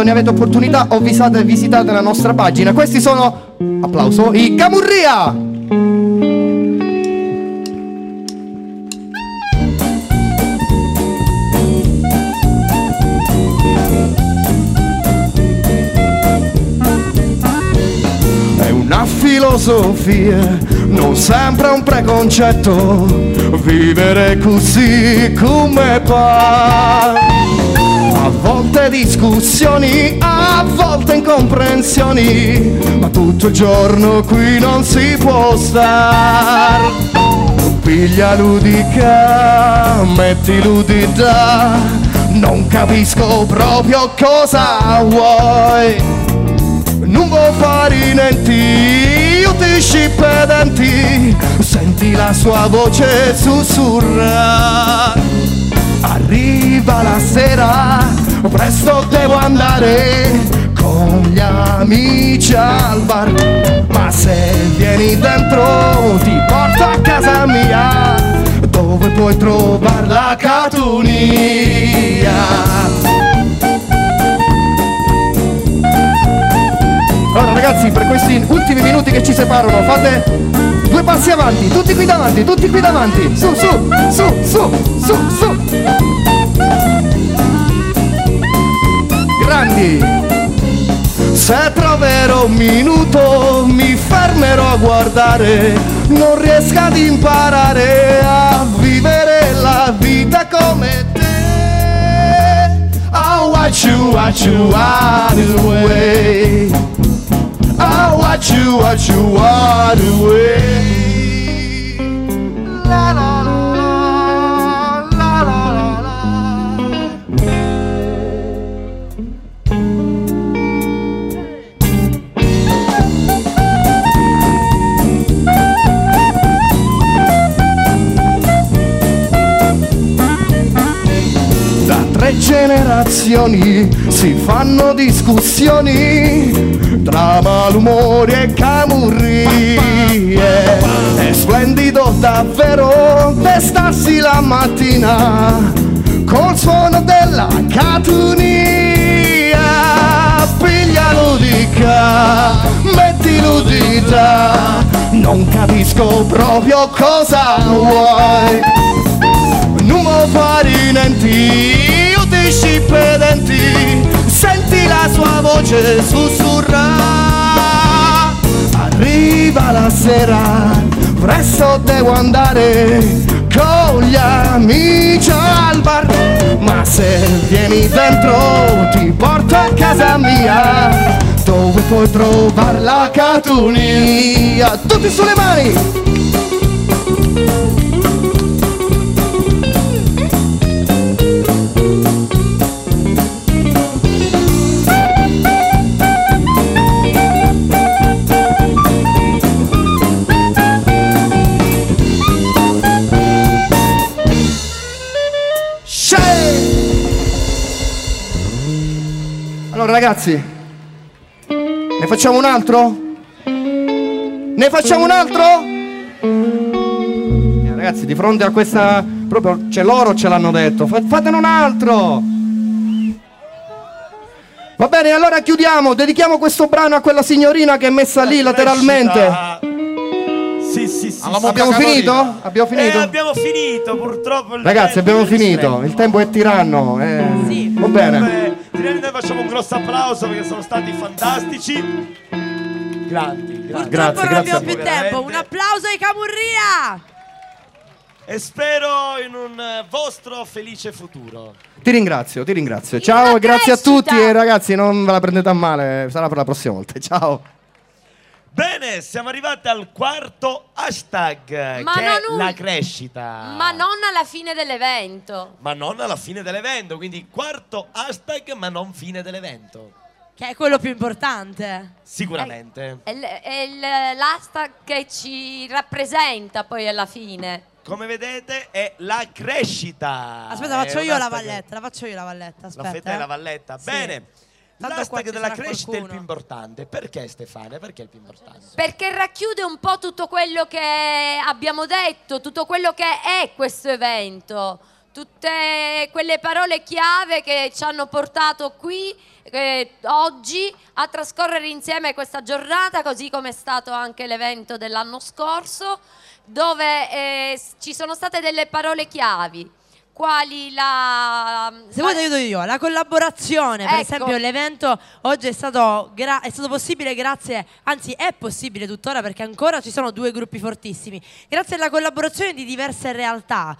ne avete opportunità o visitate la nostra pagina. Questi sono, applauso, i Camurria! È una filosofia, non sembra un preconcetto, vivere così come va. A volte discussioni, a volte incomprensioni, ma tutto il giorno qui non si può star. Piglia ludica, metti ludità, non capisco proprio cosa vuoi. Non vuoi farinenti, io ti scipedenti, senti la sua voce sussurra. Arriva la sera, presto devo andare con gli amici al bar, ma se vieni dentro ti porto a casa mia, dove puoi trovare la catunia. Allora ragazzi, per questi ultimi minuti che ci separano, fate due passi avanti, tutti qui davanti, tutti qui davanti. Su, su, su, su, su, su. Grandi. Se troverò un minuto mi fermerò a guardare, non riesco a ad imparare a vivere la vita come te. I'll watch you ride away. I'll watch you ride away. La la. Generazioni si fanno discussioni tra malumori e camurrie. È splendido davvero vestarsi la mattina col suono della catunia. Piglialo di ca, mettilo di là, non capisco proprio cosa vuoi. Numo farinenti, utisci pedenti, senti la sua voce sussurrà. Arriva la sera, presto devo andare con gli amici al bar. Ma se vieni dentro ti porto a casa mia, dove puoi trovare la catunia. Tutti sulle mani! Ragazzi, ne facciamo un altro? Ne facciamo un altro? Ragazzi, di fronte a questa, proprio c'è loro, ce l'hanno detto, fatene un altro! Va bene, allora chiudiamo, dedichiamo questo brano a quella signorina che è messa lì lateralmente. Sì, sì, sì. Abbiamo finito? Abbiamo finito? Abbiamo finito, purtroppo. Ragazzi, abbiamo finito, il tempo è tiranno. Sì. Va bene. Noi facciamo un grosso applauso perché sono stati fantastici. Grandi, grandi. Grazie, non abbiamo più tempo. Un applauso ai Camurria. E spero in un vostro felice futuro. Ti ringrazio, ti ringrazio. Ciao, grazie a tutti e ragazzi, non ve la prendete a male, sarà per la prossima volta. Ciao. Bene, siamo arrivati al quarto hashtag, ma che è la crescita. Ma non alla fine dell'evento. Ma non alla fine dell'evento, quindi quarto hashtag ma non fine dell'evento. Che è quello più importante. Sicuramente. È l'hashtag che ci rappresenta poi alla fine. Come vedete è la crescita. Aspetta, faccio io la valletta, la faccio io la valletta. Aspetta, la fetta è la valletta, sì. Bene. L'hashtag della crescita è il più importante. Perché, Stefania? Perché è il più importante? Perché racchiude un po' tutto quello che abbiamo detto, tutto quello che è questo evento, tutte quelle parole chiave che ci hanno portato qui oggi a trascorrere insieme questa giornata, così come è stato anche l'evento dell'anno scorso, dove ci sono state delle parole chiavi. Quali la... Se vuoi ti aiuto io, la collaborazione, ecco. Per esempio l'evento oggi è stato possibile grazie, anzi è possibile tuttora perché ancora ci sono due gruppi fortissimi, grazie alla collaborazione di diverse realtà.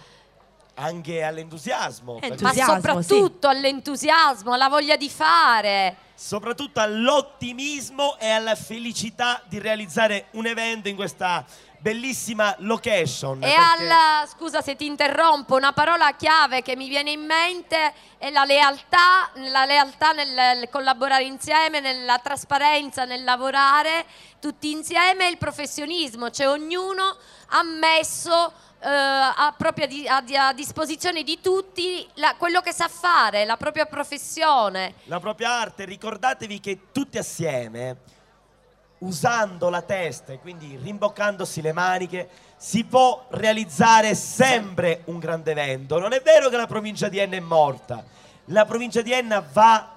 Anche all'entusiasmo. Ma soprattutto sì, all'entusiasmo, alla voglia di fare. Soprattutto all'ottimismo e alla felicità di realizzare un evento in questa... bellissima location. E alla, scusa se ti interrompo, una parola chiave che mi viene in mente è la lealtà nel collaborare insieme, nella trasparenza, nel lavorare tutti insieme e il professionismo, cioè ognuno ha messo a disposizione di tutti quello che sa fare, la propria professione, la propria arte. Ricordatevi che tutti assieme, usando la testa e quindi rimboccandosi le maniche, si può realizzare sempre un grande evento. Non è vero che la provincia di Enna è morta, la provincia di Enna va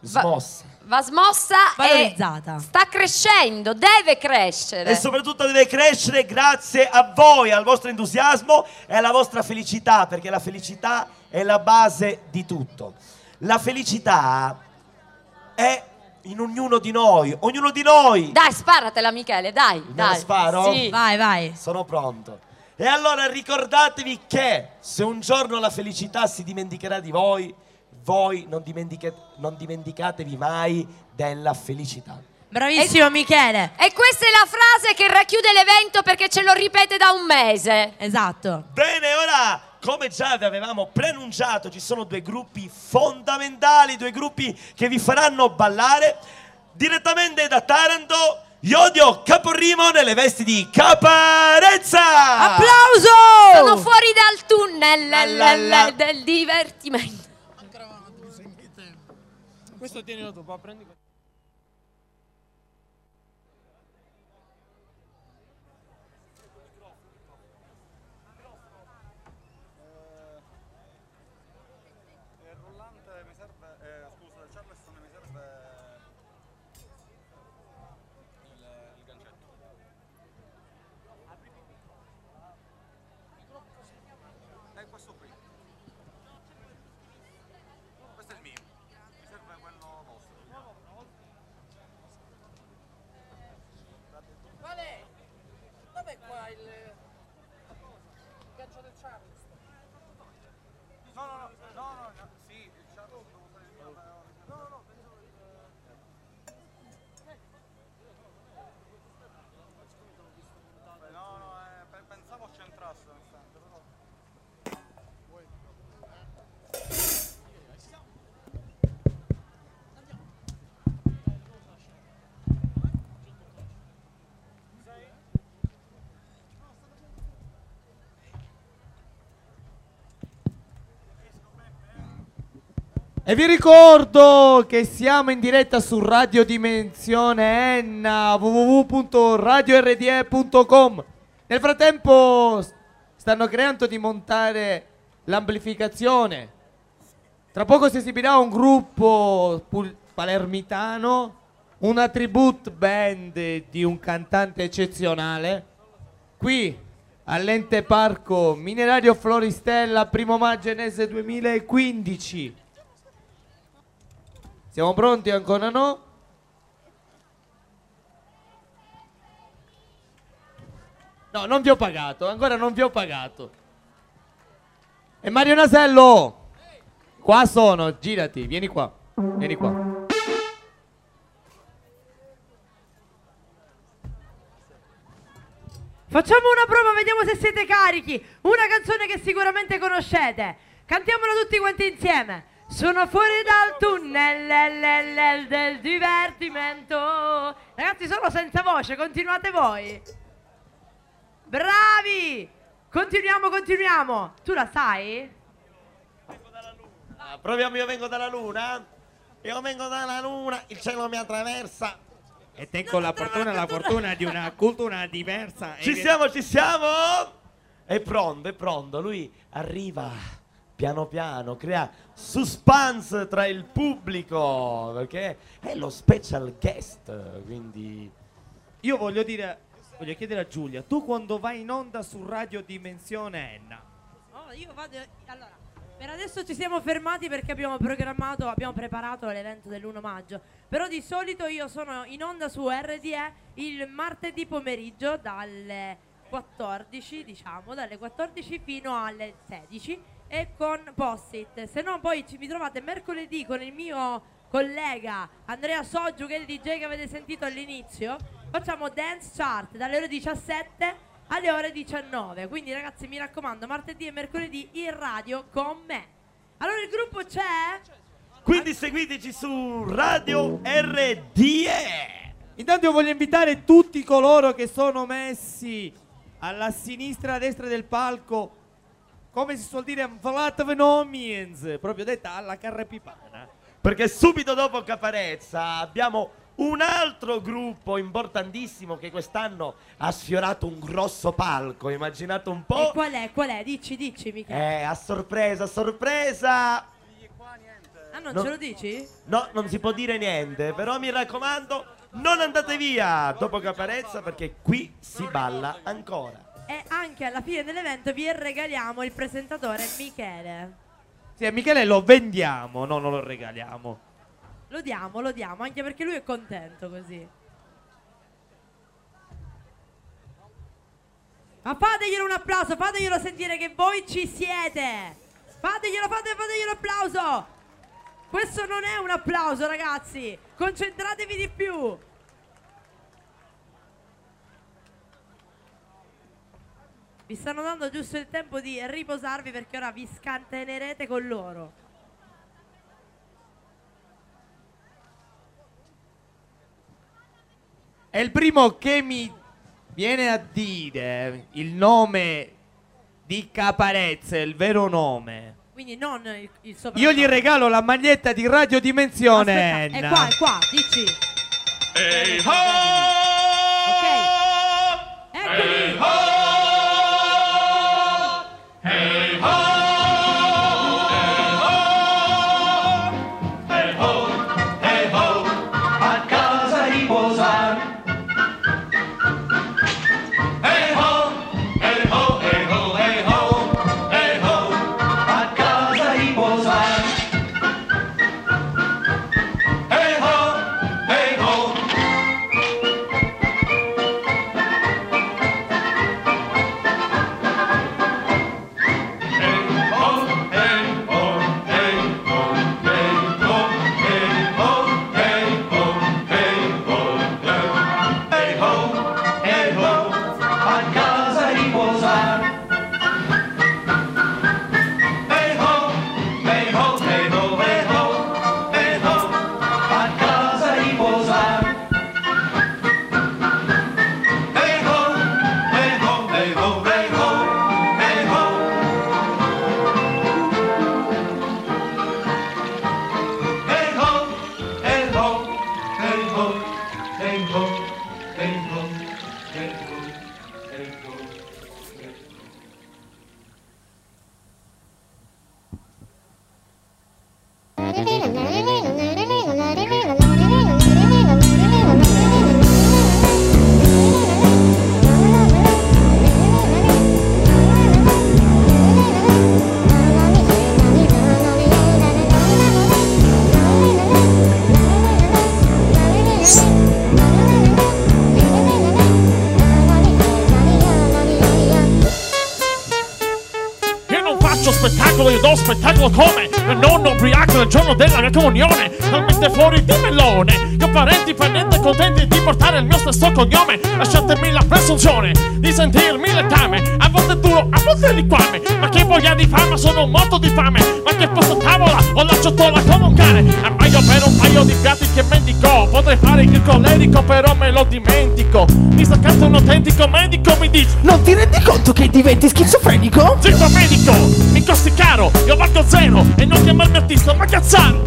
smossa, va smossa, valorizzata, e sta crescendo, deve crescere e soprattutto deve crescere grazie a voi, al vostro entusiasmo e alla vostra felicità, perché la felicità è la base di tutto. La felicità è in ognuno di noi, ognuno di noi. Dai, sparatela Michele, dai, dai. Me lo sparo? Sì. Vai, vai. Sono pronto. E allora ricordatevi che se un giorno la felicità si dimenticherà di voi, voi non dimenticatevi mai della felicità. Bravissimo Michele. E questa è la frase che racchiude l'evento, perché ce lo ripete da un mese. Esatto. Bene, ora, come già vi avevamo preannunciato, ci sono due gruppi fondamentali, due gruppi che vi faranno ballare. Direttamente da Taranto, Iodio Caporrimo nelle vesti di Caparezza. Applauso. Sono fuori dal tunnel del divertimento. Questo tienilo tu, poi prendi. Il rullante mi serve, scusa, il Charleston mi serve il gancetto. È questo qui. Questo è il mio. Qual è? Dov'è qua il gancio del Charleston? No, sì, il Charleston devo usare il mio. No, penso il... pensavo centrasse nel senso, però... E vi ricordo che siamo in diretta su Radio Dimensione Enna, www.radiorde.com. Nel frattempo stanno creando di montare l'amplificazione. Tra poco si esibirà un gruppo palermitano, una tribute band di un cantante eccezionale, qui all'Ente Parco Minerario Floristella, 1° maggio Enese 2015. Siamo pronti? Ancora no? No, non vi ho pagato, ancora non vi ho pagato. E Mario Nasello! Qua sono, girati, vieni qua, vieni qua. Facciamo una prova, vediamo se siete carichi. Una canzone che sicuramente conoscete. Cantiamola tutti quanti insieme. Sono fuori dal tunnel del divertimento. Ragazzi, sono senza voce, continuate voi. Bravi! Continuiamo. Tu la sai? Vengo dalla luna. Proviamo, io vengo dalla luna. Io vengo dalla luna, il cielo mi attraversa. E tengo la fortuna di una cultura diversa. Ci siamo! È pronto, lui arriva. Piano piano crea suspense tra il pubblico, perché è lo special guest, quindi... Io voglio chiedere a Giulia, tu quando vai in onda su Radio Dimensione Enna? Oh, io vado... Allora, per adesso ci siamo fermati perché abbiamo preparato l'evento dell'1 maggio, però di solito io sono in onda su RDE il martedì pomeriggio dalle 14, diciamo, dalle 14 fino alle 16, e con Post-it. Se no poi mi trovate mercoledì con il mio collega Andrea Soggiu, che è il DJ che avete sentito all'inizio. Facciamo Dance Chart dalle ore 17 alle ore 19, quindi ragazzi mi raccomando, martedì e mercoledì in radio con me. Allora il gruppo c'è, quindi seguiteci su Radio RDE. Intanto io voglio invitare tutti coloro che sono messi alla sinistra e a destra del palco, come si suol dire, proprio detta alla carrepipana, perché subito dopo Caparezza abbiamo un altro gruppo importantissimo che quest'anno ha sfiorato un grosso palco, immaginate un po'. E qual è? Dici Michele. A sorpresa. Ah, non ce lo dici? No, non si può dire niente, però mi raccomando, non andate via dopo Caparezza, perché qui si balla ancora. E anche alla fine dell'evento vi regaliamo il presentatore Michele. Sì, Michele lo vendiamo, no, non lo regaliamo. Lo diamo, anche perché lui è contento così. Ma fateglielo un applauso, fateglielo sentire che voi ci siete. Fateglielo applauso. Questo non è un applauso, ragazzi. Concentratevi di più. Vi stanno dando giusto il tempo di riposarvi, perché ora vi scantenerete con loro. È il primo che mi viene a dire il nome di Caparezza, il vero nome. Quindi non il soprannome. Io gli regalo la maglietta di Radio Dimensione Enna. È qua, dici. Ehi ho! Ok. Eccoli. Hey, spettacolo come il nonno ubriaco il giorno della mia comunione, talmente fuori di melone che parenti per niente contenti di portare il mio stesso cognome. Lasciatemi la presunzione di sentirmi letame, a volte duro, a volte liquame, ma che voglia di fama, sono morto di fame. Ma che posto tavola, ho la ciotola come un cane, armaio per un paio di piatti che mendico. Potrei fare il colerico però me lo dimentico, mi sta accanto un autentico medico, mi dice: non ti rendi conto che diventi schizofrenico? Zitto medico, mi costi caro, io valgo zero, e non chiamarmi artista ma cazzaro.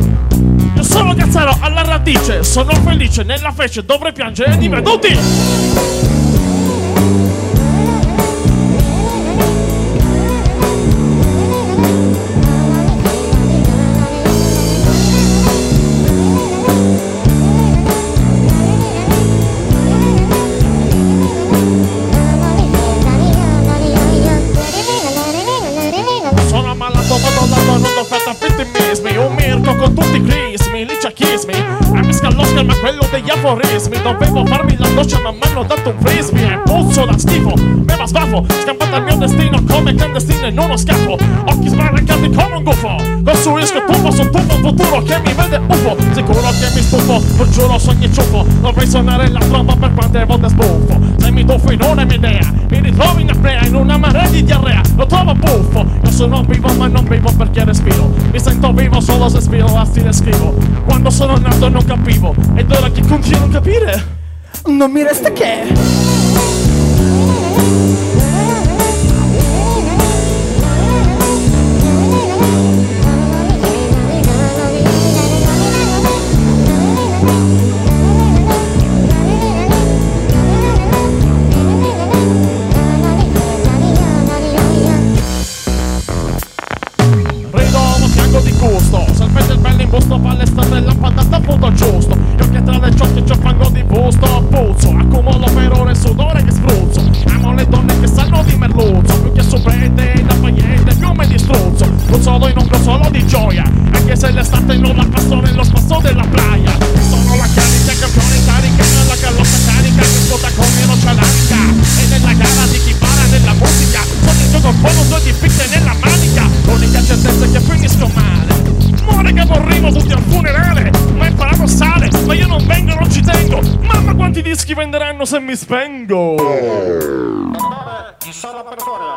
Io sono cazzaro alla radice, sono felice nella fece, dovrei piangere di me tutti. Ma quello degli aforismi, dovevo farmi la doccia ma mi hanno dato un frisbee. E puzzo da schifo, beva sbafo, scampata al mio destino come clandestino in uno scafo. Occhi sbarraccati come un gufo, costruisco tuffo su tuffo un futuro che mi vede ufo. Sicuro che mi stufo, lo giuro su ogni ciuffo, dovrei suonare la tromba per quante volte sbuffo. Se mi tuffo in una mia idea, mi ritrovo in apnea, in una marea di diarrea, lo trovo buffo. Io sono vivo ma non vivo perché respiro, mi sento vivo solo se spiro a stile scrivo. Quando sono nato non capivo, ed ora che continuo a non capire, non mi resta che... Carica nella callotta carica che svuota come non c'è l'aria, e nella gara di chi para della musica, ogni gioco bonus di pizza nella manica, l'unica certezza che finisco male. Muore che vorremmo tutti al funerale, ma è paradossale, ma io non vengo, non ci tengo, mamma quanti dischi venderanno se mi spengo. Vabbè, ci sono per fuori.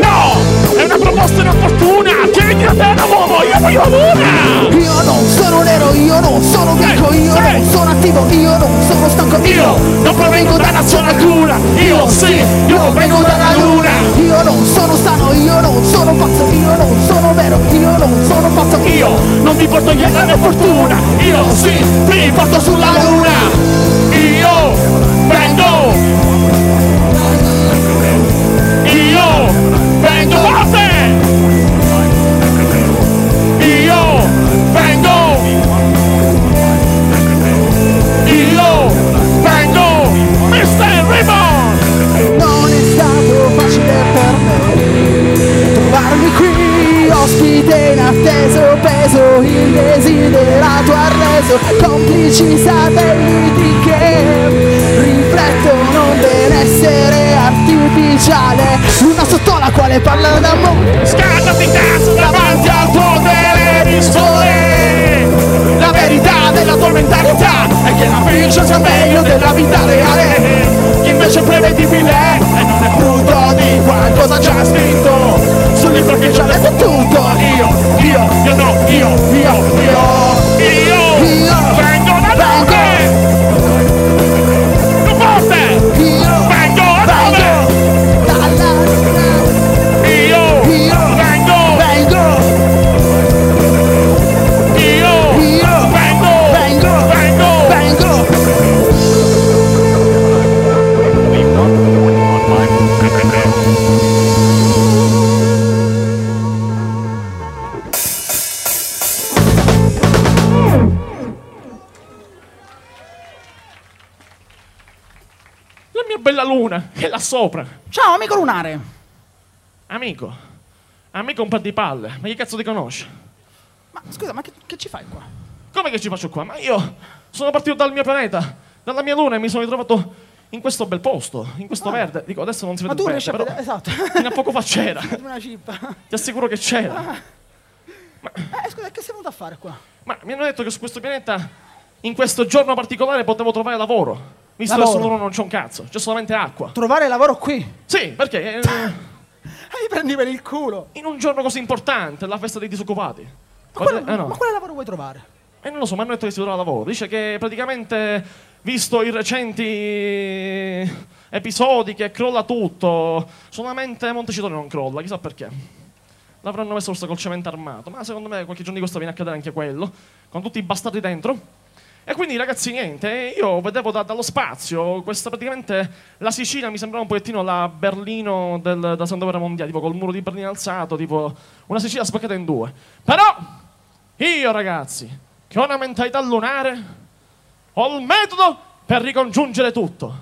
No! È una proposta inopportuna! Tieni a te la uomo, io voglio una! Io no! non sono nero, io non sono bianco, io non sono attivo, io non sono stanco, io non provengo dalla sola cura, io sì, io vengo dalla luna, io non sono sano, io non sono pazzo, io non sono vero, io non sono pazzo, io non mi porto via la mia fortuna, io sì, mi porto sulla luna, io vengo. Vengo forte! Io vengo! Io vengo! Mr. Ribbon! Non è stato facile per me trovarmi qui, ospite inatteso, peso indesiderato, arreso, complici satelliti che riflettono un benessere artificiale, luna sotto la quale parla d'amore. Scattati in testa davanti al potere di sole. La verità della tua mentalità è che la fiction sia meglio della vita reale, che invece è prevedibile e non è frutto di qualcosa già scritto sul libro che già letto tutto. Io no, io vengo da dove? Più forte! Io vengo da dove? E là sopra. Ciao amico lunare. Amico un po' di palle. Ma che cazzo ti conosci? Ma scusa, ma che ci fai qua? Come che ci faccio qua? Ma io sono partito dal mio pianeta, dalla mia luna, e mi sono ritrovato in questo bel posto, in questo verde. Dico, adesso non si vede bene, però esatto. Fino a poco fa c'era. Una cippa. Ti assicuro che c'era. Ma... scusa, che sei venuto a fare qua? Ma mi hanno detto che su questo pianeta, in questo giorno particolare, potevo trovare lavoro. Visto che solo loro non c'è un cazzo, c'è solamente acqua. Trovare lavoro qui? Sì, perché? Mi prendi per il culo. In un giorno così importante, la festa dei disoccupati. Ma quale lavoro vuoi trovare? Non lo so, mi hanno detto che si trova lavoro. Dice che praticamente, visto i recenti episodi che crolla tutto, solamente Montecitorio non crolla, chissà perché. L'avranno messo forse col cemento armato, ma secondo me qualche giorno di questo viene a cadere anche quello, con tutti i bastardi dentro. E quindi ragazzi niente, io vedevo dallo spazio, questa praticamente la Sicilia mi sembrava un pochettino la Berlino della Seconda Guerra Mondiale, tipo col muro di Berlino alzato, tipo una Sicilia spaccata in due. Però io ragazzi, che ho una mentalità lunare, ho il metodo per ricongiungere tutto.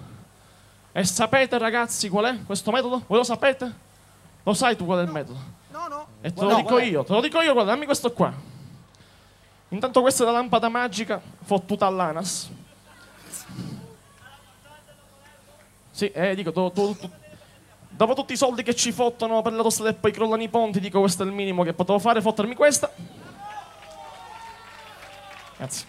E sapete ragazzi qual è questo metodo? Voi lo sapete? Lo sai tu qual è il metodo? No. E te lo dico io, guarda, dammi questo qua. Intanto questa è la lampada magica fottuta all'ANAS. Sì, dico, dopo tutti i soldi che ci fottono per la tosta e poi crollano i ponti, dico questo è il minimo che potevo fare, fottermi questa. Grazie.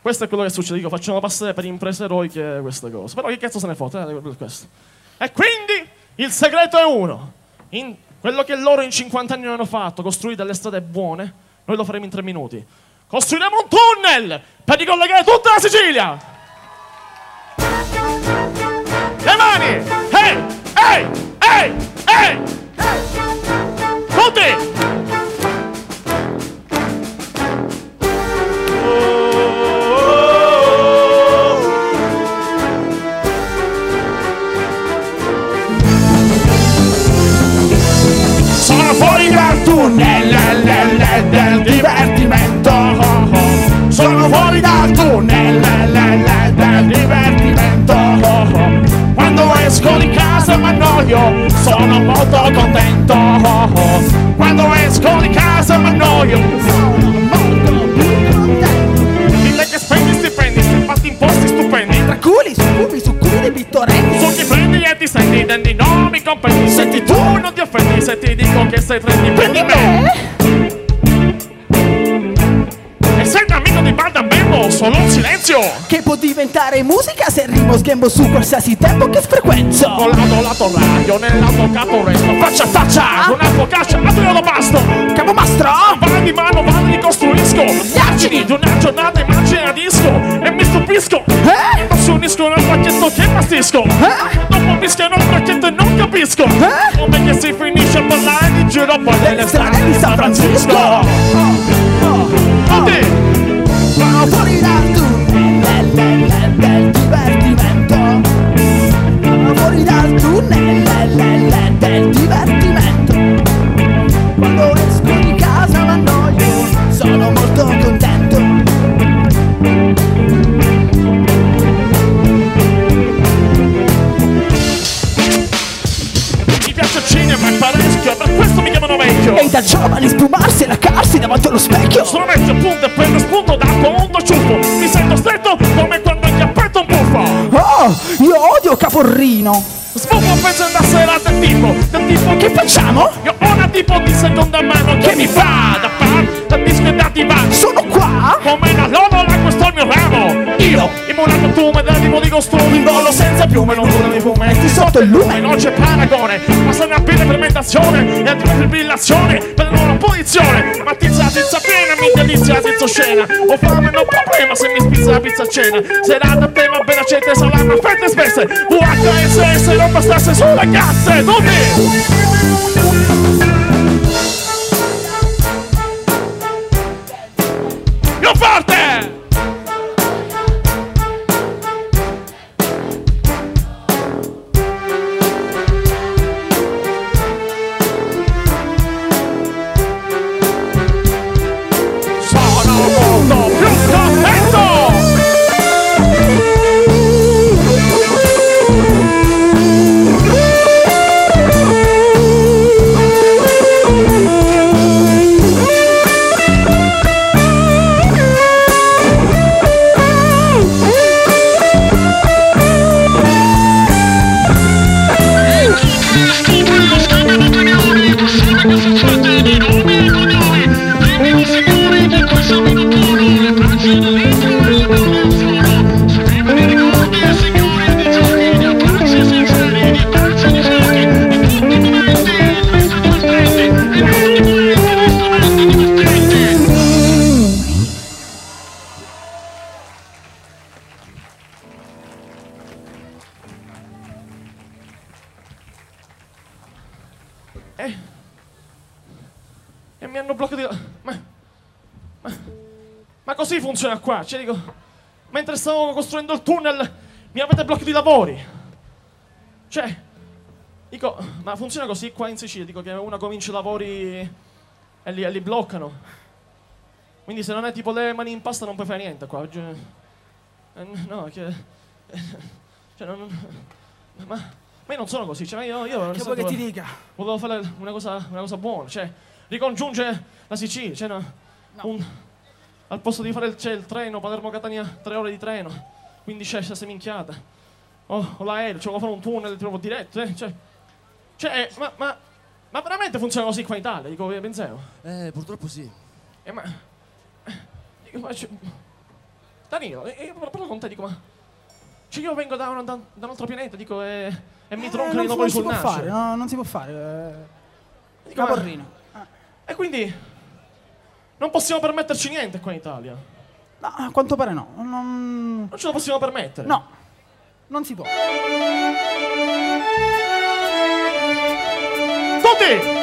Questo è quello che succede, dico, facciamo passare per imprese eroiche queste cose. Però che cazzo se ne fotte, questo. E quindi il segreto è uno. Quello che loro in 50 anni non hanno fatto, costruire delle strade buone, noi lo faremo in 3 minuti. Costruiremo un tunnel per ricollegare tutta la Sicilia! Le mani! Ehi! Tutti! Del divertimento, sono fuori dal tunnel del divertimento. Quando esco di casa mi annoio, sono molto contento. Quando esco di casa mi annoio, sono molto contento. Dille che spendi stipendi, scappati imposti stupendi, tra culi, succubi dei pittoretti, su chi prendi e ti senti, dendi non mi compendi. Senti tu non ti offendi, se ti dico che sei trendy, prendi me. E sei un amico di banda, bello, solo un silenzio. silenzio, che può diventare musica se rimo sghembo su qualsiasi tempo che frequenzo. Volando lato radio, nell'avvocato resto, faccia a faccia, con avvocaccia, ma io lo basto. Capomastro, vai di mano, vado ricostruisco gli argini di una giornata immagine a disco. E mi stupisco, impazzisco nel pacchetto che pastisco. Dopo mischiano il pacchetto e non capisco come che si finisce a parlare di giro poi delle strade di San Francisco. Tutti! Sono fuori dal tunnel del divertimento. Sono fuori dal tunnel del divertimento. Quando esco di casa m'annoio, sono molto contento. Mi piace il cinema e parecchio, per questo mi chiamano vecchio. E da giovani spumarsi e laccarsi davanti allo specchio. Sono vecchio punto e prendo spunto da mi sento stretto come quando gli appetto un buffo. Oh, io odio Caporrino. Sfogo penso una serata del tipo che facciamo? Io ho una tipo di seconda mano che mi fa da pan, da disco e da divan. Sono qua come una lodola, questo è il mio ramo. Io, immolato tume dell'animo di costumi. In volo senza piume, non dura nei fumetti sotto il lume. Non c'è paragone, basta una bella fermentazione e altra fibrillazione per la loro posizione. Ma tizza piena, mi delizia senza scena. Ho fame, non problema se mi spizza la pizza a cena. Serata a tema, ben accente, salame, fette spesse. VHSS, non bastasse su ragazze, tutti! Più forte! Funziona qua, cioè dico, mentre stavo costruendo il tunnel mi avete blocchi di lavori, cioè dico, ma funziona così qua in Sicilia? Dico che uno comincia i lavori e li bloccano, quindi se non hai tipo le mani in pasta non puoi fare niente qua, no, che cioè non, ma io non sono così, cioè io che vuoi che ti dica, volevo fare una cosa buona, cioè ricongiungere la Sicilia, cioè no. Al posto di fare il treno, Palermo Catania, 3 ore di treno, quindi c'è questa minchiata. O l'aereo, cioè, volevo fare un tunnel proprio diretto, Cioè, ma veramente funziona così qua in Italia, dico, pensavo. Purtroppo sì. Dico, Danilo, io parlo con te, dico, ma... Cioè, io vengo da un altro pianeta, dico, e mi troncano i lavori sul nascere. Non si può fare. Dico, Caporrino. E quindi... Non possiamo permetterci niente qua in Italia. No, a quanto pare no. Non ce lo possiamo permettere. No, non si può. Tutti!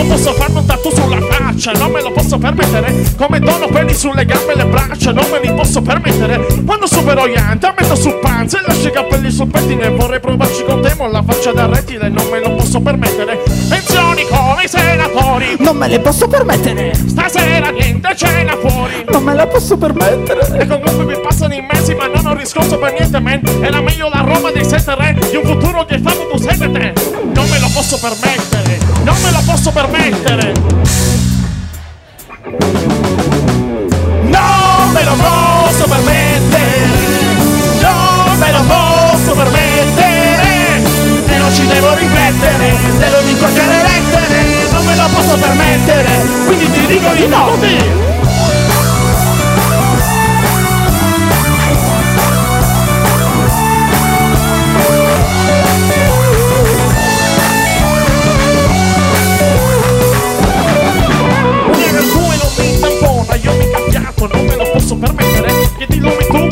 Non posso farmi un tattoo sulla faccia, non me lo posso permettere. Come dono peli sulle gambe e le braccia, non me li posso permettere. Quando supero gli anni, metto su panza e lascio i capelli sul pettine. Vorrei provarci con te, ma la faccia da rettile, non me lo posso permettere. Pensioni come i senatori, non me le posso permettere. Stasera niente cena fuori, non me la posso permettere. E comunque mi passano i mesi, ma non ho riscosso per niente, man. Era meglio la Roma dei 7 re di un futuro che fa un musette te. Non me lo posso permettere, non me lo posso permettere. No, me lo posso permettere, non me lo posso permettere, e non ci devo riflettere, te lo dico a chiare lettere, non me lo posso permettere, quindi ti dico di no. Io mi cambiato, non me lo posso permettere. Chiedi l'unitù,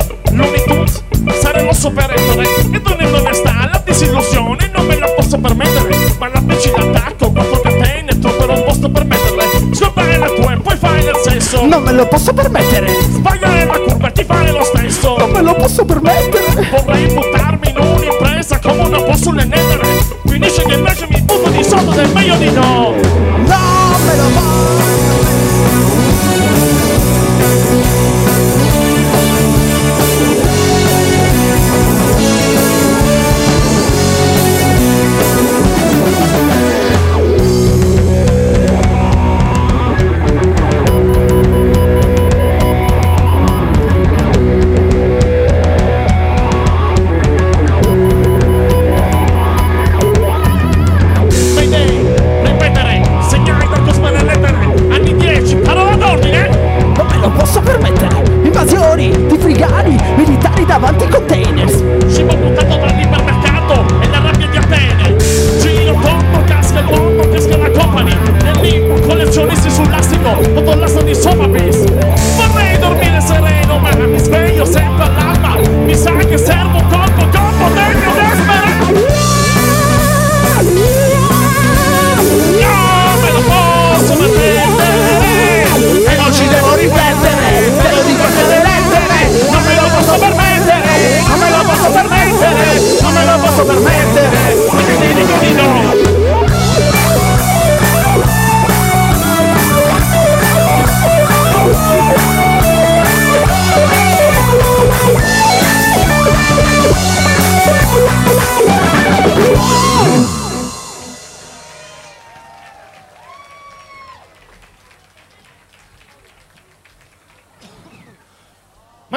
sarei l'osso per Ettore. E tornando onestà, la disillusione non me la posso permettere. Ma la bici d'attacco, quanto che penetro, però non posso permetterle. Scompare la tua e poi fai nel sesso. Non me lo posso permettere. Sbagliare la curva e ti fare lo stesso. Non me lo posso permettere. Vorrei buttarmi in un'impresa come non posso le nettere. Finisce che invece mi butto di sotto del meglio di no. Non me lo posso.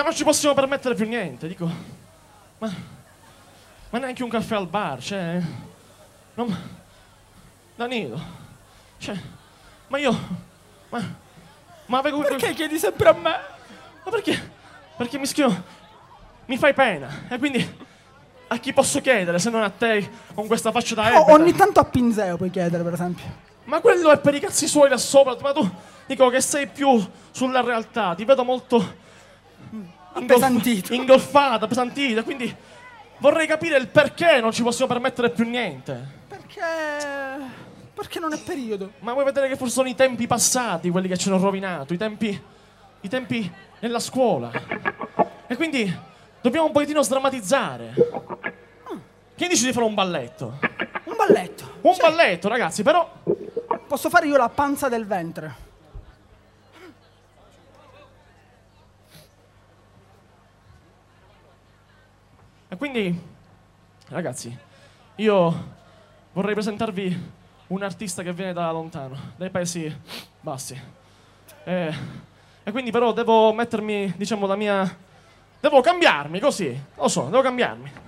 Non possiamo permettere più niente, dico, ma neanche un caffè al bar, cioè, non, Danilo, cioè, ma avevo... Perché chiedi sempre a me? Ma perché mi fai pena, e quindi a chi posso chiedere se non a te con questa faccia da ebeta? Ogni tanto a Pinzeo puoi chiedere, per esempio. Ma quello è per i cazzi suoi là sopra, ma tu, dico, che sei più sulla realtà, ti vedo molto... Ingolfata, pesantita, quindi vorrei capire il perché non ci possiamo permettere più niente. Perché non è periodo. Ma vuoi vedere che forse sono i tempi passati quelli che ci hanno rovinato, i tempi nella scuola. E quindi dobbiamo un pochettino sdrammatizzare. Che dici di fare un balletto? Un balletto? Un sì. Balletto, ragazzi, però... Posso fare io la panza del ventre. E quindi, ragazzi, io vorrei presentarvi un artista che viene da lontano, dai Paesi Bassi. E quindi però devo mettermi, diciamo, la mia... Devo cambiarmi, così, lo so, devo cambiarmi.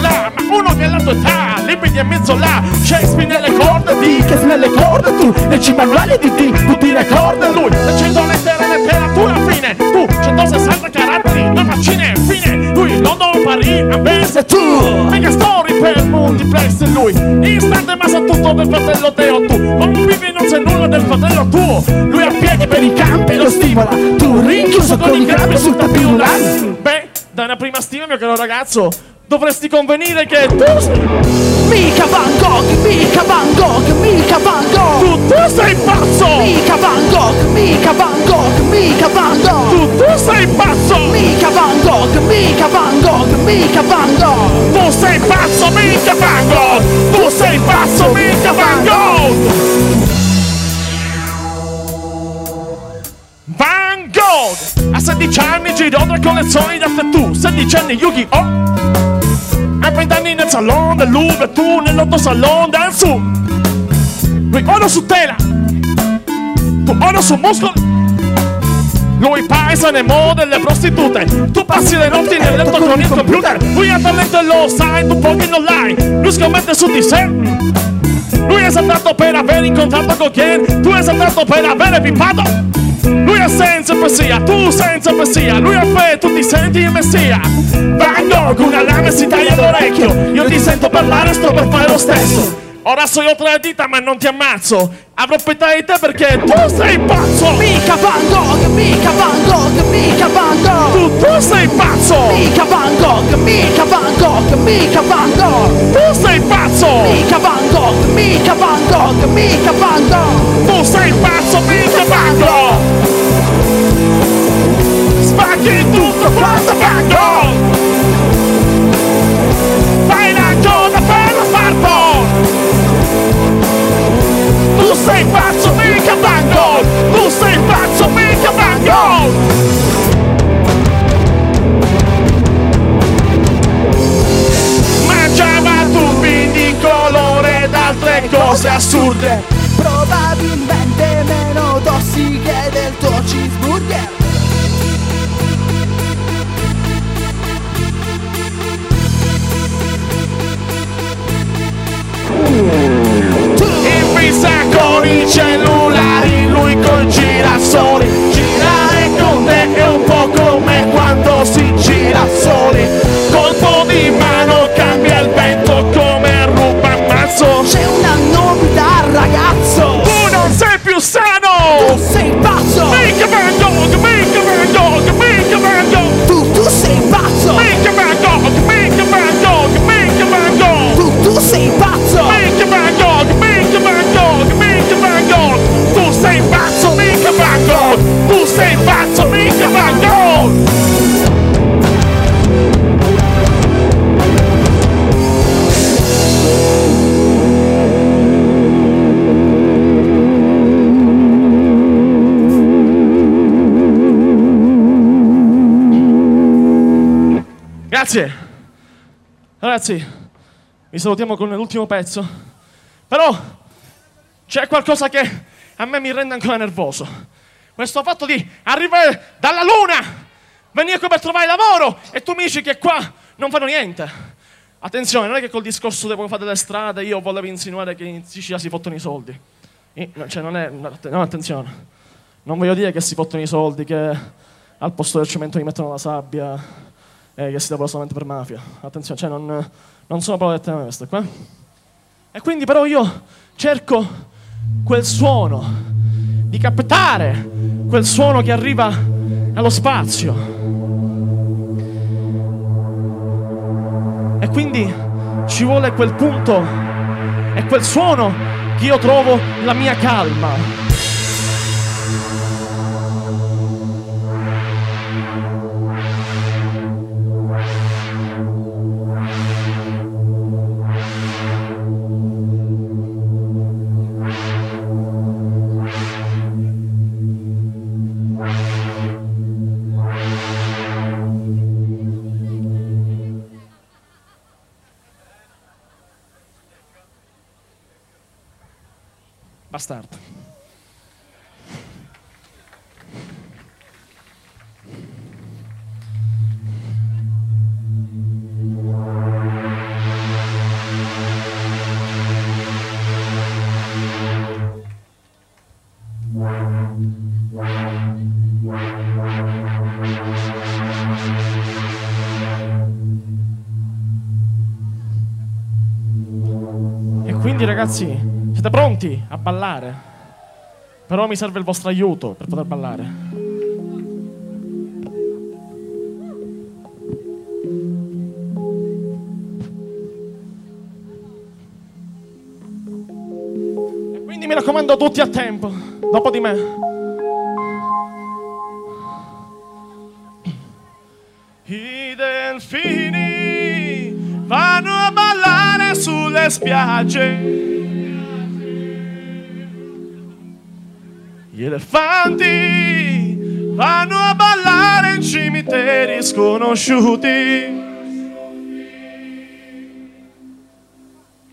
là, ma uno della tua età, libidi a mezzo là, Shakespeare nelle corde di, che nelle corde tu, nel cimanuale di D, tutti le corde lui, le 100 lettere, letteratura fine, tu, 160 caratteri, la faccina è fine, lui, London, Parigi, a Benz, tu, mega story per multiplex lui, istante ma sa tutto del fratello Teo tu, non vivi non c'è nulla del fratello tuo, lui a piedi per i campi lo stimola, tu rinchiuso con i campi sul tapirulano, beh, dai una prima stima mio caro ragazzo, dovresti convenire che tu sei Mika Van Gogh, Mika Van Gogh, Mika Van Gogh, tu sei pazzo, Mika Van Gogh, Mika Van Gogh, Mika Van Gogh, tu sei pazzo, Mika Van Gogh, Mika Van Gogh, Mika Van Gogh, tu sei pazzo, Mika Van Gogh, tu sei pazzo, Mika Van Gogh. Van Gogh! A 16 anni girò tre collezioni da tattoo, 16 anni Yu-Gi-Oh! A 20 anni nel salon del Louvre, tu nell'otto salon del Sud. Lui oro su tela, tu oro su muscoli. Lui paesa ne mode le prostitute, tu passi le notti nel letto con il computer. Lui ha talento e lo sai, tu pochi non l'hai, lui scommette su di sé. Lui è saltato per aver incontrato Gauguin, tu è saltato per aver pippato. Lui è senza poesia, tu senza poesia, lui ha fe, tu ti senti il messia. Van Gogh, una lama si taglia l'orecchio, io ti sento parlare, sto per fare lo stesso. Ora so io tre dita ma non ti ammazzo, avrò pietà di te perché tu sei pazzo. Mika Van Gogh, Mika Van Gogh, Mika Van Gogh, tu sei pazzo. Mika Van Gogh, Mika Van Gogh, Mika Van Gogh, tu sei pazzo. Mika Van Gogh, Mika Van Gogh, Mika Van Gogh, tu sei pazzo. Mika Van Gogh, spacchi tutto quanto Van Gogh, fai la coda per lo sparto. Tu sei pazzo, Mika Van Gogh, tu sei pazzo, Mika Van Gogh. Mangiava tubi di colore ed altre cose assurde, probabilmente meno tossiche del tuo cheeseburger. Con i cellulari, lui con i girasoli, girare con te è un po' come quando si gira soli, colpo di mano cambia il vento come ruba ammazzo, c'è una novità ragazzo, tu non sei più sano, tu sei pazzo, Mika Van Gogh, Mika Van Gogh, Mika Van Gogh, tu sei pazzo, Mika Van Gogh, Mika Van Gogh, Mika Van Gogh, tu sei pazzo, Mika Van Gogh, Mika Van Gogh, Mika Van Gogh, tu sei pazzo, Mika Van Gogh, tu sei pazzo, Mika Van Gogh. Grazie, ragazzi, vi salutiamo con l'ultimo pezzo. Però c'è qualcosa che a me mi rende ancora nervoso. Questo fatto di arrivare dalla luna, venire qui per trovare lavoro e tu mi dici che qua non fanno niente. Attenzione, non è che col discorso che voi fate le strade io volevo insinuare che in Sicilia si fottono i soldi. Cioè non è... No, attenzione. Non voglio dire che si fottono i soldi, che al posto del cemento gli mettono la sabbia e che si lavora solamente per mafia. Attenzione, cioè non sono parole dette queste qua. E quindi però io cerco quel suono, di captare quel suono che arriva dallo spazio. E quindi ci vuole quel punto e quel suono che io trovo la mia calma. Bastardo. Quindi ragazzi, siete pronti a ballare? Però mi serve il vostro aiuto per poter ballare. E quindi mi raccomando tutti a tempo, dopo di me. I delfini vanno a ballare sulle spiagge. Gli elefanti vanno a ballare in cimiteri sconosciuti.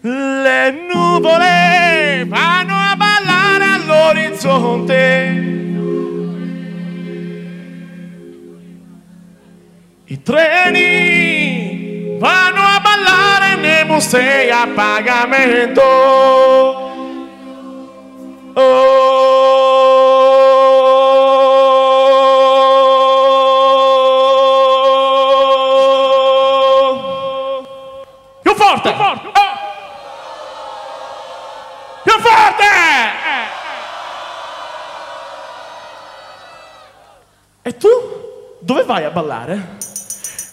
Le nuvole vanno a ballare all'orizzonte. I treni vanno a ballare nei musei a pagamento. Oh. Più forte! Oh. Più forte! E tu? Dove vai a ballare?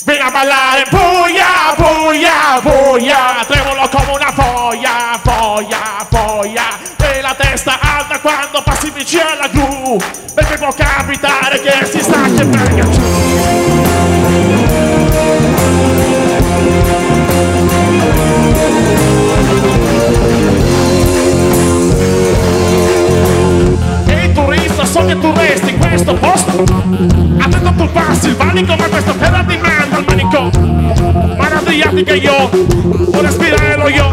Vieni a ballare, boia, boia, boia. Tremolo come una foglia, foglia, foglia. E la testa alta quando passi vicino alla gru, perché può capitare che si stacchi e venga giù. Ehi turista, so che tu resti in questo posto. Attento tu passi il valico, ma questa terra ti manda al manico. Ma l'Adriatica io, non respirare lo io.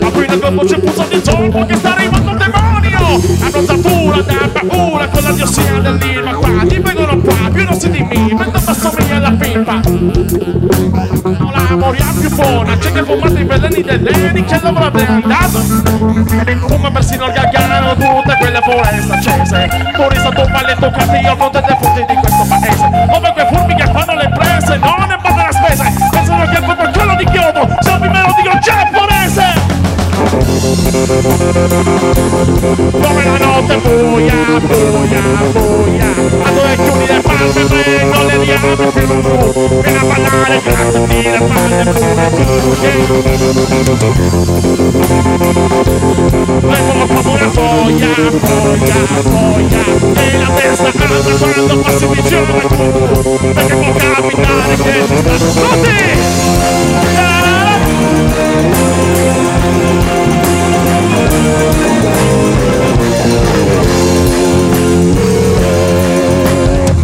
Ma qui nel corpo c'è puzza di zolfo che sta arrivando il demonio. Abbronzatura da paura con la diossina dell'Ilva. Qua ti vengono qua, più non si dimmi, assomiglia alla pimpa. Non la moria più buona, c'è che fumate i veleni dell'Eni che l'avrà blendato. Come persino il gargano tutte quelle foreste accese. Turista tu palletto cattivo al fronte dei furti di questo paese. Ove quei furbi che fanno le prese, non ne pagano le spese. Pensano che è proprio quello di Chiodo, salvi melodico giapponese. Come la notte buia, buia, buia. A dove chiudi le palme vengono le diavole più. Vieni a ballare, cantami le palle buie. Vengono come una foglia, foglia, foglia. E la testa alta quando passi vicino al culo, perché può capitare che si sta tutti.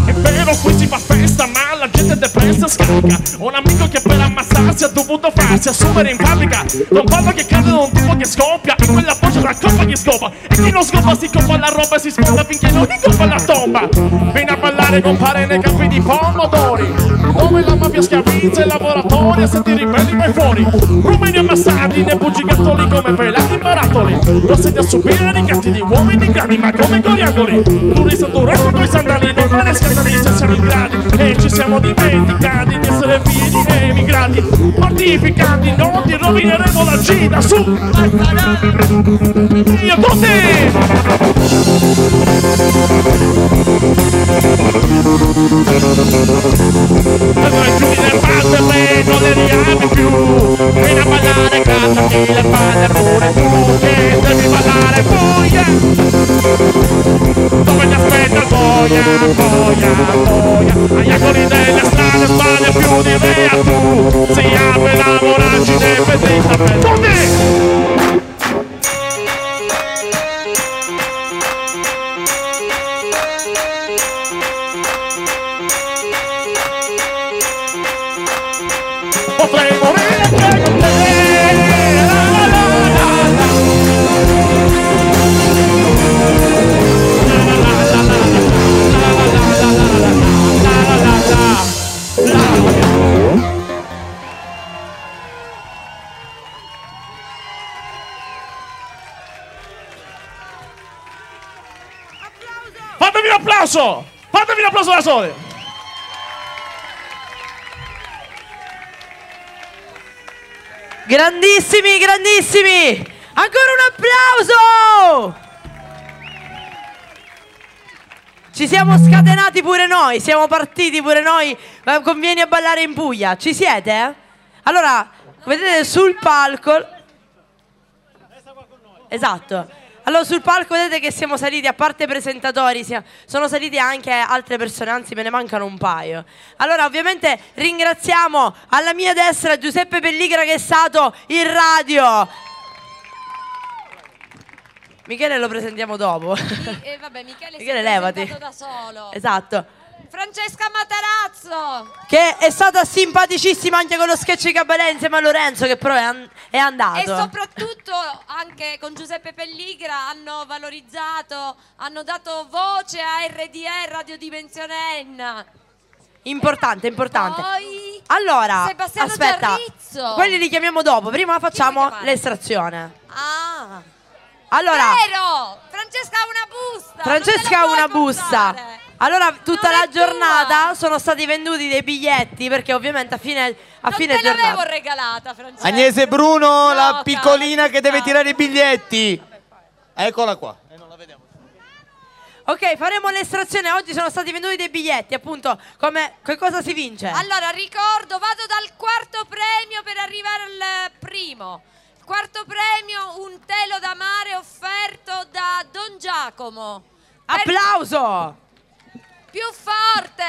È vero, qui si fa festa, ma la gente è depressa e scarica. Un amico che per ammazzarsi ha dovuto farsi assumere in fabbrica. Da un babbo che cade da un tipo che scoppia, e quella voce tra coppa che scopa. E chi non scopa si copa la roba e si spada finché non ricoppa la tomba. Vieni a ballare, compare nei campi di pomodori, dove la mafia schiavizza i lavoratori, se ti ribelli vai fuori. Rumeni ammassati, ne bugigattoli come pelati barattoli. Rossi da subire ricatti di uomini grandi ma come coriandoli. Turista durato coi sandali, non me ne scattali se siamo in gradi. E ci siamo dimenticati di essere figli emigrati. Mortificati, non ti rovineremo la gita, su! Io tutti! E noi chiudi le palle, non le riami più. Vieni a ballare, cantami le palle pure tu, che devi ballare, boia. Dove ti aspetta, boia, boia, boia. Agli angoli delle strade sbaglia più di me a tu. Si apre la voragine, pedrita per tutti. Fatemi un applauso da sole. Grandissimi, grandissimi. Ancora un applauso! Ci siamo scatenati pure noi, siamo partiti pure noi. Ma conviene a ballare in Puglia. Ci siete? Allora, vedete sul palco. Esatto. Allora sul palco vedete che siamo saliti, a parte presentatori, sono saliti anche altre persone, anzi me ne mancano un paio. Allora ovviamente ringraziamo alla mia destra Giuseppe Pelligra che è stato in radio. Michele lo presentiamo dopo. Vabbè, Michele levati. Da solo. Esatto. Francesca Matarazzo, che è stata simpaticissima anche con lo sketch di Caparezza insieme a Lorenzo, che però è andato. E soprattutto anche con Giuseppe Pelligra hanno valorizzato, hanno dato voce a RDE, Radio Dimensione Enna. Importante, importante. Poi, allora, Sebastiano Giarrizzo. Quelli li chiamiamo dopo, prima facciamo l'estrazione. Ah, allora, vero! Francesca ha una busta. Francesca ha una busta. Allora tutta la giornata sono stati venduti dei biglietti, perché ovviamente a fine giornata non te l'avevo regalata, Francesca. Agnese Bruno, no, la piccolina che deve tirare i biglietti. Eccola qua. Non la vediamo. Ok, faremo l'estrazione. Oggi sono stati venduti dei biglietti, appunto. Che cosa si vince? Allora ricordo, vado dal quarto premio per arrivare al primo. Il quarto premio, un telo da mare offerto da Don Giacomo. Applauso! Più forte!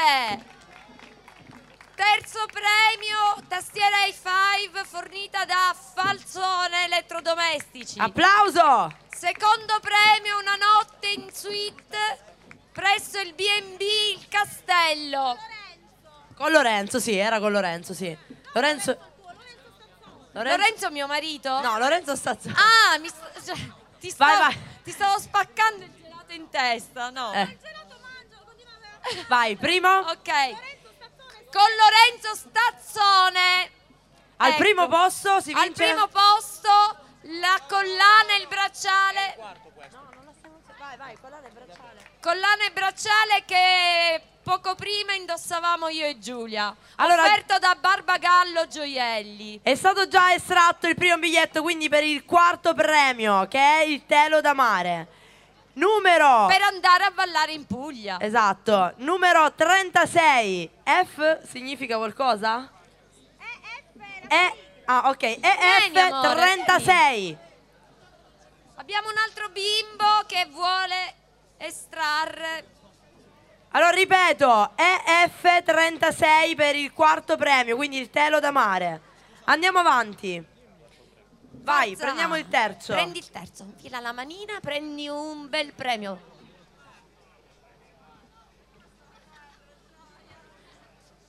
Terzo premio, tastiera i5 fornita da Falzone Elettrodomestici. Applauso! Secondo premio, una notte in suite presso il B&B Il Castello. Con Lorenzo, sì, era con Lorenzo, sì. Lorenzo, Lorenzo mio marito? No, Lorenzo Stazzano. Ah, ti stavo spaccando il gelato in testa, no? Vai, primo. Ok. Con Lorenzo Stazzone. Al primo posto si vince. Al primo posto la collana e il bracciale. No, non la stiamo. Vai, collana e bracciale. Collana e bracciale che poco prima indossavamo io e Giulia. Allora, offerto da Barbagallo Gioielli. È stato già estratto il primo biglietto, quindi per il quarto premio, che è il telo da mare. Numero per andare a ballare in Puglia. Esatto. Numero 36. F significa qualcosa? Ah, ok. EF 36. Abbiamo un altro bimbo che vuole estrarre. Allora ripeto, EF 36 per il quarto premio, quindi il telo da mare. Andiamo avanti. Vai, forza. Prendiamo il terzo. Prendi il terzo, infila la manina, prendi un bel premio.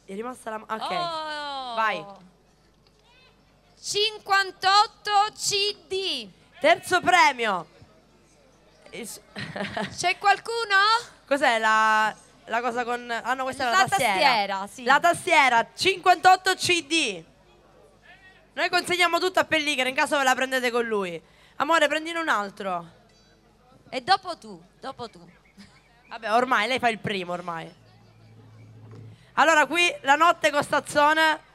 È rimasta la manina. Ok, vai. 58 CD. Terzo premio. C'è qualcuno? Cos'è la cosa con... Ah no, questa è la tastiera. Sì. La tastiera, 58 CD. Noi consegniamo tutto a Pelligra, in caso ve la prendete con lui. Amore, prendine un altro. E dopo tu, Vabbè, ormai, lei fa il primo, ormai. Allora, qui la notte con Stazzone...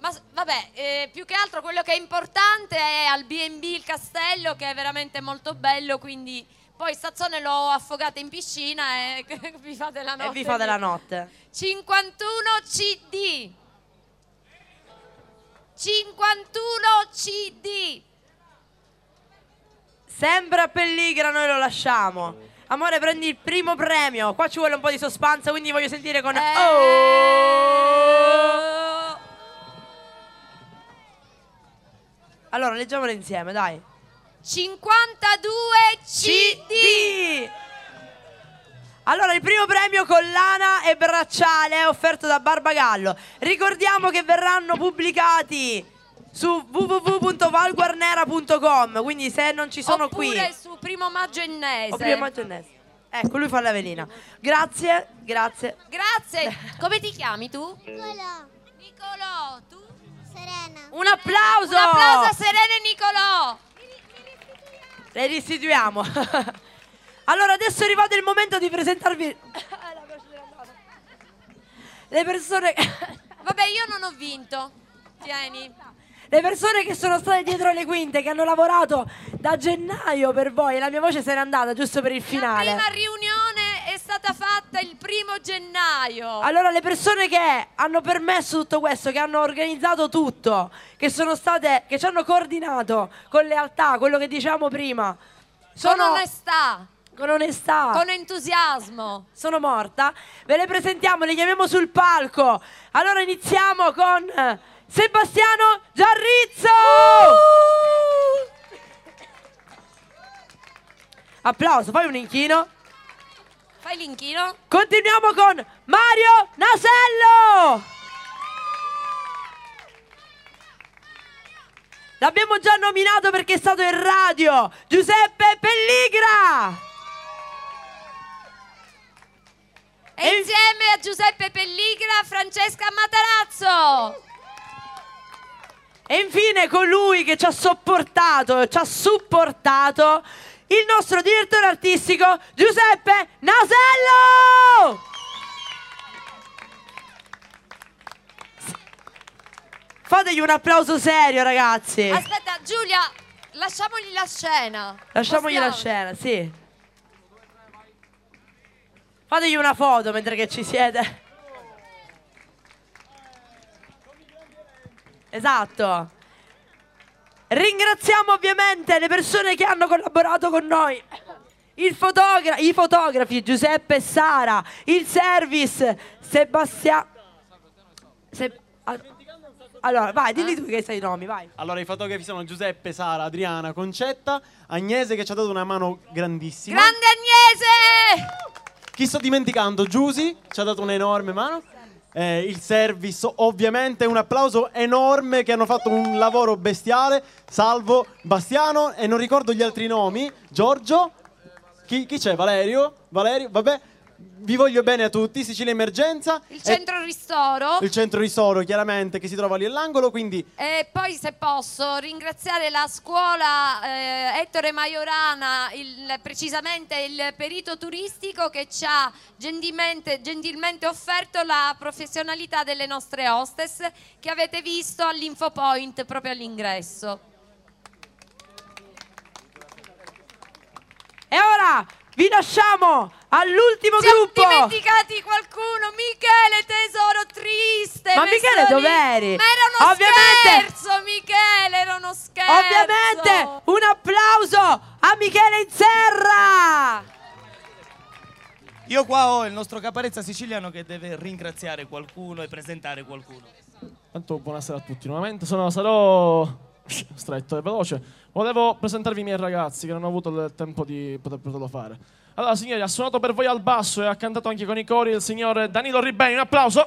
Ma vabbè, più che altro quello che è importante è al B&B Il Castello, che è veramente molto bello, quindi... Poi Stazzone lo affogate in piscina e vi fate la notte. 51 CD. 51 CD. Sempre a Pelligra noi lo lasciamo. Amore, prendi il primo premio. Qua ci vuole un po' di sospanza, quindi voglio sentire con... Oh! Allora, leggiamole insieme, dai. 52 CD. Allora, il primo premio, collana e bracciale, offerto da Barbagallo. Ricordiamo che verranno pubblicati su www.valguarnera.com, quindi se non ci sono qui... Oppure su Primo Maggio Ennese. Ecco, lui fa la velina. Grazie, grazie. Come ti chiami tu? Nicolò. Nicolò, tu? Serena. Un applauso! Un applauso a Serena e Nicolò. Le restituiamo. Allora adesso è arrivato il momento di presentarvi le persone. Vabbè, io non ho vinto. Tieni. le persone che sono state dietro le quinte, che hanno lavorato da gennaio per voi. La mia voce se n'è andata giusto per il finale. La prima riunione è stata fatta il 1° gennaio. Allora le persone che hanno permesso tutto questo, che hanno organizzato tutto, che sono state, che ci hanno coordinato con lealtà, quello che diciamo prima, sono... Con onestà. Con onestà. Con entusiasmo. Sono morta. Ve le presentiamo, le chiamiamo sul palco. Allora iniziamo con Sebastiano Giarrizzo. Applauso, fai un inchino. Fai l'inchino. Continuiamo con Mario Nasello. L'abbiamo già nominato perché è stato in radio. Giuseppe Pelligra. E insieme a Giuseppe Pelligra, Francesca Matarazzo. E infine colui che ci ha sopportato, ci ha supportato, il nostro direttore artistico Giuseppe Nasello. Fategli un applauso serio, ragazzi. Aspetta, Giulia, lasciamogli la scena. Lasciamogli la scena, sì. Fategli una foto mentre che ci siete. Esatto. Ringraziamo ovviamente le persone che hanno collaborato con noi. I fotografi Giuseppe e Sara. Il service Sebastiano. Allora, vai, dilli tu che sei i nomi, vai. Allora, i fotografi sono Giuseppe, Sara, Adriana, Concetta, Agnese, che ci ha dato una mano grandissima. Grande Agnese! Chi sto dimenticando? Giusy, ci ha dato un'enorme mano. Il service, ovviamente, un applauso enorme, che hanno fatto un lavoro bestiale. Salvo, Bastiano, e non ricordo gli altri nomi. Giorgio, chi c'è? Valerio? Valerio, vabbè. Vi voglio bene a tutti, Sicilia Emergenza. Il centro ristoro. Il centro ristoro, chiaramente, che si trova lì all'angolo, quindi... E poi, se posso, ringraziare la scuola Ettore Majorana, precisamente il perito turistico, che ci ha gentilmente offerto la professionalità delle nostre hostess, che avete visto all'infopoint proprio all'ingresso. E ora vi lasciamo all'ultimo gruppo. Siamo dimenticati qualcuno. Michele, tesoro, triste. Ma Michele dov'eri? Ma era uno scherzo, Michele, era uno scherzo. Ovviamente un applauso a Michele in serra. Io qua ho il nostro Caparezza siciliano che deve ringraziare qualcuno e presentare qualcuno. Tanto buonasera a tutti nuovamente, sarò... stretto e veloce. Volevo presentarvi i miei ragazzi, che non ho avuto il tempo di poterlo fare. Allora, signori, ha suonato per voi al basso e ha cantato anche con i cori il signor Danilo Ribeni, un applauso.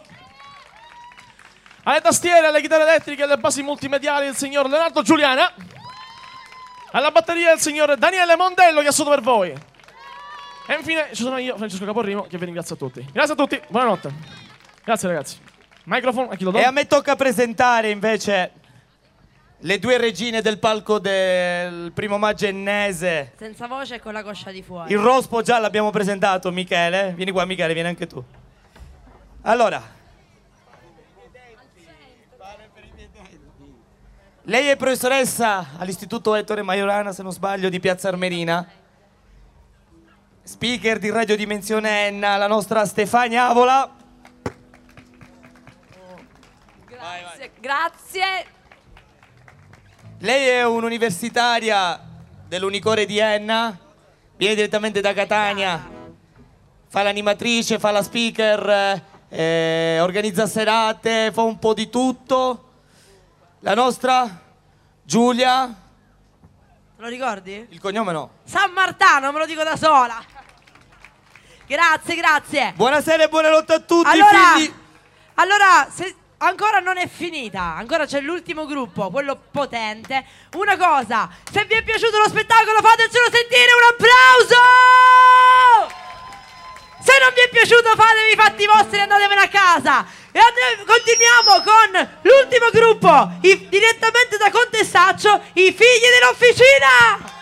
Alle tastiere, alle chitarre elettriche e alle basi multimediali il signor Leonardo Giuliana. Alla batteria il signor Daniele Mondello, che ha suonato per voi. E infine ci sono io, Francesco Caporrimo, che vi ringrazio a tutti. Grazie a tutti, buonanotte. Grazie ragazzi. Microfono a chi lo do? E a me tocca presentare invece le due regine del palco del 1° maggio ennese. Senza voce e con la coscia di fuori. Il rospo già l'abbiamo presentato, Michele. Vieni qua, Michele, vieni anche tu. Allora, lei è professoressa all'Istituto Ettore Majorana, se non sbaglio, di Piazza Armerina. Speaker di Radio Dimensione Enna, la nostra Stefania Avola. Grazie, vai, vai. Grazie. Lei è un'universitaria dell'Unicore di Enna, viene direttamente da Catania, fa l'animatrice, fa la speaker, organizza serate, fa un po' di tutto. La nostra Giulia... Te lo ricordi? Il cognome no. Sammartano, me lo dico da sola. Grazie, grazie. Buonasera e buonanotte a tutti. Allora se... Ancora non è finita, ancora c'è l'ultimo gruppo, quello potente. Una cosa, se vi è piaciuto lo spettacolo fatecelo sentire, un applauso! Se non vi è piaciuto fatevi i fatti vostri e andatevene a casa. E continuiamo con l'ultimo gruppo, direttamente da Contessaccio, i Figli dell'Officina!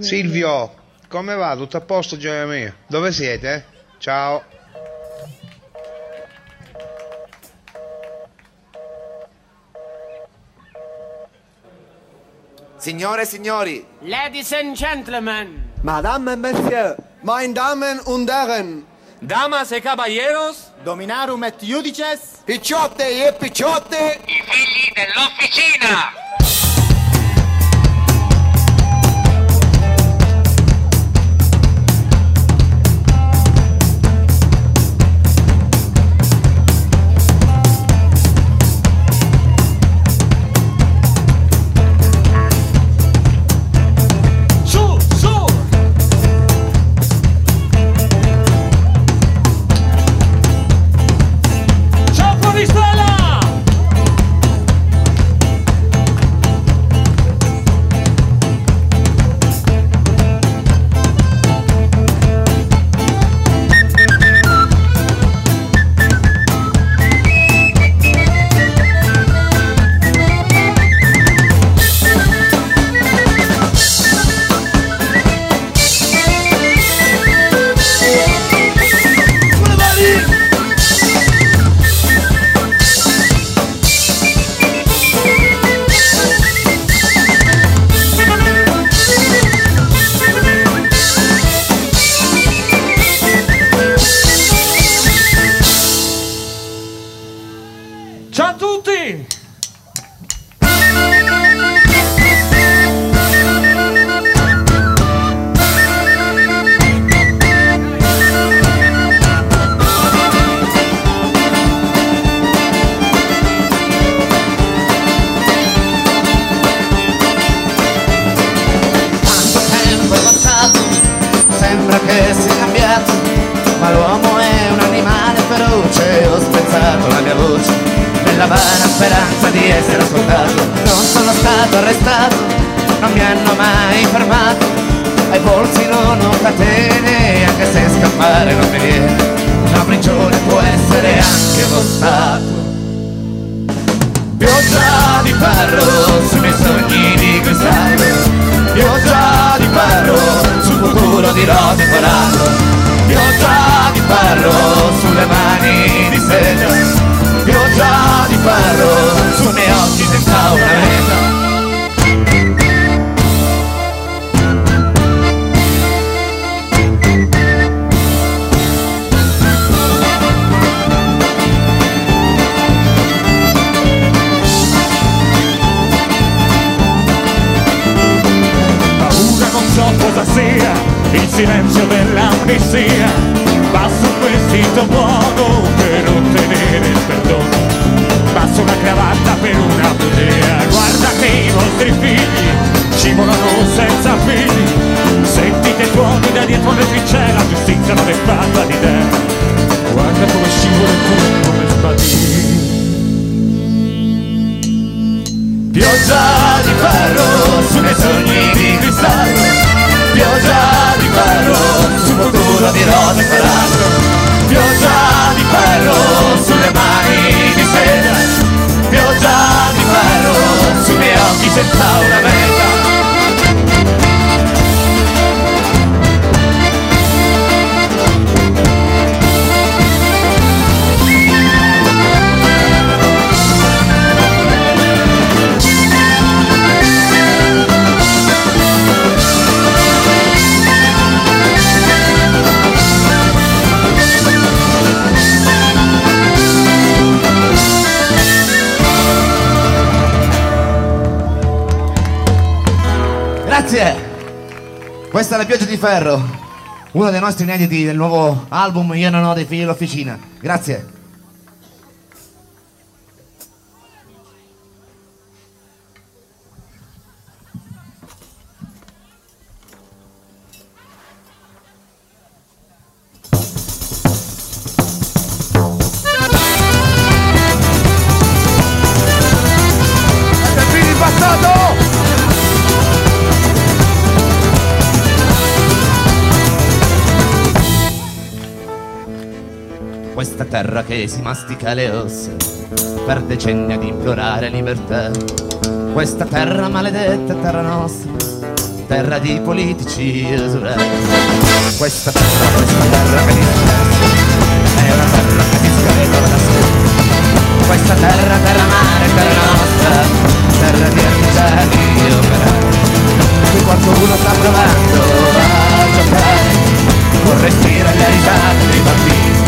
Silvio, come va? Tutto a posto, gioia mia? Dove siete? Ciao. Signore e signori, ladies and gentlemen, madame et monsieur, meine Damen und Herren, damas e caballeros, dominarum et judices, picciotte e picciotte, i figli dell'officina. Questa è la pioggia di ferro, uno dei nostri inediti del nuovo album Io non ho dei figli dell'officina. Grazie. Terra che si mastica le ossa per decenni ad implorare libertà. Questa terra maledetta, terra nostra, terra di politici. Questa terra che dispersa, è una terra che ti scarica da sé. Questa terra, terra mare, terra nostra, terra di artigiani operai. Qui qualcuno sta provando a giocare, vorresti le risate dei bambini.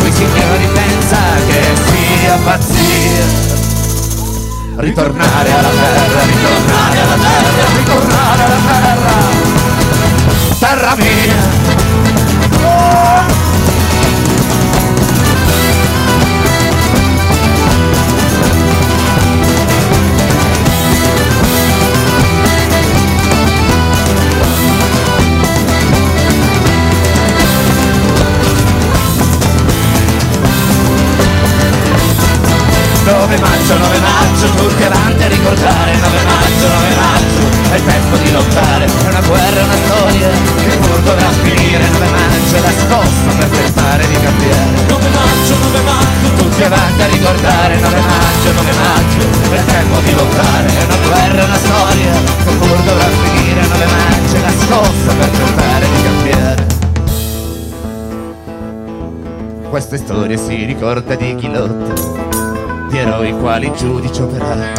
Qui signori pensa che sia pazzia. Ritornare alla terra, ritornare alla terra, ritornare alla terra, terra mia. Oh! Nove maggio, turchevante ricordare, 9 maggio, è il tempo di lottare, è una guerra, una storia, che pur dovrà finire, 9 maggio, è la scossa per tentare di cambiare. 9 maggio, turchevante ricordare, 9 maggio, è il tempo di lottare, è una guerra, una storia, che pur dovrà finire, 9 maggio, è la scossa per tentare di cambiare. Queste storie si ricorda di chi lotta, di eroi quali giudici operai.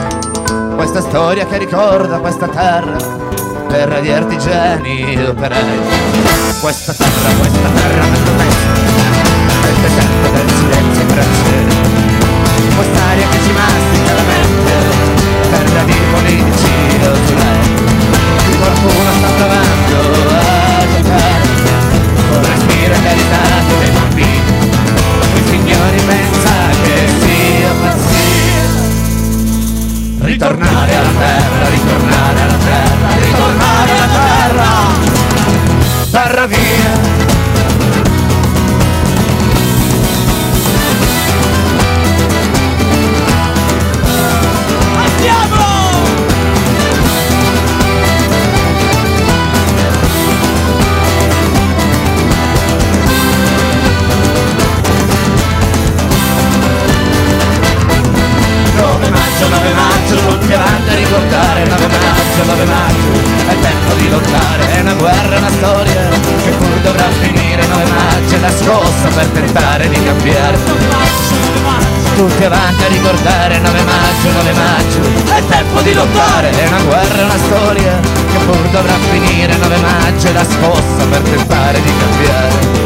Questa storia che ricorda questa terra, terra di artigiani operai. Questa terra è il deserto del silenzio francese. Quest'aria che ci mastica la mente, terra di politici operai. Qualcuno sta provando a giocare, con respira carità dei bambini. I signori pensa che sia pazzia. Ritornare alla terra, ritornare alla terra, ritornare alla terra, terra mia. Piovante a ricordare, 9 maggio, è il tempo di lottare, è una guerra, una storia, che pur dovrà finire, 9 maggio, è la scossa per tentare di cambiare. 9 maggio, tutti avanti a ricordare, 9 maggio, è il tempo di lottare, è una guerra, una storia, che pur dovrà finire, 9 maggio, è la scossa per tentare di cambiare.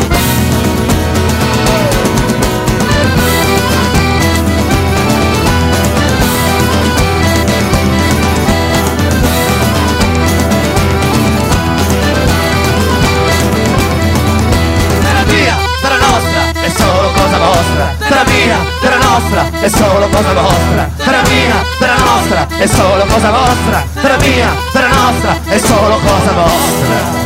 Terra mia, terra nostra, è solo cosa vostra. Terra mia, terra nostra, è solo cosa vostra. Terra mia, terra nostra, è solo cosa vostra.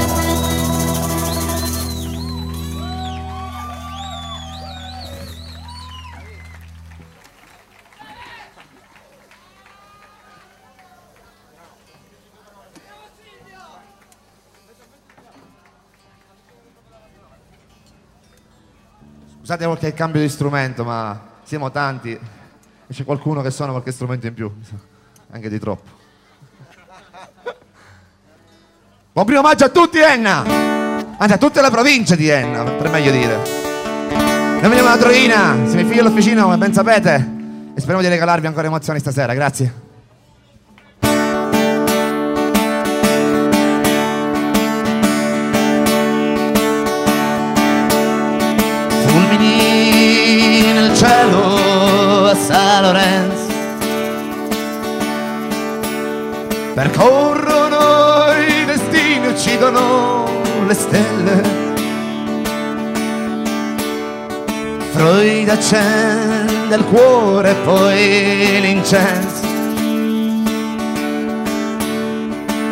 Scusate qualche cambio di strumento, ma siamo tanti e c'è qualcuno che suona qualche strumento in più, anche di troppo. Buon primo maggio a tutti Enna, anzi a tutta la provincia di Enna, per meglio dire. Noi veniamo da Troina, siamo i Figli dell'Officina, come ben sapete, e speriamo di regalarvi ancora emozioni stasera, grazie. Fulmini nel cielo a San Lorenzo, percorrono i destini, uccidono le stelle. Freud accende il cuore e poi l'incenso,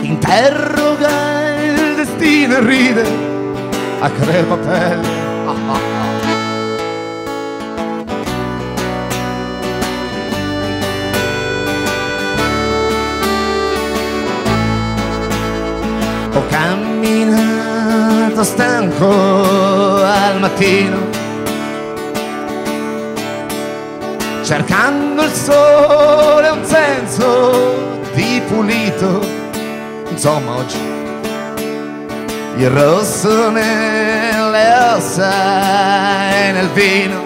interroga il destino e ride a crepapelle. Ho camminato stanco al mattino, cercando il sole, un senso di pulito. Insomma oggi il rosso nelle ossa e nel vino,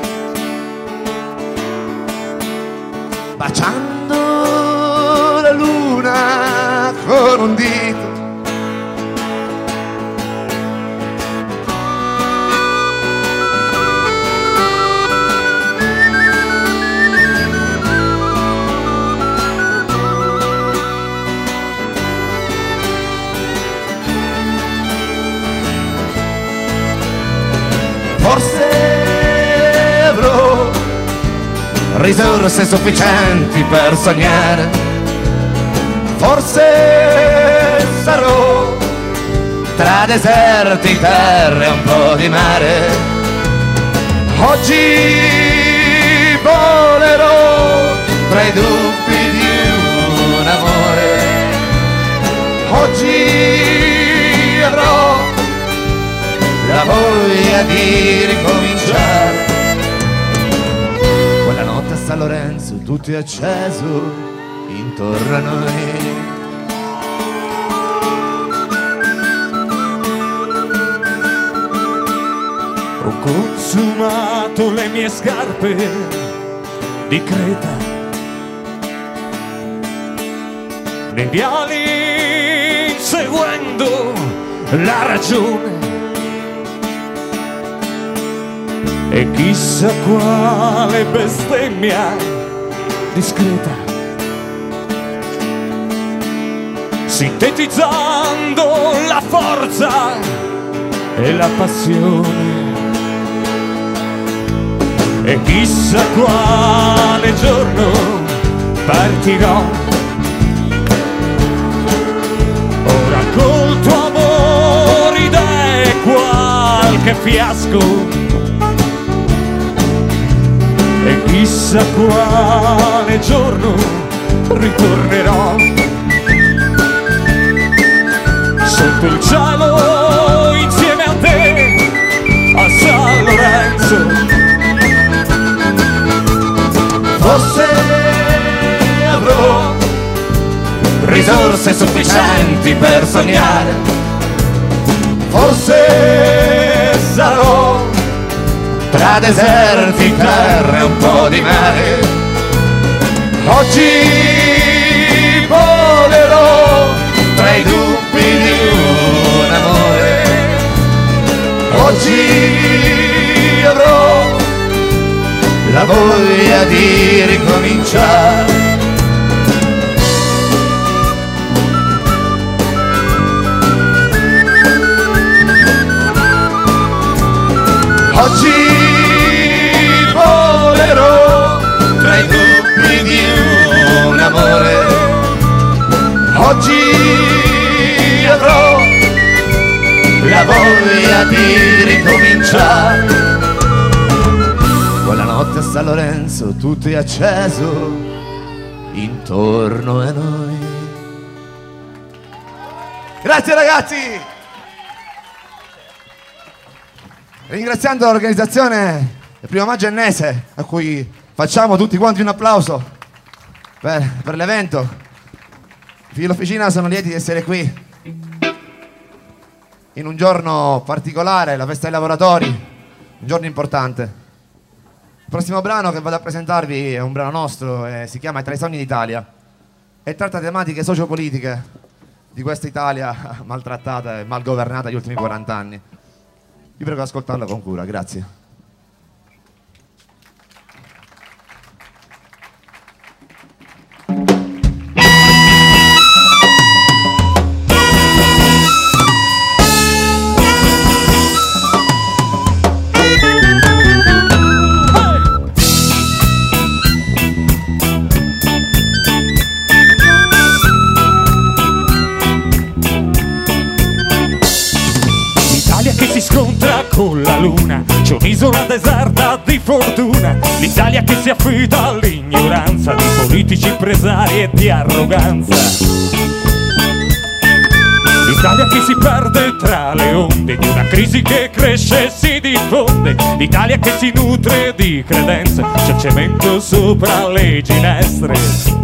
baciando la luna con un dito. Forse avrò risorse sufficienti per sognare, forse sarò tra deserti, terre e un po' di mare. Oggi volerò tra i dubbi di un amore, oggi avrò la voglia di ricominciare. Quella notte a San Lorenzo tutto è acceso intorno a noi. Ho consumato le mie scarpe di creta nei viali inseguendo la ragione, e chissà quale bestemmia discreta, sintetizzando la forza e la passione. E chissà quale giorno partirò, ora col tuo amore idee qualche fiasco. E chissà quale giorno ritornerò sotto il cielo insieme a te a San Lorenzo. Forse avrò risorse sufficienti per sognare, forse sarò tra deserti, terra e un po' di mare. Oggi volerò tra i dubbi di un amore, oggi avrò la voglia di ricominciare. Oggi volerò tra i dubbi di un amore, oggi avrò la voglia di ricominciare. Quella notte a San Lorenzo tutto è acceso intorno a noi. Grazie ragazzi! Ringraziando l'organizzazione del primo maggio ennese, a cui facciamo tutti quanti un applauso per l'evento. Figli dell'officina sono lieti di essere qui in un giorno particolare, la festa dei lavoratori, un giorno importante. Il prossimo brano che vado a presentarvi è un brano nostro, si chiama Tra i sogni d'Italia e tratta tematiche sociopolitiche di questa Italia maltrattata e mal governata negli ultimi 40 anni. Vi prego di ascoltarla con cura, grazie. Con la luna c'è un'isola deserta di fortuna, l'Italia che si affida all'ignoranza di politici, impresari e di arroganza, l'Italia che si perde tra le onde di una crisi che cresce e si diffonde, l'Italia che si nutre di credenze, c'è cemento sopra le ginestre.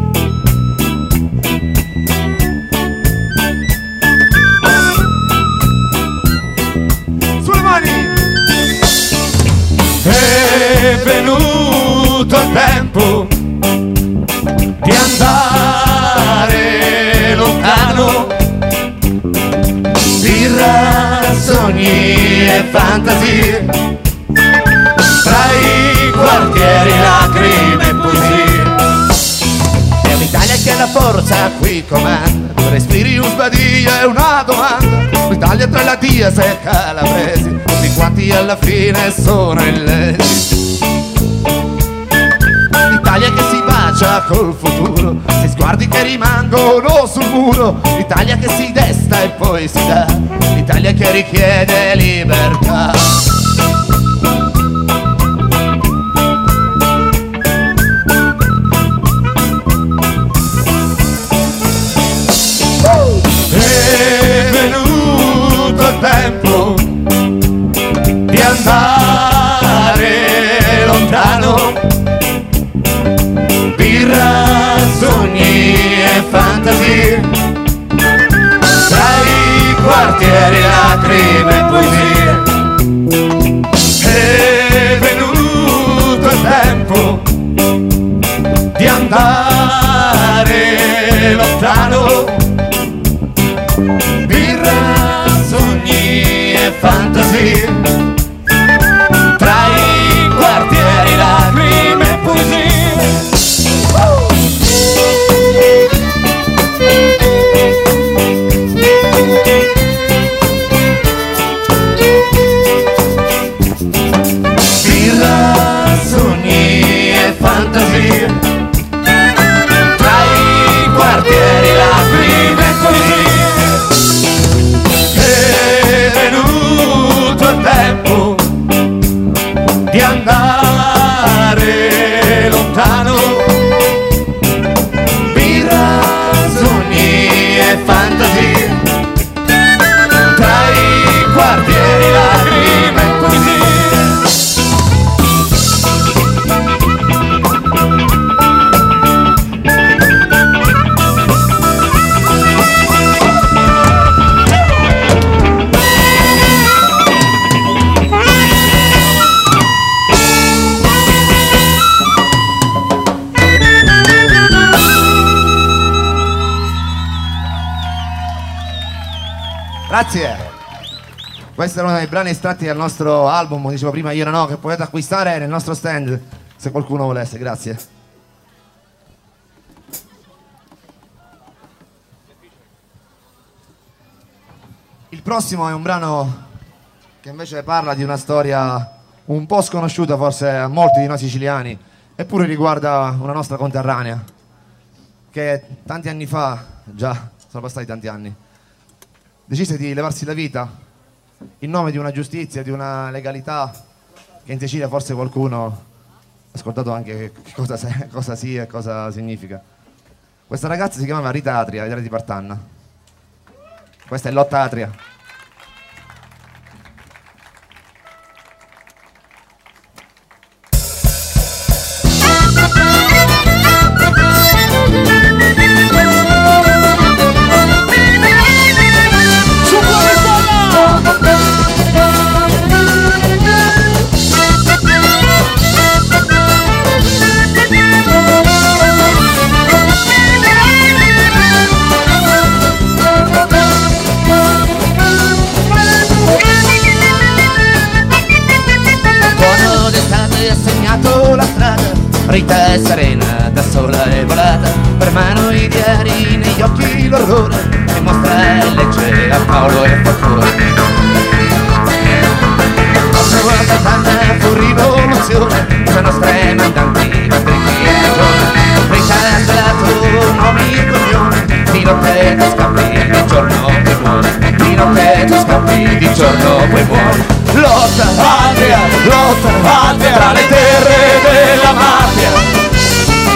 è venuto il tempo di andare lontano, birra, sogni e fantasie, tra i quartieri lacrime e poesie. È un'Italia che la forza qui comanda, respiri un sbadiglio e una domanda. L'Italia tra la Diaz e Calabresi, tutti quanti alla fine sono illesi. L'Italia che si bacia col futuro, se sguardi che rimangono sul muro. L'Italia che si desta e poi si dà, l'Italia che richiede libertà. Tempo di andare lontano, birra, sogni e fantasie, tra i quartieri lacrime e poesie. È venuto il tempo di andare lontano, fantasie, tra i quartieri lacrime e poesie. Birra, sogni e fantasie, tra i quartieri lacrime e poesie. Andare lontano, birra, sogni e fantasie, tra i quartieri lacrime e grazie. Questi erano i brani estratti dal nostro album, dicevo prima Io No, che potete acquistare nel nostro stand se qualcuno volesse, grazie. Il prossimo è un brano che invece parla di una storia un po' sconosciuta forse a molti di noi siciliani, eppure riguarda una nostra conterranea che tanti anni fa, già sono passati tanti anni, decise di levarsi la vita in nome di una giustizia, di una legalità che in Sicilia forse qualcuno ha ascoltato anche cosa sia e cosa significa. Questa ragazza si chiamava Rita Atria, era di Partanna. Questa è Lotta Atria. Rita è serena, da sola è volata, per mano i diari, negli occhi l'orrore, e mostra e legge a Paolo e Fattore. Nostra guarda panna fu rivoluzione, la nostra è mandanti, ma stringi e ragione. Rita ha gelato nomi e cognome, di notte tu scappi, di giorno poi muore. Di notte tu scappi, di giorno poi muore. Lotta patria, tra le terre della mafia.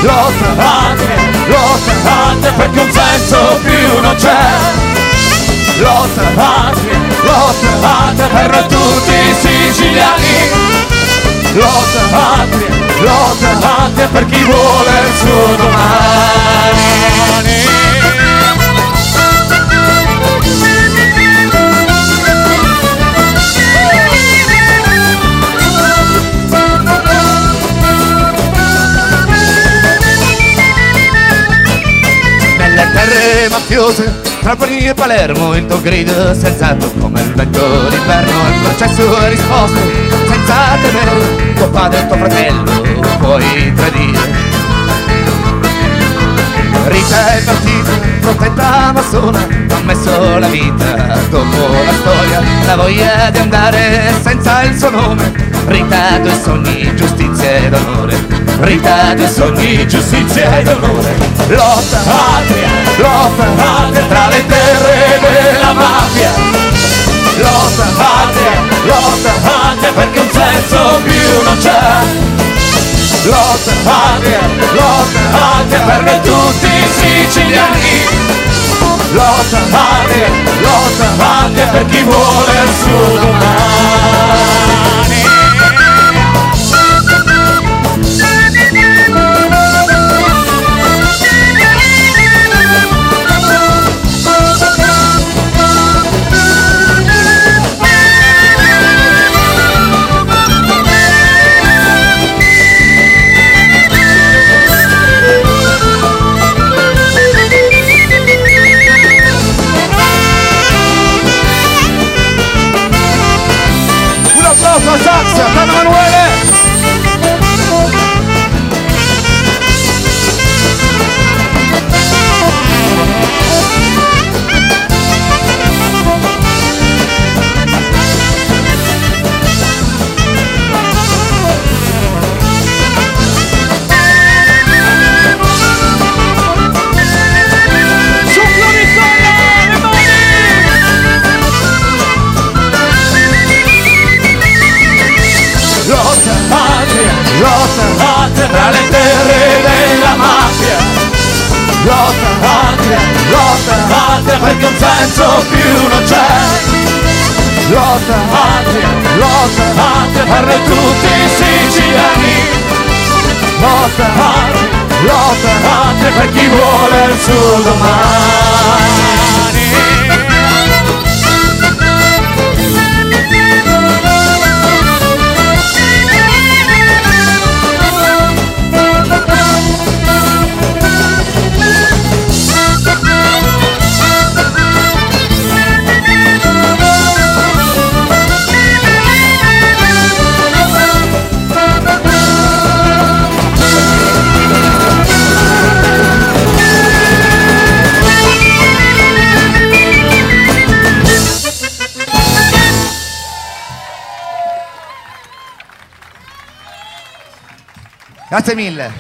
Lotta patria, perché un senso più non c'è. Lotta patria, per noi tutti i siciliani. Lotta patria, per chi vuole il suo domani. furiose tra Puglia e Palermo, il tuo grido sensato come il vento d'inverno, al processo e risposte senza temere, tuo padre e tuo fratello puoi tradire. Rita è partita, protetta massona, ha messo la vita dopo la storia, la voglia di andare senza il suo nome. Rita, due sogni, giustizia ed onore. Rita, due sogni, giustizia ed onore. Lotta, patria, tra le terre della mafia. Lotta, patria, perché un senso più non c'è. Lotta patria, per tutti i siciliani. Lotta patria, per chi vuole il suo domani. Perché un senso più non c'è. Lotta, patria, per tutti i siciliani. Lotta, patria, per chi vuole il suo domani. Grazie mille.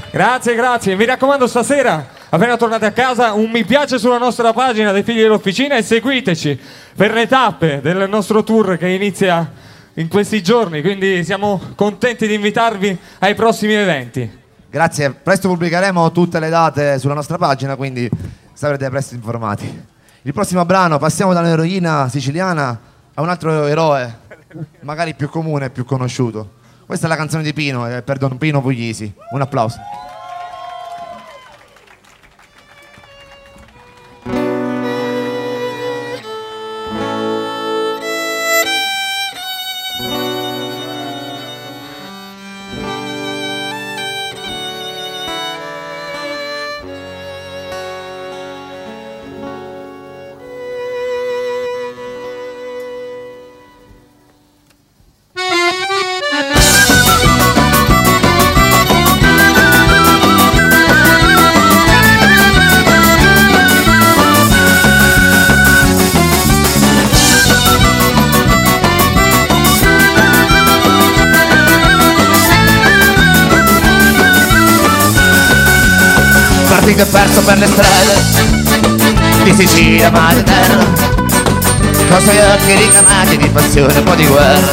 Grazie. Mi raccomando, stasera, appena tornate a casa, un mi piace sulla nostra pagina dei Figli dell'Officina e seguiteci per le tappe del nostro tour che inizia in questi giorni. Quindi siamo contenti di invitarvi ai prossimi eventi. Grazie. Presto pubblicheremo tutte le date sulla nostra pagina, quindi sarete presto informati. Il prossimo brano, passiamo dall'eroina siciliana a un altro eroe, magari più comune e più conosciuto. Questa è la canzone di Pino, per Don Pino Puglisi. Un applauso. Che perso per le strade di Sicilia, mare e terra, con suoi occhi ricamati di passione e un po' di guerra.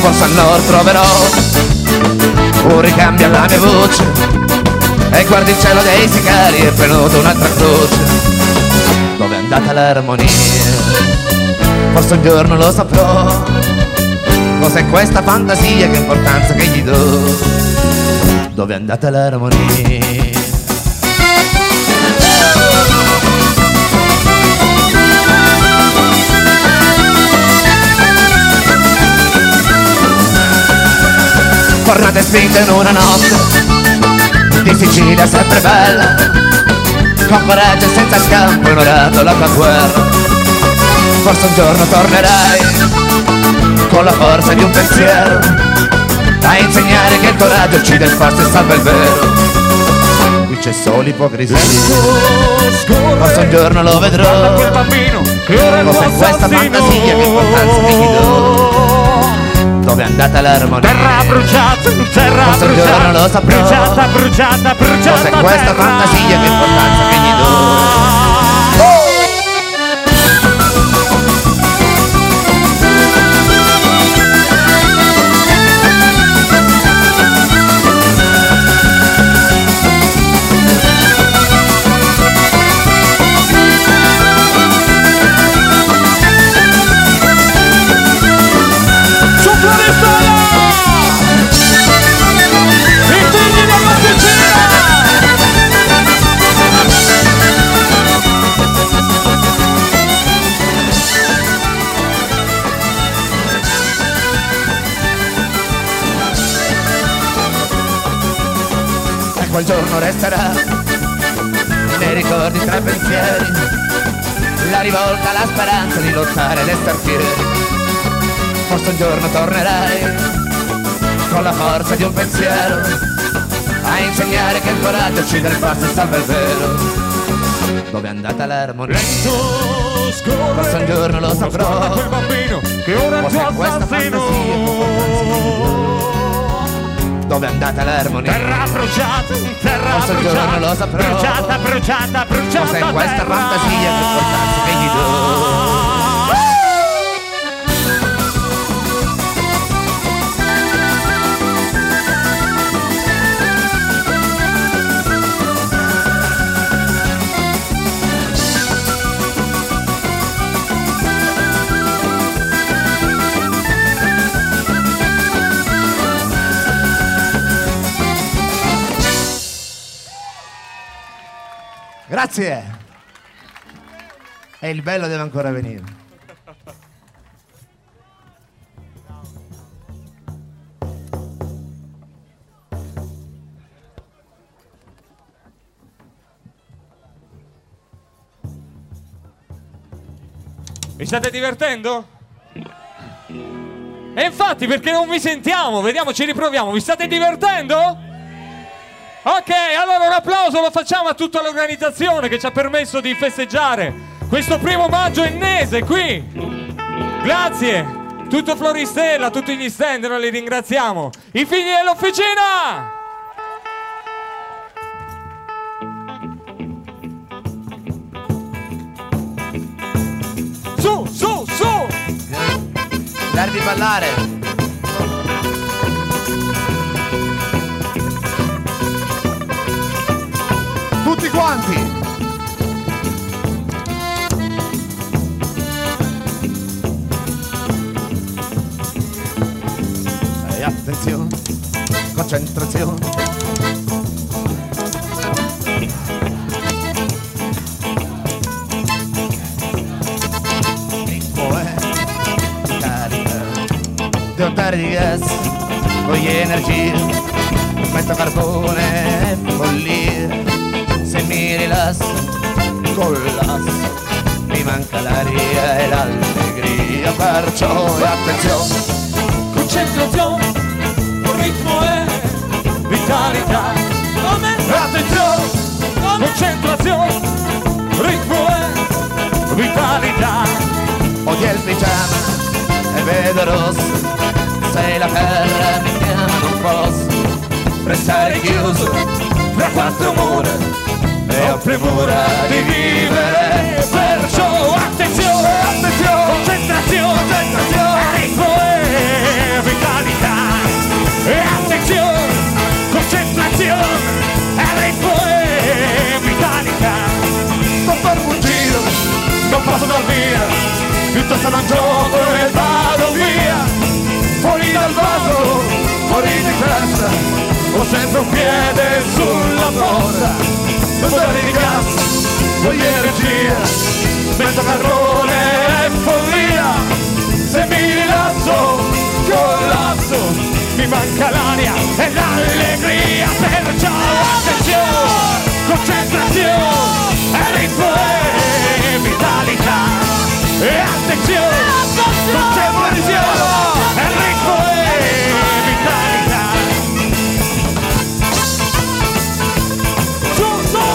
Forse al nord troverò un ricambio alla mia voce, e guardi il cielo dei sicari e prenoto un'altra croce. Dove è andata l'armonia? Forse un giorno lo saprò. Cos'è questa fantasia, che importanza che gli do? Dove è andata l'armonia? Tornate spinte in una notte di Sicilia sempre bella, scompareggia senza scampo in un rotolo con guerra. Forse un giorno tornerai con la forza di un pensiero a insegnare che il coraggio uccide il falso e salva il vero. Qui c'è solo ipocrisia. Forse un giorno lo vedrò, forse in questa fantasia che importanza ti do. Dove è andata l'armonia? Terra bruciata, terra bruciata, un giorno lo saprò. Bruciata, bruciata, bruciata. Cos'è questa fantasia, che importanza che gli do? Quel giorno resterà nei ricordi tra pensieri la rivolta, la speranza di lottare ed esser fieri. Forse un giorno tornerai con la forza di un pensiero a insegnare che il coraggio uccide il falso e salva il vero. Dove è andata l'armonia? Forse un giorno lo saprò, forse è questa fantasia. Dove è andata l'armonia? Terra bruciata, terra bruciata, giorno lo saprò, bruciata, bruciata, bruciata. Cos'è terra? Questa fantasia che importanza che gli do? Grazie! E il bello deve ancora venire. Vi state divertendo? E infatti, perché non vi sentiamo? Vediamo, ci riproviamo. Vi state divertendo? Ok, allora un applauso lo facciamo a tutta l'organizzazione che ci ha permesso di festeggiare questo primo maggio ennese qui. Grazie, tutto Floristella, tutti gli stand, noi li ringraziamo. I figli dell'officina! Su, su, su! Dare di ballare! Tutti quanti! E attenzione, concentrazione. L'info è carica. Devo dare di gas, voglio energia. Metto carbone e follia. Se mi rilasso, collasso, mi manca l'aria e l'allegria, perciò attenzione, concentrazione, il ritmo è vitalità, attenzione, concentrazione, il ritmo è vitalità, odio il pigiama e vedo rosso, sei la terra mi chiama, non posso restare chiuso tra quattro mura. E ho premura di vivere, perciò attenzione, attenzione, concentrazione, concentrazione, ritmo e vitalità. E attenzione, concentrazione, ritmo e vitalità. Non fermo un giro, non posso andar via, piuttosto non gioco e vado via. Fuori dal vaso, fuori di casa, ho sempre un piede sulla porta. Dare di gas, voglio energia, metto carbone e follia. Se mi rilasso, collasso, mi manca l'aria e l'allegria. Perciò attenzione, concentrazione, è l'influenza vitalità e attenzione, contemporaneo è l'influenza vitalità. Giusto!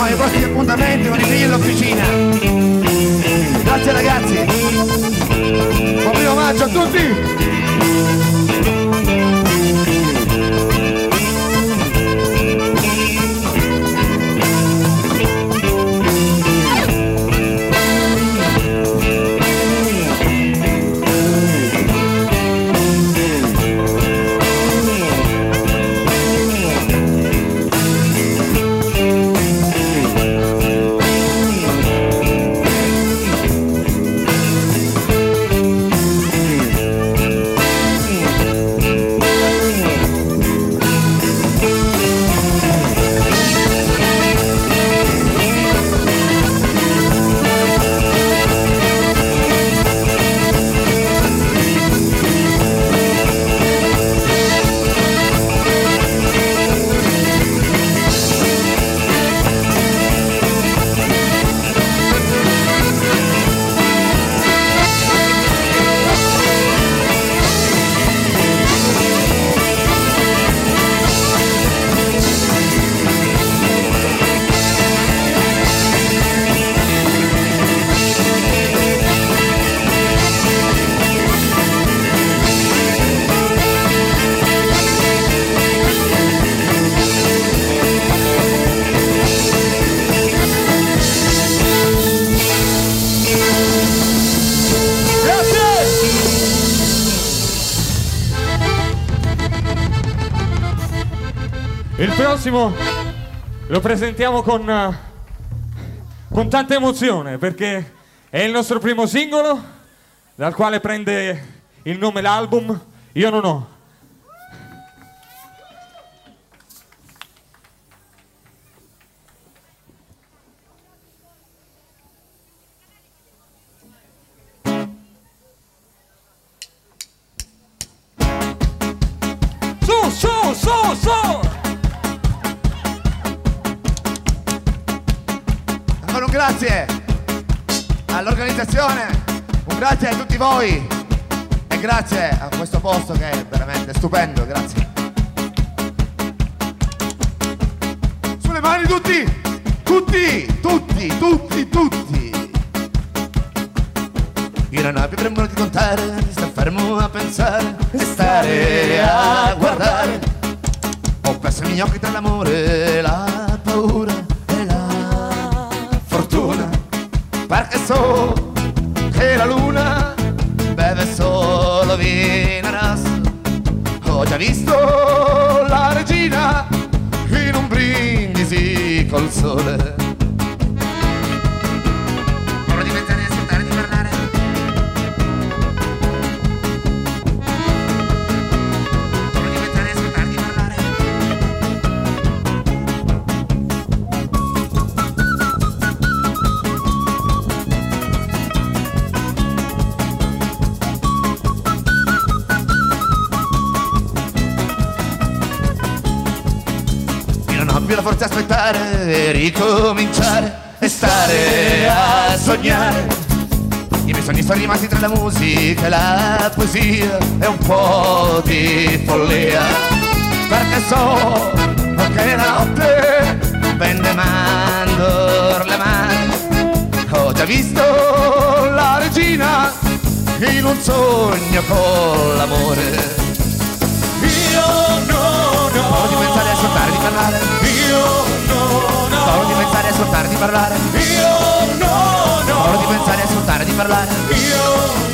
Ai prossimi appuntamenti con i figli dell'officina. Grazie ragazzi, buon primo maggio a tutti. Lo presentiamo con tanta emozione perché è il nostro primo singolo dal quale prende il nome l'album Io non ho. Grazie all'organizzazione, un grazie a tutti voi e grazie a questo posto che è veramente stupendo, grazie. Sulle mani tutti, tutti, tutti, tutti, tutti. Io non ho più premuto di contare, sto fermo a pensare e stare a guardare. Ho perso gli occhi tra l'amore e la paura. Perché so che la luna beve solo vino rosso. Ho già visto la regina in un brindisi col sole. Ora di pensare, di ascoltare, di parlare. Ora di pensare, di ascoltare, di parlare. La forza di aspettare e ricominciare e stare a sognare. I miei sogni sono rimasti tra la musica e la poesia e un po' di follia. Perché so che la notte vende mandorle mani. Ho già visto la regina in un sogno con l'amore. Io non ho di pensare a ascoltare, di parlare. Paolo di pensare, ascoltare, di parlare. Io no. Paolo di pensare, ascoltare, di parlare. Io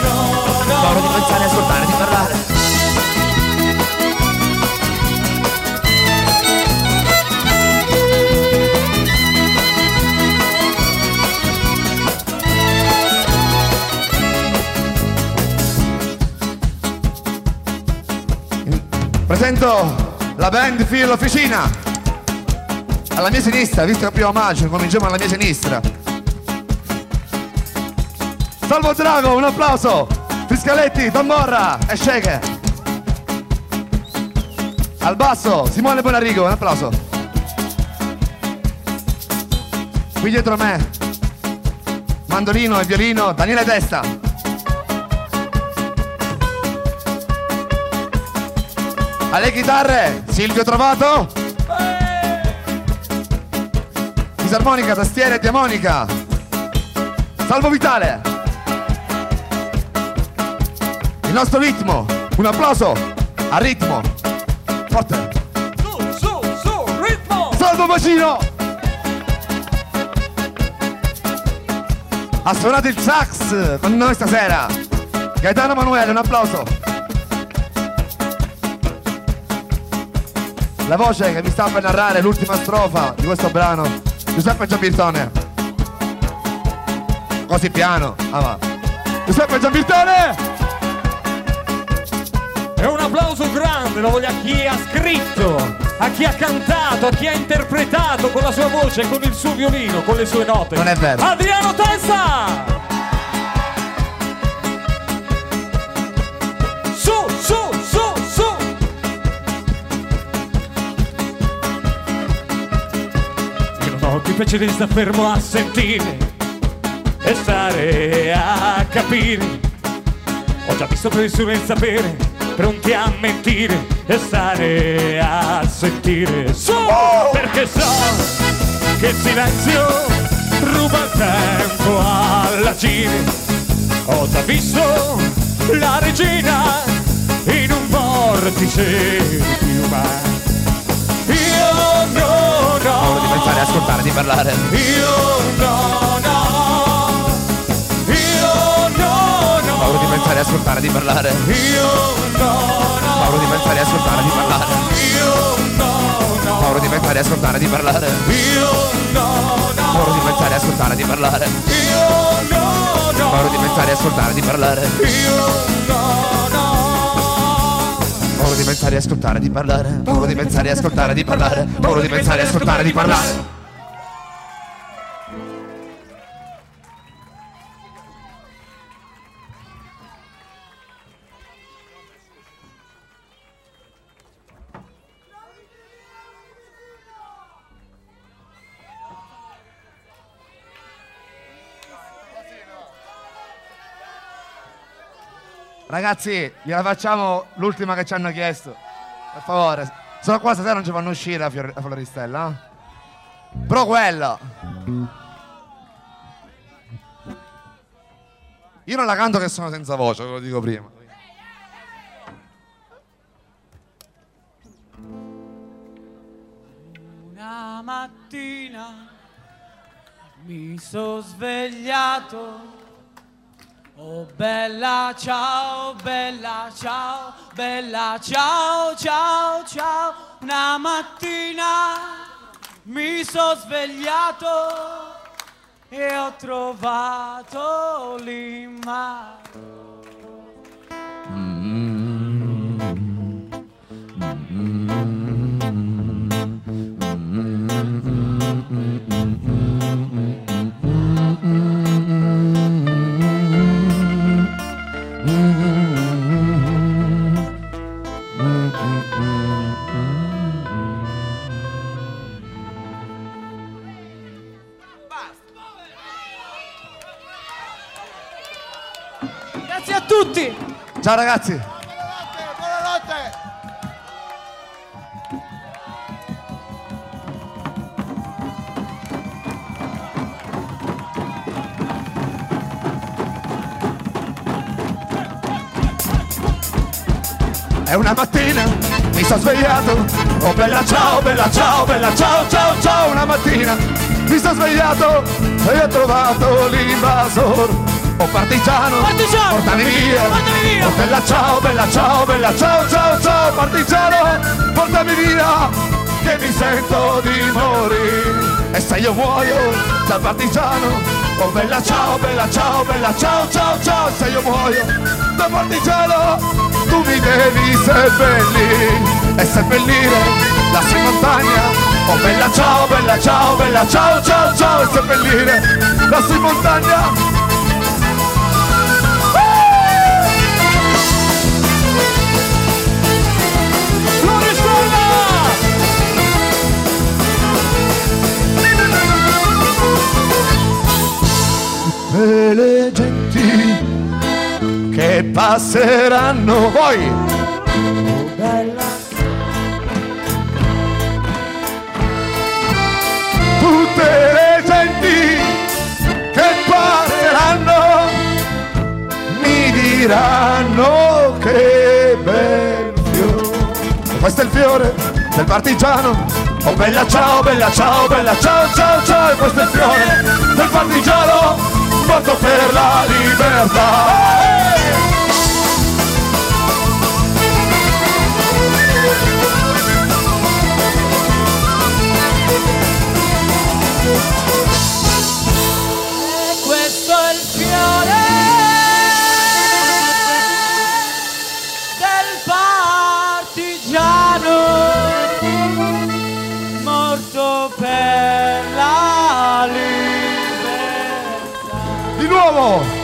no. Paolo di pensare, ascoltare, di parlare. presento la band Figli dell'officina. Alla mia sinistra, visto che è primo maggio, cominciamo alla mia sinistra. Salvo Drago, un applauso. Friscaletti, Don Morra e Shake. Al basso, Simone Bonarigo, un applauso. Qui dietro me, mandolino e violino, Daniele Testa. Alle chitarre, Silvio Trovato. Fisarmonica, tastiera e diamonica, Salvo Vitale. Il nostro ritmo, un applauso al ritmo. Forte. Su, ritmo. Salvo Bacino. Ha suonato il sax con noi stasera. Gaetano Manuele, un applauso. La voce che mi sta per narrare l'ultima strofa di questo brano, Giuseppe Giambirtone. Così piano, va. Giuseppe Giambirtone! E un applauso grande lo voglio a chi ha scritto, a chi ha cantato, a chi ha interpretato con la sua voce, con il suo violino, con le sue note. Non è vero. Adriano Testa! Invece di sta fermo a sentire e stare a capire, ho già visto professore in sapere, pronti a mentire e stare a sentire. So, perché so che il silenzio ruba il tempo all'agire, ho già visto la regina in un vortice di umano. Fare ascoltare di parlare. Io no. Paura di pensare, ascoltare di parlare. Io no. Paura di pensare, ascoltare di parlare. Io no. Paura di pensare, ascoltare di parlare. Io no. Paura di pensare, ascoltare di parlare. Io no. Paura di pensare, ascoltare di parlare. Io no. Paura di pensare, ascoltare di parlare. Paura di pensare, ascoltare di parlare. Paura di pensare, ascoltare di parlare. Ragazzi, gliela facciamo l'ultima che ci hanno chiesto. Per favore, sennò qua stasera non ci fanno uscire a Floristella. Però quella. Io non la canto che sono senza voce, ve lo dico prima. Una mattina mi sono svegliato. Oh bella ciao, bella ciao, bella ciao, ciao, ciao. Una mattina mi sono svegliato e ho trovato l'imma. Tutti. Ciao ragazzi. Buonanotte. È una mattina, mi sono svegliato. Oh bella ciao, bella ciao, bella ciao, ciao, ciao. Una mattina, mi sono svegliato e ho trovato l'invasor. Oh partigiano, partigiano, portami via. Oh bella ciao, bella ciao, bella ciao, ciao, ciao. Partigiano, portami via, che mi sento di morire. E se io muoio da partigiano, oh bella ciao, bella ciao, bella ciao, ciao, ciao. Se io muoio da partigiano, tu mi devi seppellire e seppellire la sua montagna. Oh bella ciao, bella ciao, bella ciao, ciao, ciao, e seppellire la sua montagna. E le genti che passeranno voi, oh bella, tutte le genti che passeranno mi diranno che bel fiore. Questo è il fiore del partigiano. Oh bella ciao, bella ciao, bella ciao, ciao, ciao, e questo è il fiore del partigiano morto per la libertà. E questo è il fiore del partigiano morto per la libertà. Di nuovo!